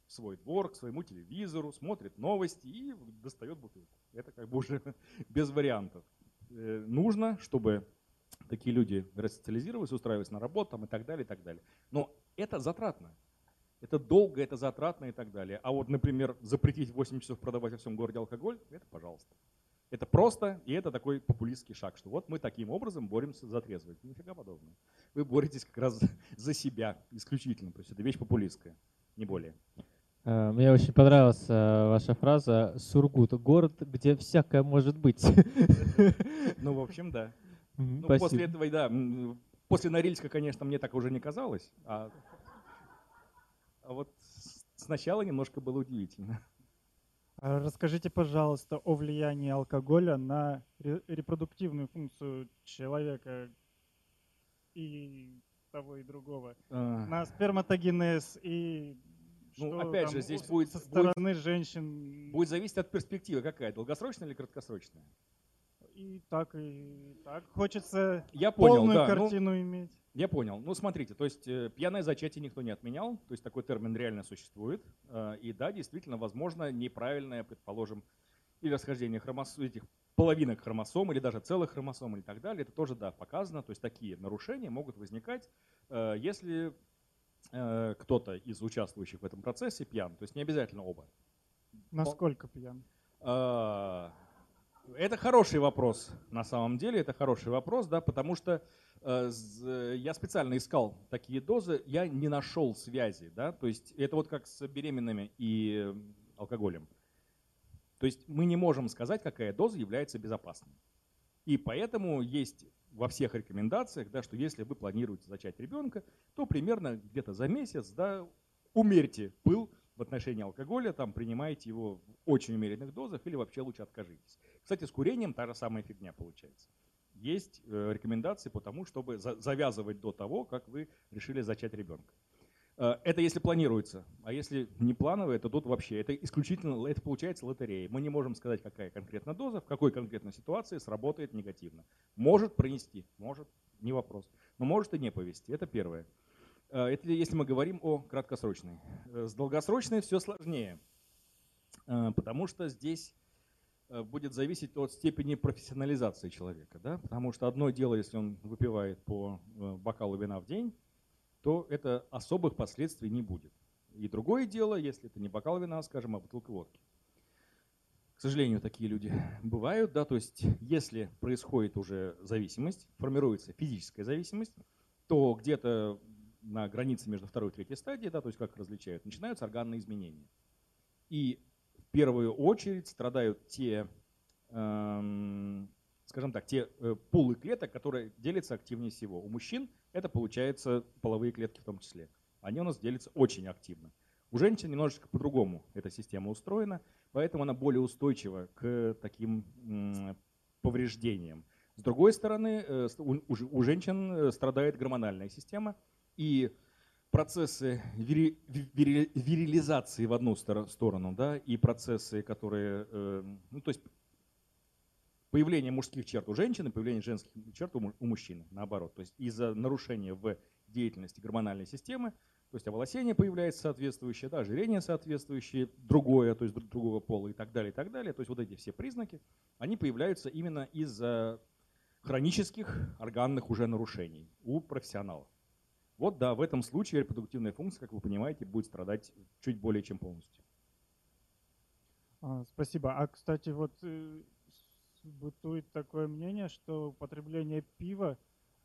в свой двор, к своему телевизору, смотрит новости и достает бутылку. Это как бы уже без вариантов. Нужно, чтобы такие люди рассоциализировались, устраивались на работу там, и так далее, и так далее. Но это затратно. Это долго, это затратно и так далее. А вот, например, запретить 8 часов продавать во всем городе алкоголь – это пожалуйста. Это просто, и это такой популистский шаг, что вот мы таким образом боремся за трезвость. Нифига подобного. Вы боретесь как раз за себя исключительно. То есть это вещь популистская, не более. Мне очень понравилась ваша фраза «Сургут – город, где всякое может быть». Ну, в общем, да. Ну, после этого, да, после Норильска, конечно, мне так уже не казалось. А вот сначала немножко было удивительно. Расскажите, пожалуйста, о влиянии алкоголя на репродуктивную функцию человека и того, и другого. На сперматогенез и… Ну, опять же, здесь будет со стороны женщин. Будет зависеть от перспективы, какая, долгосрочная или краткосрочная. И так, и так. Хочется полную картину иметь. Я понял. Ну, смотрите, то есть пьяное зачатие никто не отменял, то есть такой термин реально существует. И да, действительно, возможно, неправильное, предположим, или расхождение этих половинок хромосом, или даже целых хромосом, и так далее. Это тоже, да, показано. То есть такие нарушения могут возникать, если кто-то из участвующих в этом процессе пьян. То есть не обязательно оба. Насколько пьян? Это хороший вопрос, на самом деле. Это хороший вопрос, да, потому что я специально искал такие дозы, я не нашел связи. Да? То есть это вот как с беременными и алкоголем. То есть мы не можем сказать, какая доза является безопасной. И поэтому есть во всех рекомендациях, да, что если вы планируете зачать ребенка, то примерно где-то за месяц, да, умерьте пыл в отношении алкоголя, там, принимайте его в очень умеренных дозах или вообще лучше откажитесь. Кстати, с курением та же самая фигня получается. Есть рекомендации по тому, чтобы завязывать до того, как вы решили зачать ребенка. Это если планируется, а если не плановое, то тут вообще это исключительно, это получается лотерея. Мы не можем сказать, какая конкретно доза, в какой конкретной ситуации сработает негативно. Может пронести, может, не вопрос, но может и не повести. Это первое. Это если мы говорим о краткосрочной. С долгосрочной все сложнее, потому что здесь будет зависеть от степени профессионализации человека. Да? Потому что одно дело, если он выпивает по бокалу вина в день, то это особых последствий не будет. И другое дело, если это не бокал вина, скажем, а бутылка водки. К сожалению, такие люди бывают. Да? То есть если происходит уже зависимость, формируется физическая зависимость, то где-то на границе между второй и третьей стадией, да, то есть как различают, начинаются органные изменения. И в первую очередь страдают те, скажем так, те пулы клеток, которые делятся активнее всего. У мужчин это получается половые клетки в том числе. Они у нас делятся очень активно. У женщин немножечко по-другому эта система устроена, поэтому она более устойчива к таким повреждениям. С другой стороны, у женщин страдает гормональная система, и процессы вирилизации в одну сторону, да, и процессы, которые… Ну, то есть появление мужских черт у женщины, появление женских черт у мужчины, наоборот. То есть из-за нарушения в деятельности гормональной системы, то есть оволосение появляется соответствующее, да, ожирение соответствующее, другое, то есть другого пола и так далее, и так далее. То есть вот эти все признаки, они появляются именно из-за хронических органных уже нарушений у профессионалов. Вот да, в этом случае репродуктивная функция, как вы понимаете, будет страдать чуть более чем полностью. Спасибо. А, кстати, вот бытует такое мнение, что употребление пива,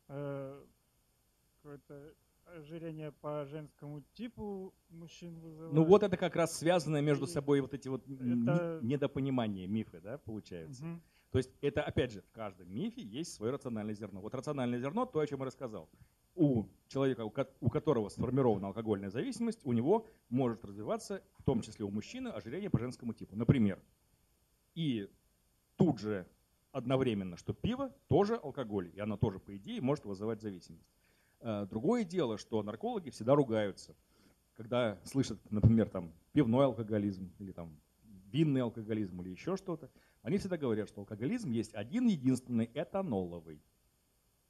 какое-то ожирение по женскому типу мужчин вызывает. Ну вот это как раз связано между собой вот эти вот недопонимания, мифы, да, получается. Угу. То есть это, опять же, в каждом мифе есть свое рациональное зерно. Вот рациональное зерно, то, о чем я рассказал. У человека, у которого сформирована алкогольная зависимость, у него может развиваться, в том числе у мужчины, ожирение по женскому типу, например. И тут же одновременно, что пиво тоже алкоголь, и оно тоже, по идее, может вызывать зависимость. Другое дело, что наркологи всегда ругаются, когда слышат, например, там, пивной алкоголизм или там, винный алкоголизм или еще что-то. Они всегда говорят, что алкоголизм есть один единственный этаноловый.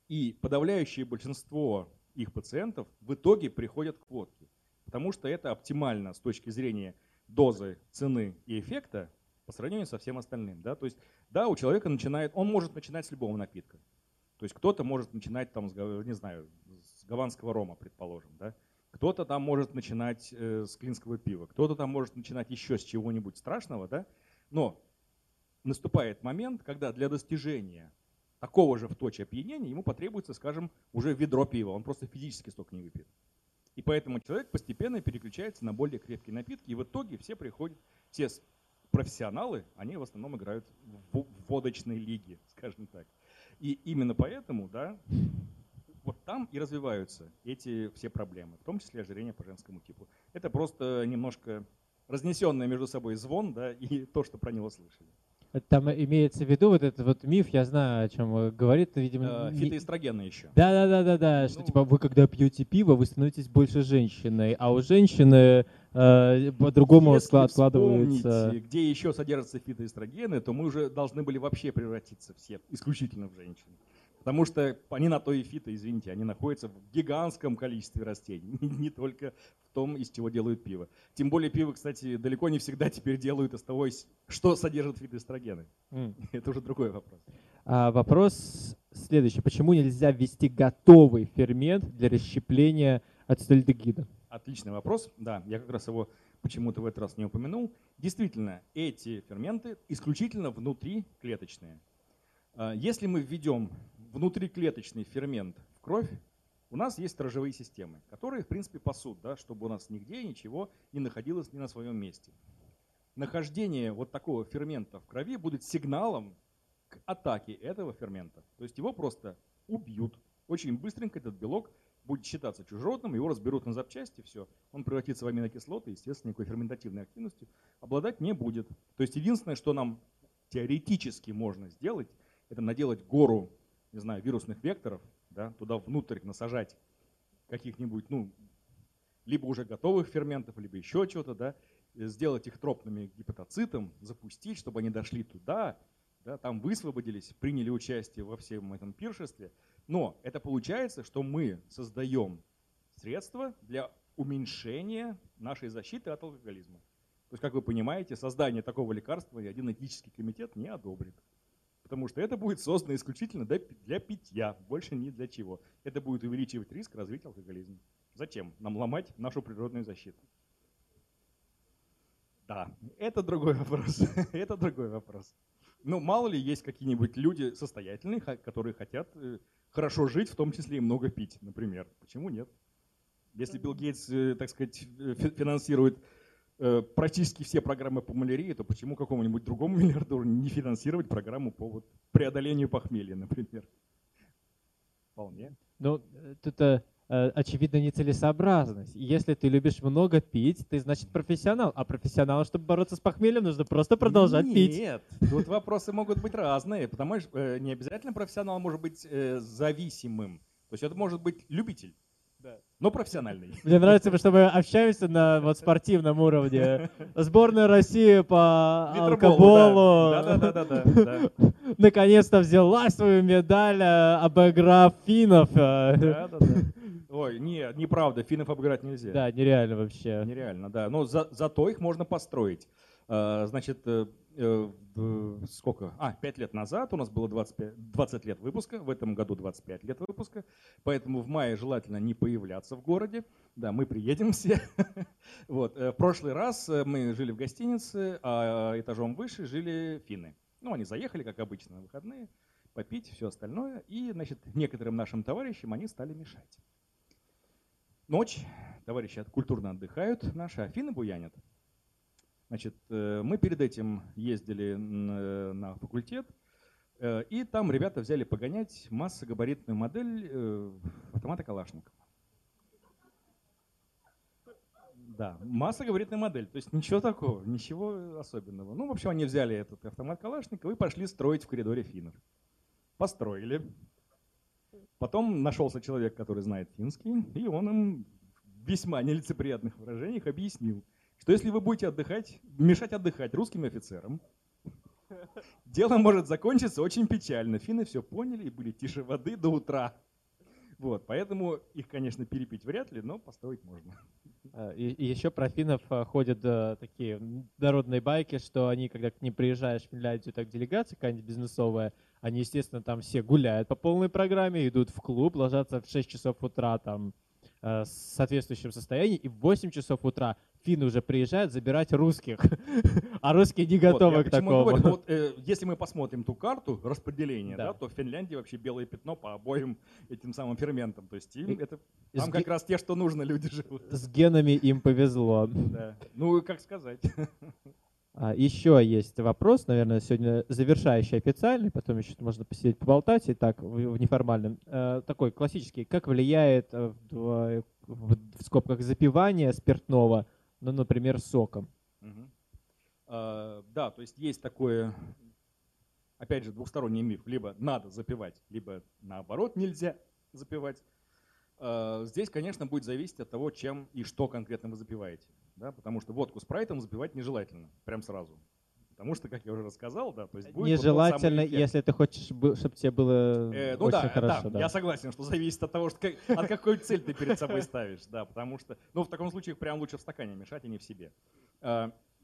И подавляющее большинство их пациентов в итоге приходят к водке, потому что это оптимально с точки зрения дозы, цены и эффекта по сравнению со всем остальным. Да? То есть да, у человека он может начинать с любого напитка. То есть кто-то может начинать там, не знаю, с гаванского рома, предположим. Да? Кто-то там может начинать с клинского пива, кто-то там может начинать еще с чего-нибудь страшного. Да? Но наступает момент, когда для достижения такого же в точке опьянения ему потребуется, скажем, уже ведро пива. Он просто физически столько не выпьет. И поэтому человек постепенно переключается на более крепкие напитки. И в итоге все приходят, все профессионалы, они в основном играют в водочной лиге, скажем так. И именно поэтому, да, вот там и развиваются эти все проблемы, в том числе ожирение по женскому типу. Это просто немножко разнесенный между собой звон, да, и то, что про него слышали. Там имеется в виду вот этот вот миф, я знаю, о чем говорит, видимо… Фитоэстрогены еще. Да, что типа вы когда пьете пиво, вы становитесь больше женщиной, а у женщины по-другому складываются… где еще содержатся фитоэстрогены, то мы уже должны были вообще превратиться все исключительно в женщин. Потому что они на то и фито, извините, они находятся в гигантском количестве растений, не только в том, из чего делают пиво. Тем более пиво, кстати, далеко не всегда теперь делают из того, что содержат фитоэстрогены. Это уже другой вопрос. Вопрос следующий. Почему нельзя ввести готовый фермент для расщепления ацетальдегида? Отличный вопрос. Да, я как раз его почему-то в этот раз не упомянул. Действительно, эти ферменты исключительно внутриклеточные. Если мы введем внутриклеточный фермент в кровь, у нас есть сторожевые системы, которые, в принципе, пасут, да, чтобы у нас нигде ничего не находилось не на своем месте. Нахождение вот такого фермента в крови будет сигналом к атаке этого фермента. То есть его просто убьют. Очень быстренько этот белок будет считаться чужеродным, его разберут на запчасти, все. Он превратится в аминокислоты, естественно, никакой ферментативной активностью обладать не будет. То есть единственное, что нам теоретически можно сделать, это наделать гору, не знаю, вирусных векторов, да, туда внутрь насажать каких-нибудь, ну, либо уже готовых ферментов, либо еще чего-то, да, сделать их тропными гепатоцитом, запустить, чтобы они дошли туда, да, там высвободились, приняли участие во всем этом пиршестве. Но это получается, что мы создаем средства для уменьшения нашей защиты от алкоголизма. То есть, как вы понимаете, создание такого лекарства ни один этический комитет не одобрит. Потому что это будет создано исключительно для питья, больше ни для чего. Это будет увеличивать риск развития алкоголизма. Зачем нам ломать нашу природную защиту? Да, это другой вопрос. Это другой вопрос. Но мало ли есть какие-нибудь люди состоятельные, которые хотят хорошо жить, в том числе и много пить, например. Почему нет? Если Билл Гейтс, так сказать, финансирует практически все программы по малярии, то почему какому-нибудь другому миллиардеру не финансировать программу по вот преодолению похмелья, например? Вполне. Ну, это очевидно нецелесообразность. Если ты любишь много пить, ты, значит, профессионал. А профессионалу, чтобы бороться с похмельем, нужно просто продолжать пить. Нет, тут вопросы могут быть разные, потому что не обязательно профессионал может быть зависимым. То есть это может быть любитель. но профессиональный. Мне нравится, потому что мы общаемся на вот спортивном уровне. Сборная России по алкоголу наконец-то взяла свою медаль, обыграв финнов. Ой, нет, неправда, финнов обыграть нельзя. Да, нереально вообще. Нереально, да. Но зато их можно построить. Значит, сколько? 5 лет назад у нас было 20 лет выпуска, в этом году 25 лет выпуска, поэтому в мае желательно не появляться в городе. Да, мы приедем все. Вот. В прошлый раз мы жили в гостинице, а этажом выше жили финны. Ну, они заехали, как обычно, на выходные, попить, все остальное. И, значит, некоторым нашим товарищам они стали мешать. Ночь, товарищи культурно отдыхают, наши афины буянят. Значит, мы перед этим ездили на факультет, и там ребята взяли погонять массогабаритную модель автомата Калашникова. Да, массогабаритная модель, то есть ничего такого, ничего особенного. Ну, в общем, они взяли этот автомат Калашникова и пошли строить в коридоре финнов. Построили. Потом нашелся человек, который знает финский, и он им в весьма нелицеприятных выражениях объяснил, что если вы будете отдыхать, мешать отдыхать русским офицерам, дело может закончиться очень печально. Финны все поняли и были тише воды до утра. Вот, поэтому их, конечно, перепить вряд ли, но построить можно. И еще про финнов ходят такие народные байки, что они, когда к ним приезжаешь в Финляндию, так делегация какая-нибудь бизнесовая, они, естественно, там все гуляют по полной программе, идут в клуб, ложатся в 6 часов утра там с соответствующим состоянием, и в 8 часов утра финны уже приезжают забирать русских, а русские не готовы к такому. Говорю, если мы посмотрим ту карту распределения, да. Да, то в Финляндии вообще белое пятно по обоим этим самым ферментам. То есть им это, там как раз те, что нужно, люди живут. С генами им повезло. Да. Ну, как сказать. Еще есть вопрос, наверное, сегодня завершающий официальный, потом еще можно посидеть поболтать и так в неформальном. Такой классический. Как влияет в скобках запивание спиртного, ну, например, соком? Угу. Да, то есть есть такое, опять же, двухсторонний миф. Либо надо запивать, либо наоборот нельзя запивать. Здесь, конечно, будет зависеть от того, чем и что конкретно вы запиваете. Да, потому что водку спрайтом запивать нежелательно, прям сразу. Потому что, как я уже рассказал, да, то есть будет нежелательно, вот если ты хочешь, чтобы тебе было очень хорошо. Да, да, я согласен, что зависит от того, от какой цель ты перед собой ставишь. Да, потому что, ну, в таком случае прям лучше в стакане мешать, а не в себе.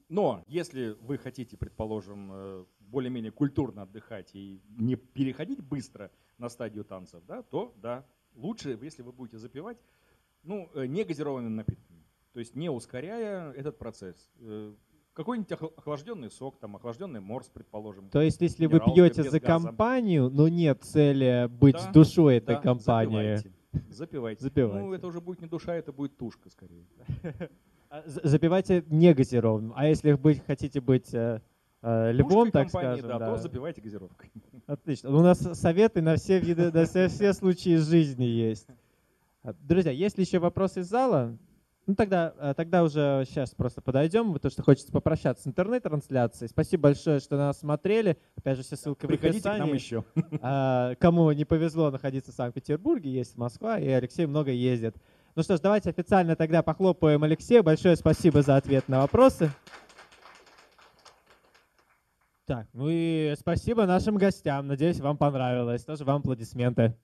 Но если вы хотите, предположим, более-менее культурно отдыхать и не переходить быстро на стадию танцев, да, то да, лучше, если вы будете запивать, ну, не газированными напитками. То есть не ускоряя этот процесс. Какой-нибудь охлажденный сок, там, охлажденный морс, предположим. То есть если вы пьете за компанию, но нет цели быть душой этой компании. Запивайте. Ну, это уже будет не душа, это будет тушка скорее. Запивайте не газированным. А если хотите быть львом, так скажем, то запивайте газировкой. Отлично. У нас советы на все виды, на все случаи жизни есть. Друзья, есть ли еще вопросы из зала? Ну, тогда уже сейчас просто подойдем, потому что хочется попрощаться с интернет-трансляцией. Спасибо большое, что нас смотрели. Опять же, все ссылки в описании. Приходите к нам еще. Кому не повезло находиться в Санкт-Петербурге, есть Москва, и Алексей много ездит. Ну что ж, давайте официально тогда похлопаем Алексею. Большое спасибо за ответ на вопросы. Так, ну и спасибо нашим гостям. Надеюсь, вам понравилось. Тоже вам аплодисменты.